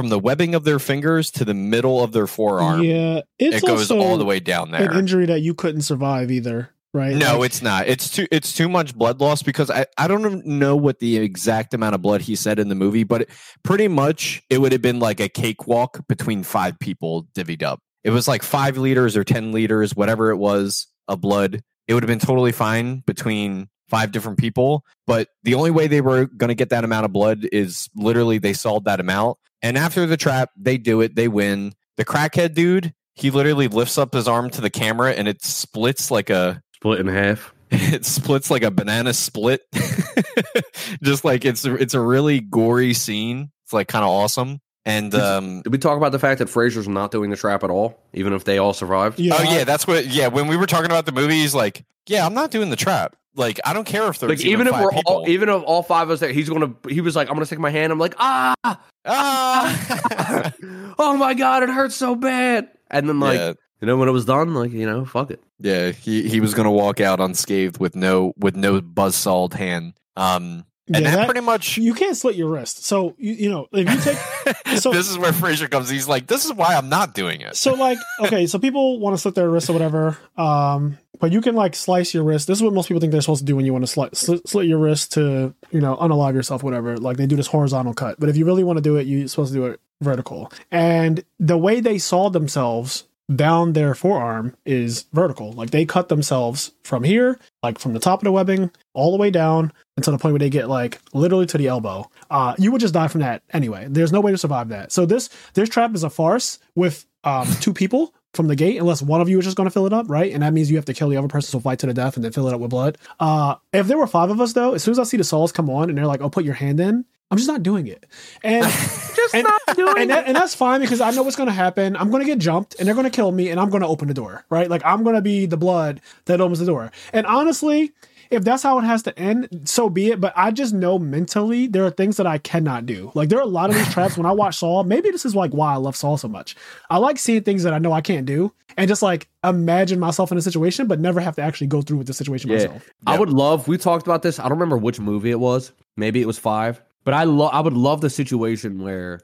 the webbing of their fingers to the middle of their forearm. Yeah, it goes all the way down there. An injury that you couldn't survive either. Right? No, like, it's not. It's too much blood loss, because I don't know what the exact amount of blood he said in the movie, but pretty much it would have been like a cakewalk between 5 people divvied up. It was like 5 liters or 10 liters, whatever it was, of blood. It would have been totally fine between 5 different people. But the only way they were going to get that amount of blood is literally they sold that amount. And after the trap, they do it. They win. The crackhead dude, he literally lifts up his arm to the camera and it splits like a... Split in half. It splits like a banana split. Just like it's a really gory scene. It's like kind of awesome. And did we talk about the fact that Fraser's not doing the trap at all, even if they all survived? Yeah. Oh yeah, that's what. Yeah, when we were talking about the movies, like, yeah, I'm not doing the trap. Like, I don't care if there's like, even if 5 we're people. Even if all 5 of us, he was like, I'm gonna stick my hand. I'm like, ah, oh my god, it hurts so bad. And then like. Yeah. You know, when it was done, like, you know, fuck it. Yeah, he was gonna walk out unscathed with no buzzsawed hand. And yeah, that pretty much, you can't slit your wrist. So you know, if you take this is where Fraser comes. He's like, this is why I'm not doing it. So like, okay, so people want to slit their wrists or whatever. But you can like slice your wrist. This is what most people think they're supposed to do when you want to slit your wrist to, you know, unalive yourself, whatever. Like they do this horizontal cut. But if you really want to do it, you're supposed to do it vertical. And the way they saw themselves down their forearm is vertical. Like they cut themselves from here, like from the top of the webbing all the way down until the point where they get like literally to the elbow. You would just die from that anyway. There's no way to survive that. So this trap is a farce with two people from the gate, unless one of you is just going to fill it up, right? And that means you have to kill the other person, so fight to the death and then fill it up with blood. If there were five of us, though, as soon as I see the saws come on and they're like, oh, put your hand in, I'm just not doing it. And And that's fine, because I know what's going to happen. I'm going to get jumped and they're going to kill me and I'm going to open the door, right? Like I'm going to be the blood that opens the door. And honestly, if that's how it has to end, so be it. But I just know mentally there are things that I cannot do. Like there are a lot of these traps when I watch Saw. Maybe this is like why I love Saw so much. I like seeing things that I know I can't do and just like imagine myself in a situation, but never have to actually go through with the situation myself. Yeah. I would love, we talked about this. I don't remember which movie it was. Maybe it was 5, but I would love the situation where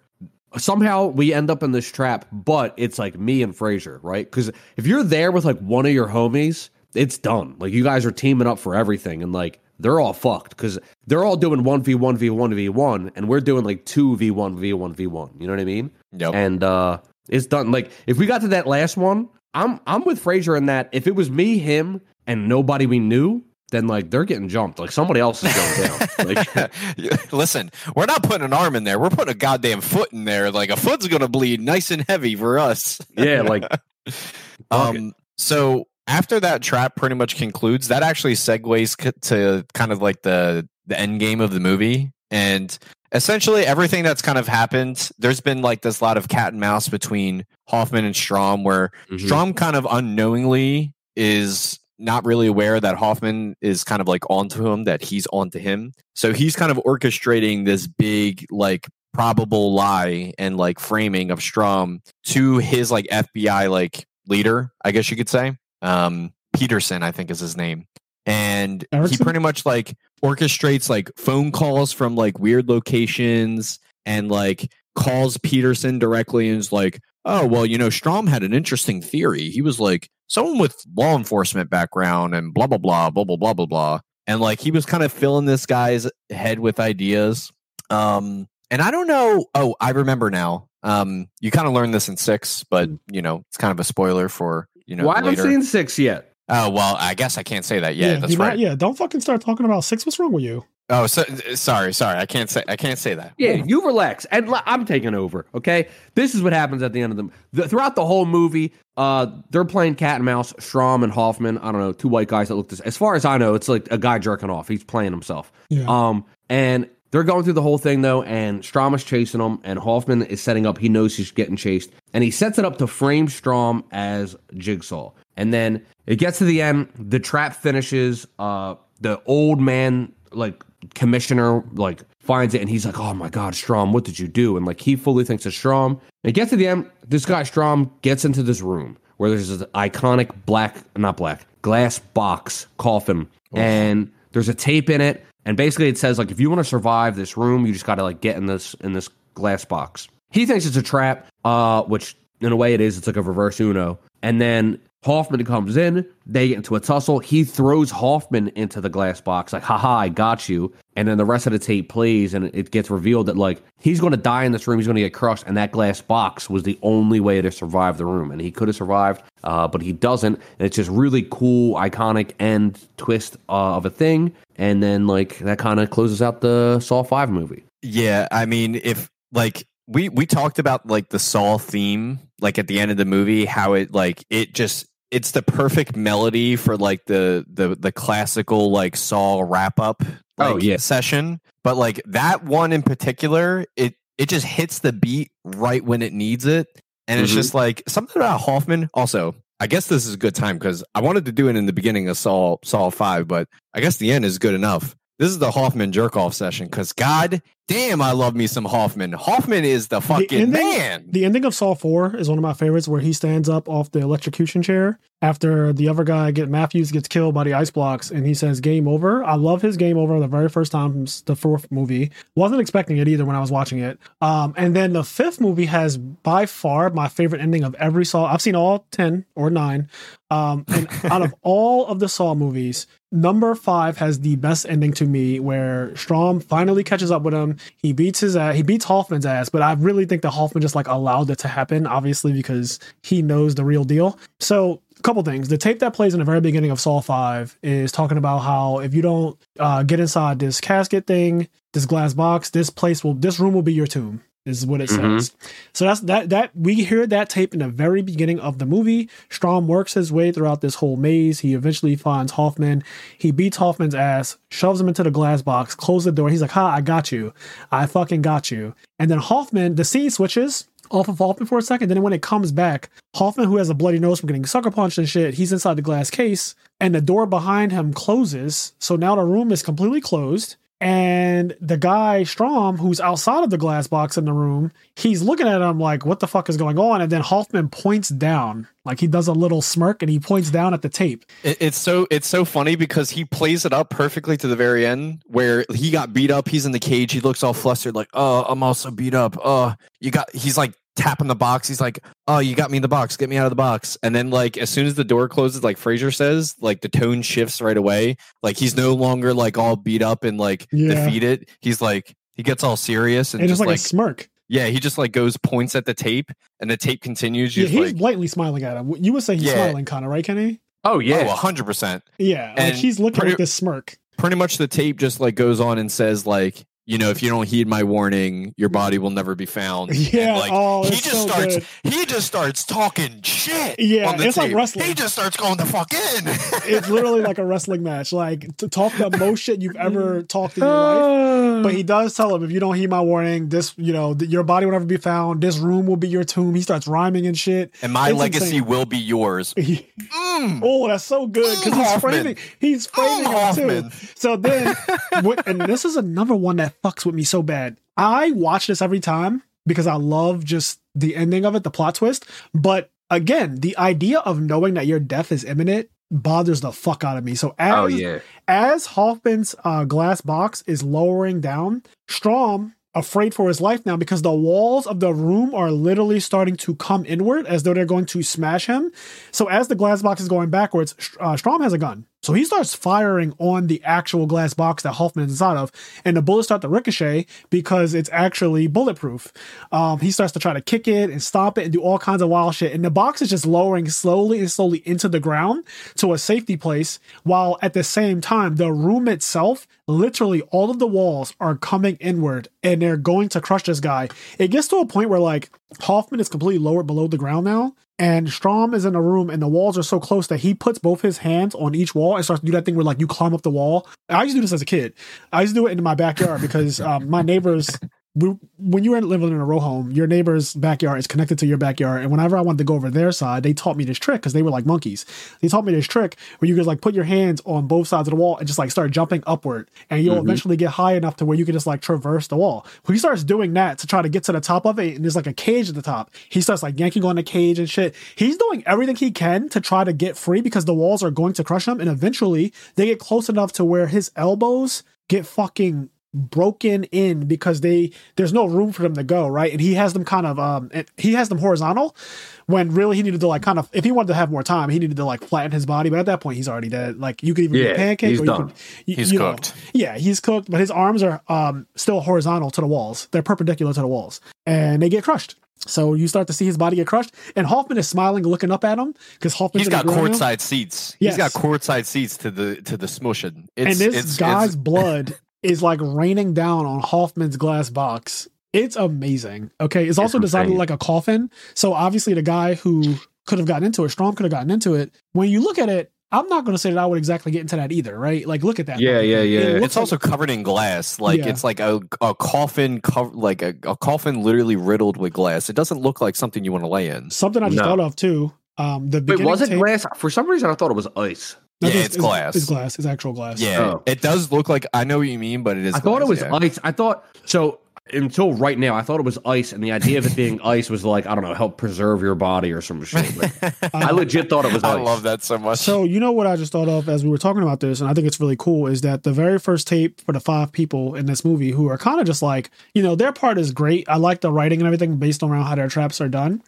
somehow we end up in this trap, but it's like me and Fraser, right? Because if you're there with like one of your homies, it's done. Like you guys are teaming up for everything, and like they're all fucked because they're all doing 1v1v1v1, and we're doing like 2v1v1v1. You know what I mean? Yep. And it's done. Like if we got to that last one, I'm with Fraser in that. If it was me, him, and nobody we knew, then like they're getting jumped. Like somebody else is going down. Like, listen, we're not putting an arm in there. We're putting a goddamn foot in there. Like a foot's gonna bleed nice and heavy for us. Yeah. Like. So. After that trap pretty much concludes, that actually segues to kind of like the end game of the movie. And essentially everything that's kind of happened, there's been like this lot of cat and mouse between Hoffman and Strahm, where Strahm kind of unknowingly is not really aware that Hoffman is kind of like onto him, that he's onto him. So he's kind of orchestrating this big like probable lie and like framing of Strahm to his like FBI like leader, I guess you could say. Peterson, I think is his name. And Erickson? He pretty much like orchestrates like phone calls from like weird locations and like calls Peterson directly and is like, oh, well, you know, Strahm had an interesting theory. He was like someone with law enforcement background and blah, blah, blah, blah, blah, blah, blah, blah. And like, he was kind of filling this guy's head with ideas. And I don't know. Oh, I remember now. You kind of learned this in 6, but you know, it's kind of a spoiler for, you know, well, I haven't seen 6 yet. Oh, well, I guess I can't say that yet. Yeah, that's right. Yeah, don't fucking start talking about 6. What's wrong with you? Oh, so, sorry. I can't say that. Yeah, you relax. And I'm taking over, okay? This is what happens at the end of the throughout the whole movie, they're playing cat and mouse, Strahm and Hoffman. I don't know, two white guys that look this. As far as I know, it's like a guy jerking off. He's playing himself. Yeah. And they're going through the whole thing, though, and Strahm is chasing him, and Hoffman is setting up. He knows he's getting chased, and he sets it up to frame Strahm as Jigsaw. And then it gets to the end. The trap finishes. The old man, like, commissioner, like, finds it, and he's like, oh, my God, Strahm, what did you do? And, like, he fully thinks it's Strahm. And it gets to the end. This guy, Strahm, gets into this room where there's this iconic glass box coffin, and there's a tape in it. And basically it says, like, if you want to survive this room, you just got to, like, get in this glass box. He thinks it's a trap, which in a way it is. It's like a reverse Uno. And then Hoffman comes in. They get into a tussle. He throws Hoffman into the glass box, like, haha, I got you. And then the rest of the tape plays, and it gets revealed that, like, he's going to die in this room. He's going to get crushed. And that glass box was the only way to survive the room. And he could have survived, but he doesn't. And it's just really cool, iconic end twist of a thing. And then, like, that kind of closes out the Saw V movie. Yeah, I mean, if, like, we talked about, like, the Saw theme, like, at the end of the movie, how it, like, it just... It's the perfect melody for like the classical like Saw wrap up session, but like that one in particular, it just hits the beat right when it needs it, and it's just like something about Hoffman. Also, I guess this is a good time because I wanted to do it in the beginning of Saw 5, but I guess the end is good enough. This is the Hoffman jerk off session because god damn, I love me some Hoffman. Hoffman is the fucking man. The ending of Saw IV is one of my favorites, where he stands up off the electrocution chair after the other guy, Matthews, gets killed by the ice blocks, and he says, game over. I love his game over the very first time from the 4th movie. Wasn't expecting it either when I was watching it. And then the 5th movie has by far my favorite ending of every Saw. I've seen all 10 or 9. And out of all of the Saw movies, number 5 has the best ending to me, where Strahm finally catches up with him. him. He beats his ass. He beats Hoffman's ass, but I really think that Hoffman just like allowed it to happen, obviously, because he knows the real deal. So a couple things. The tape that plays in the very beginning of Saw V is talking about how if you don't get inside this casket thing, this glass box, this room will be your tomb. Is what it says. Mm-hmm. So that's that we hear that tape in the very beginning of the movie. Strahm works his way throughout this whole maze. He eventually finds Hoffman. He beats Hoffman's ass, shoves him into the glass box, closes the door. He's like, "Ha, I got you. I fucking got you." And then Hoffman, the scene switches off of Hoffman for a second. Then when it comes back, Hoffman, who has a bloody nose from getting sucker punched and shit, he's inside the glass case and the door behind him closes. So now the room is completely closed. And the guy, Strahm, who's outside of the glass box in the room, he's looking at him like, what the fuck is going on? And then Hoffman points down, like he does a little smirk and he points down at the tape. It's so funny because he plays it up perfectly to the very end where he got beat up. He's in the cage. He looks all flustered like, oh, I'm also beat up. He's like tapping the box. He's like, oh, you got me in the box. Get me out of the box. And then like, as soon as the door closes, like Fraser says, like the tone shifts right away. Like he's no longer like all beat up and like defeated. He's like, he gets all serious and just like a smirk. Yeah. He just like goes, points at the tape and the tape continues. Yeah, he's like, blatantly smiling at him. You would say he's smiling kind of, right, Kenny? Oh yeah. 100%. Yeah. And like he's looking at this smirk. Pretty much the tape just like goes on and says like, you know, if you don't heed my warning, your body will never be found. Yeah, like, he just starts talking shit. Yeah, on the it's tape. Like wrestling. He just starts going the fuck in. It's literally like a wrestling match. Like to talk the most shit you've ever talked in your life. But he does tell him, if you don't heed my warning, this, you know, your body will never be found. This room will be your tomb. He starts rhyming and shit. And my legacy will be yours. Oh, that's so good because he's framing him too. So then, and this is another one that fucks with me so bad. I watch this every time because I love just the ending of it, the plot twist. But again, the idea of knowing that your death is imminent bothers the fuck out of me. So as Hoffman's glass box is lowering down, Strahm, afraid for his life now because the walls of the room are literally starting to come inward as though they're going to smash him. So as the glass box is going backwards, Strahm has a gun. So he starts firing on the actual glass box that Hoffman is inside of, and the bullets start to ricochet because it's actually bulletproof. He starts to try to kick it and stop it and do all kinds of wild shit. And the box is just lowering slowly and slowly into the ground to a safety place, while at the same time, the room itself, literally all of the walls are coming inward and they're going to crush this guy. It gets to a point where like Hoffman is completely lowered below the ground now. And Strahm is in a room and the walls are so close that he puts both his hands on each wall and starts to do that thing where like you climb up the wall. I used to do this as a kid. I used to do it in my backyard because my neighbors, when you were living in a row home, your neighbor's backyard is connected to your backyard. And whenever I wanted to go over their side, they taught me this trick because they were like monkeys. They taught me this trick where you could like put your hands on both sides of the wall and just like start jumping upward. And you'll eventually get high enough to where you can just like traverse the wall. When he starts doing that to try to get to the top of it, and there's like a cage at the top, he starts like yanking on the cage and shit. He's doing everything he can to try to get free because the walls are going to crush him. And eventually they get close enough to where his elbows get fucking broken in because there's no room for them to go, right? And he has them kind of horizontal when really he needed to like kind of, if he wanted to have more time, he needed to like flatten his body, but at that point he's already dead. Like you could even get pancake he's or you could, he's cooked. He's cooked, but his arms are still horizontal to the walls. They're perpendicular to the walls and they get crushed. So you start to see his body get crushed, and Hoffman is smiling, looking up at him because Hoffman's got courtside seats. Yes. He's got courtside seats to the smushin'. This guy's blood is like raining down on Hoffman's glass box. It's amazing. Okay. It's also designed like a coffin. So obviously the guy who could have gotten into it, Strahm could have gotten into it. When you look at it, I'm not going to say that I would exactly get into that either, right? Like, look at that. It it's also covered in glass. Like, it's like a coffin, like a coffin literally riddled with glass. It doesn't look like something you want to lay in. Something I just thought of too. Wait, was it glass? For some reason, I thought it was ice. No, yeah, it's glass. It's glass. It's actual glass. Yeah, It does look like, I know what you mean, but it is. I thought it was ice. I thought so until right now. I thought it was ice, and the idea of it being ice was like, I don't know, help preserve your body or some shit. Like, I legit thought it was ice. I love that so much. So you know what I just thought of as we were talking about this, and I think it's really cool, is that the very first tape for the five people in this movie who are kind of just like, you know, their part is great. I like the writing and everything based around how their traps are done,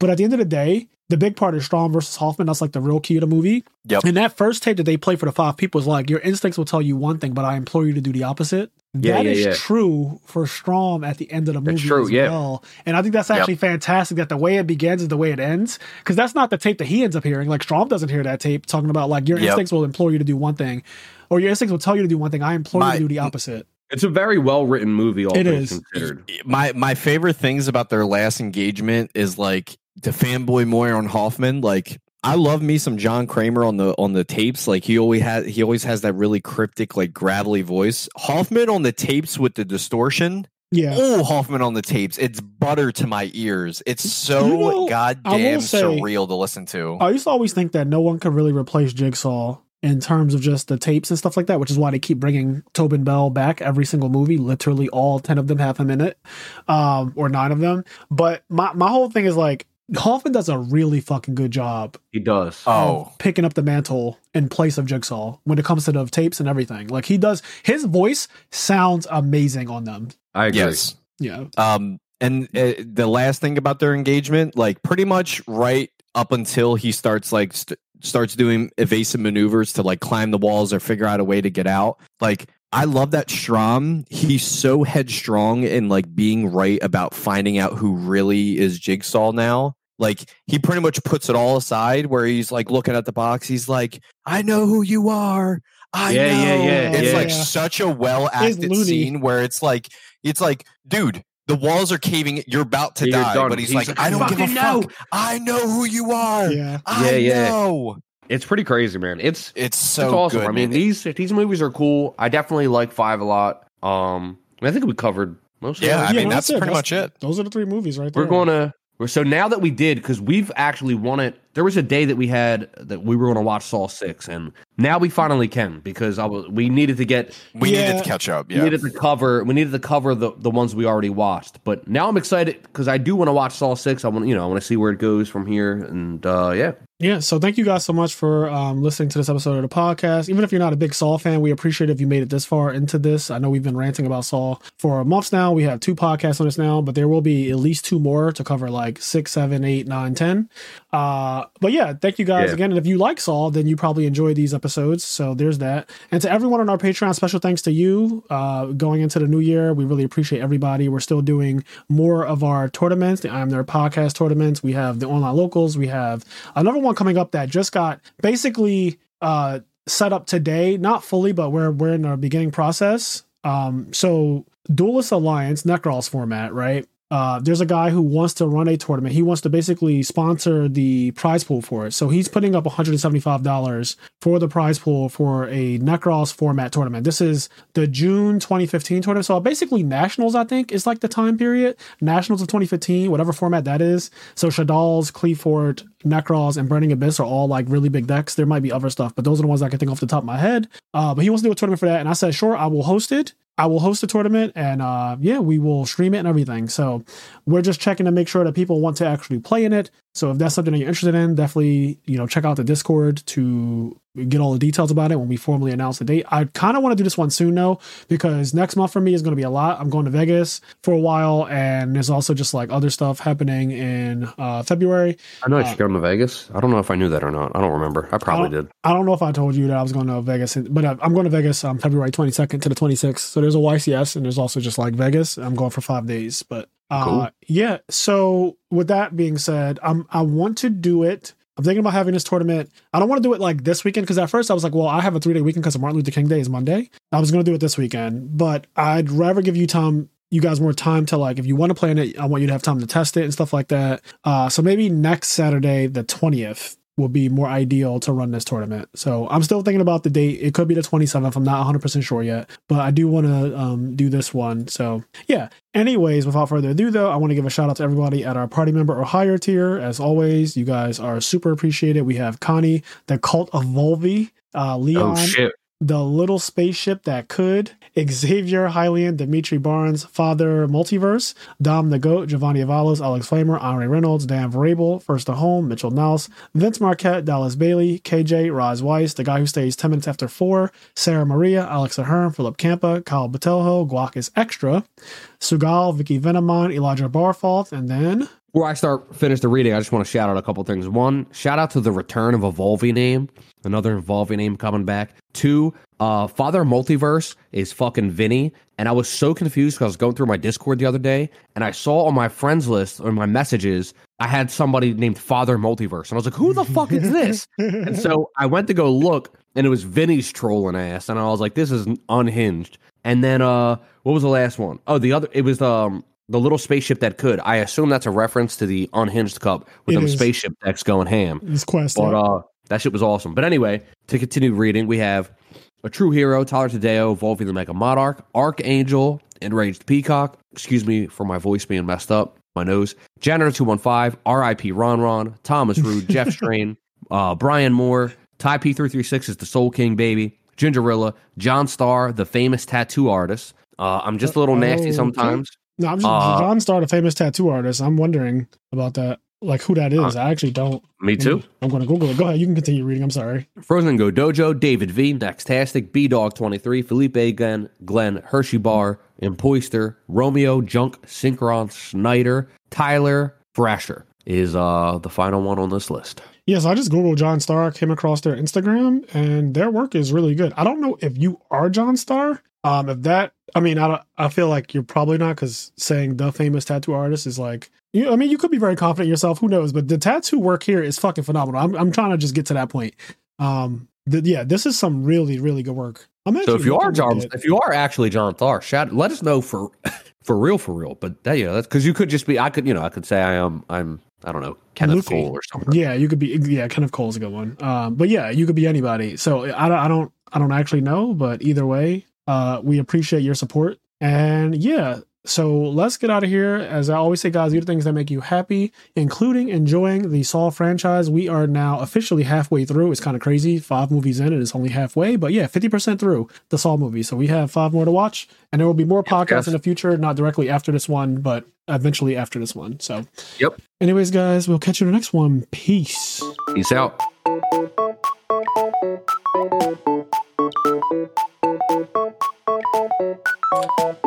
but at the end of the day, the big part is Strahm versus Hoffman. That's like the real key of the movie. Yep. And that first tape that they play for the five people is like, your instincts will tell you one thing, but I implore you to do the opposite. That is true for Strahm at the end of the movie as well. And I think that's actually fantastic that the way it begins is the way it ends, because that's not the tape that he ends up hearing. Like, Strahm doesn't hear that tape talking about, like, your instincts will implore you to do one thing, or your instincts will tell you to do one thing. I implore you to do the opposite. It's a very well-written movie, all things considered. My favorite things about their last engagement is, like, the fanboy more on Hoffman. Like, I love me some John Kramer on the tapes. Like, he always has that really cryptic, like, gravelly voice. Hoffman on the tapes with the distortion. Yeah. Oh, Hoffman on the tapes. It's butter to my ears. It's so goddamn surreal to listen to. I used to always think that no one could really replace Jigsaw in terms of just the tapes and stuff like that, which is why they keep bringing Tobin Bell back every single movie. Literally all 10 of them have him in it, or 9 of them. But my whole thing is, like, Hoffman does a really fucking good job. He does. Picking up the mantle in place of Jigsaw when it comes to the tapes and everything. Like, he does. His voice sounds amazing on them. I agree. Yes. Yeah. And the last thing about their engagement, like, pretty much right up until he starts, like, starts doing evasive maneuvers to, like, climb the walls or figure out a way to get out. Like, I love that Strahm, he's so headstrong in, like, being right about finding out who really is Jigsaw now. Like, he pretty much puts it all aside where he's, like, looking at the box. He's like, I know who you are. I know. It's such a well-acted scene where it's like, dude, the walls are caving. You're about to die. But he's like, I don't give a fuck. I know who you are. I know. It's pretty crazy, man. It's so awesome. Good. I mean, these movies are cool. I definitely like 5 a lot. I think we covered most of them. Yeah, I mean, that's pretty much it. Those are the 3 movies right there. So now that we did, because we've actually wanted, there was a day that we had that we were going to watch Saw 6, and now we finally can, because we needed to catch up. Yeah, we needed to cover the ones we already watched. But now I'm excited because I do want to watch Saw 6. I want to see where it goes from here, and yeah. So thank you guys so much for listening to this episode of the podcast. Even if you're not a big Saw fan, we appreciate if you made it this far into this. I know we've been ranting about Saw for months now. We have 2 podcasts on this now, but there will be at least 2 more to cover, like 6, 7, 8, 9, 10. But yeah, thank you guys again. And if you like Saw, then you probably enjoy these episodes. So there's that. And to everyone on our Patreon, special thanks to you. Going into the new year, we really appreciate everybody. We're still doing more of our tournaments, the I Am Their podcast tournaments. We have the online locals. We have another one coming up that just got basically set up today, not fully, but we're in our beginning process. So Duelist Alliance, Necrol's format, right? There's a guy who wants to run a tournament. He wants to basically sponsor the prize pool for it. So he's putting up $175 for the prize pool for a Necrol's format tournament. This is the June 2015 tournament. So basically Nationals, I think, is like the time period. Nationals of 2015, whatever format that is. So Shadal's, Cleaford, Necrol's, and Burning Abyss are all like really big decks. There might be other stuff, but those are the ones I can think off the top of my head. But he wants to do a tournament for that. And I said, sure, I will host it. I will host the tournament, and we will stream it and everything. So we're just checking to make sure that people want to actually play in it. So if that's something that you're interested in, definitely, check out the Discord to get all the details about it when we formally announce the date. I kind of want to do this one soon, though, because next month for me is going to be a lot. I'm going to Vegas for a while, and there's also just, like, other stuff happening in February. I know I should go to Vegas. I don't know if I knew that or not. I don't remember. I probably did. I don't know if I told you that I was going to Vegas, but I'm going to Vegas February 22nd to the 26th. So there's a YCS, and there's also just, like, Vegas. I'm going for 5 days, but... Cool. So with that being said, I want to do it. I'm thinking about having this tournament. I don't want to do it like this weekend, because at first I was like, well, I have a 3-day weekend because Martin Luther King Day is Monday. I was going to do it this weekend, but I'd rather give you guys more time to, like, if you want to play in it, I want you to have time to test it and stuff like that. So maybe next Saturday, the 20th, will be more ideal to run this tournament. So I'm still thinking about the date. It could be the 27th. I'm not 100% sure yet, but I do want to do this one. So yeah. Anyways, without further ado, though, I want to give a shout out to everybody at our party member or higher tier. As always, you guys are super appreciated. We have Connie, the Cult of Volvi, Leon, the Little Spaceship That Could, Xavier Hylian, Dimitri Barnes, Father Multiverse, Dom the Goat, Giovanni Avalos, Alex Flamer, Henry Reynolds, Dan Vrabel, First to Home, Mitchell Nouse, Vince Marquette, Dallas Bailey, KJ, Roz Weiss, the guy who stays 10 minutes after 4, Sarah Maria, Alex Ahern, Philip Campa, Kyle Batelho, Guac is Extra, Sugal, Vicky Venomon, Elijah Barfalth, and then... Before I finish the reading, I just want to shout out a couple things. One, shout out to the return of Evolvi name. Another Evolvi name coming back. Two, Father Multiverse is fucking Vinny. And I was so confused because I was going through my Discord the other day, and I saw on my friends list, or my messages, I had somebody named Father Multiverse. And I was like, who the fuck is this? And so I went to go look, and it was Vinny's trolling ass. And I was like, this is unhinged. And then, what was the last one? Oh, the other, it was The Little Spaceship That Could. I assume that's a reference to the Unhinged Cup with the spaceship decks going ham. It's Quest. But that shit was awesome. But anyway, to continue reading, we have A True Hero, Tyler Tadeo, Volvi the Mega Monarch, Archangel, Enraged Peacock. Excuse me for my voice being messed up. My nose. Janitor 215, R.I.P. Ron Ron, Thomas Rude, Jeff Strain, Brian Moore, Ty P336 is the Soul King Baby, Gingerilla, John Starr, the famous tattoo artist. I'm just a little nasty sometimes. No, I'm just John Stark, a famous tattoo artist. I'm wondering about that, like who that is. I actually don't. Me too. I'm going to Google it. Go ahead. You can continue reading. I'm sorry. Frozen Go Dojo, David V, Nextastic, B Dog 23, Felipe Glenn, Hershey Bar, Impoister, Romeo, Junk, Synchron, Snyder, Tyler, Thrasher is the final one on this list. Yes, I just Googled John Stark, came across their Instagram, and their work is really good. I don't know if you are John Stark. I feel like you're probably not, because saying the famous tattoo artist is like, you could be very confident yourself. Who knows? But the tattoo work here is fucking phenomenal. I'm trying to just get to that point. This is some really, really good work. If you are actually John Thar, let us know for real. But that, that's because you could just be. I could say I don't know, Kenneth Luffy. Cole or something. Yeah, you could be. Yeah, Kenneth Cole's a good one. But yeah, you could be anybody. So I don't actually know. But either way, we appreciate your support. And yeah, so let's get out of here. As I always say, guys, do the things that make you happy, including enjoying the Saw franchise. We are now officially halfway through. It's kind of crazy. 5 movies in and it's only halfway, but yeah, 50% through the Saw movie. So we have 5 more to watch, and there will be more podcasts in the future, not directly after this one, but eventually after this one. So yep. Anyways, guys, we'll catch you in the next one. Peace. Peace out. Thank you.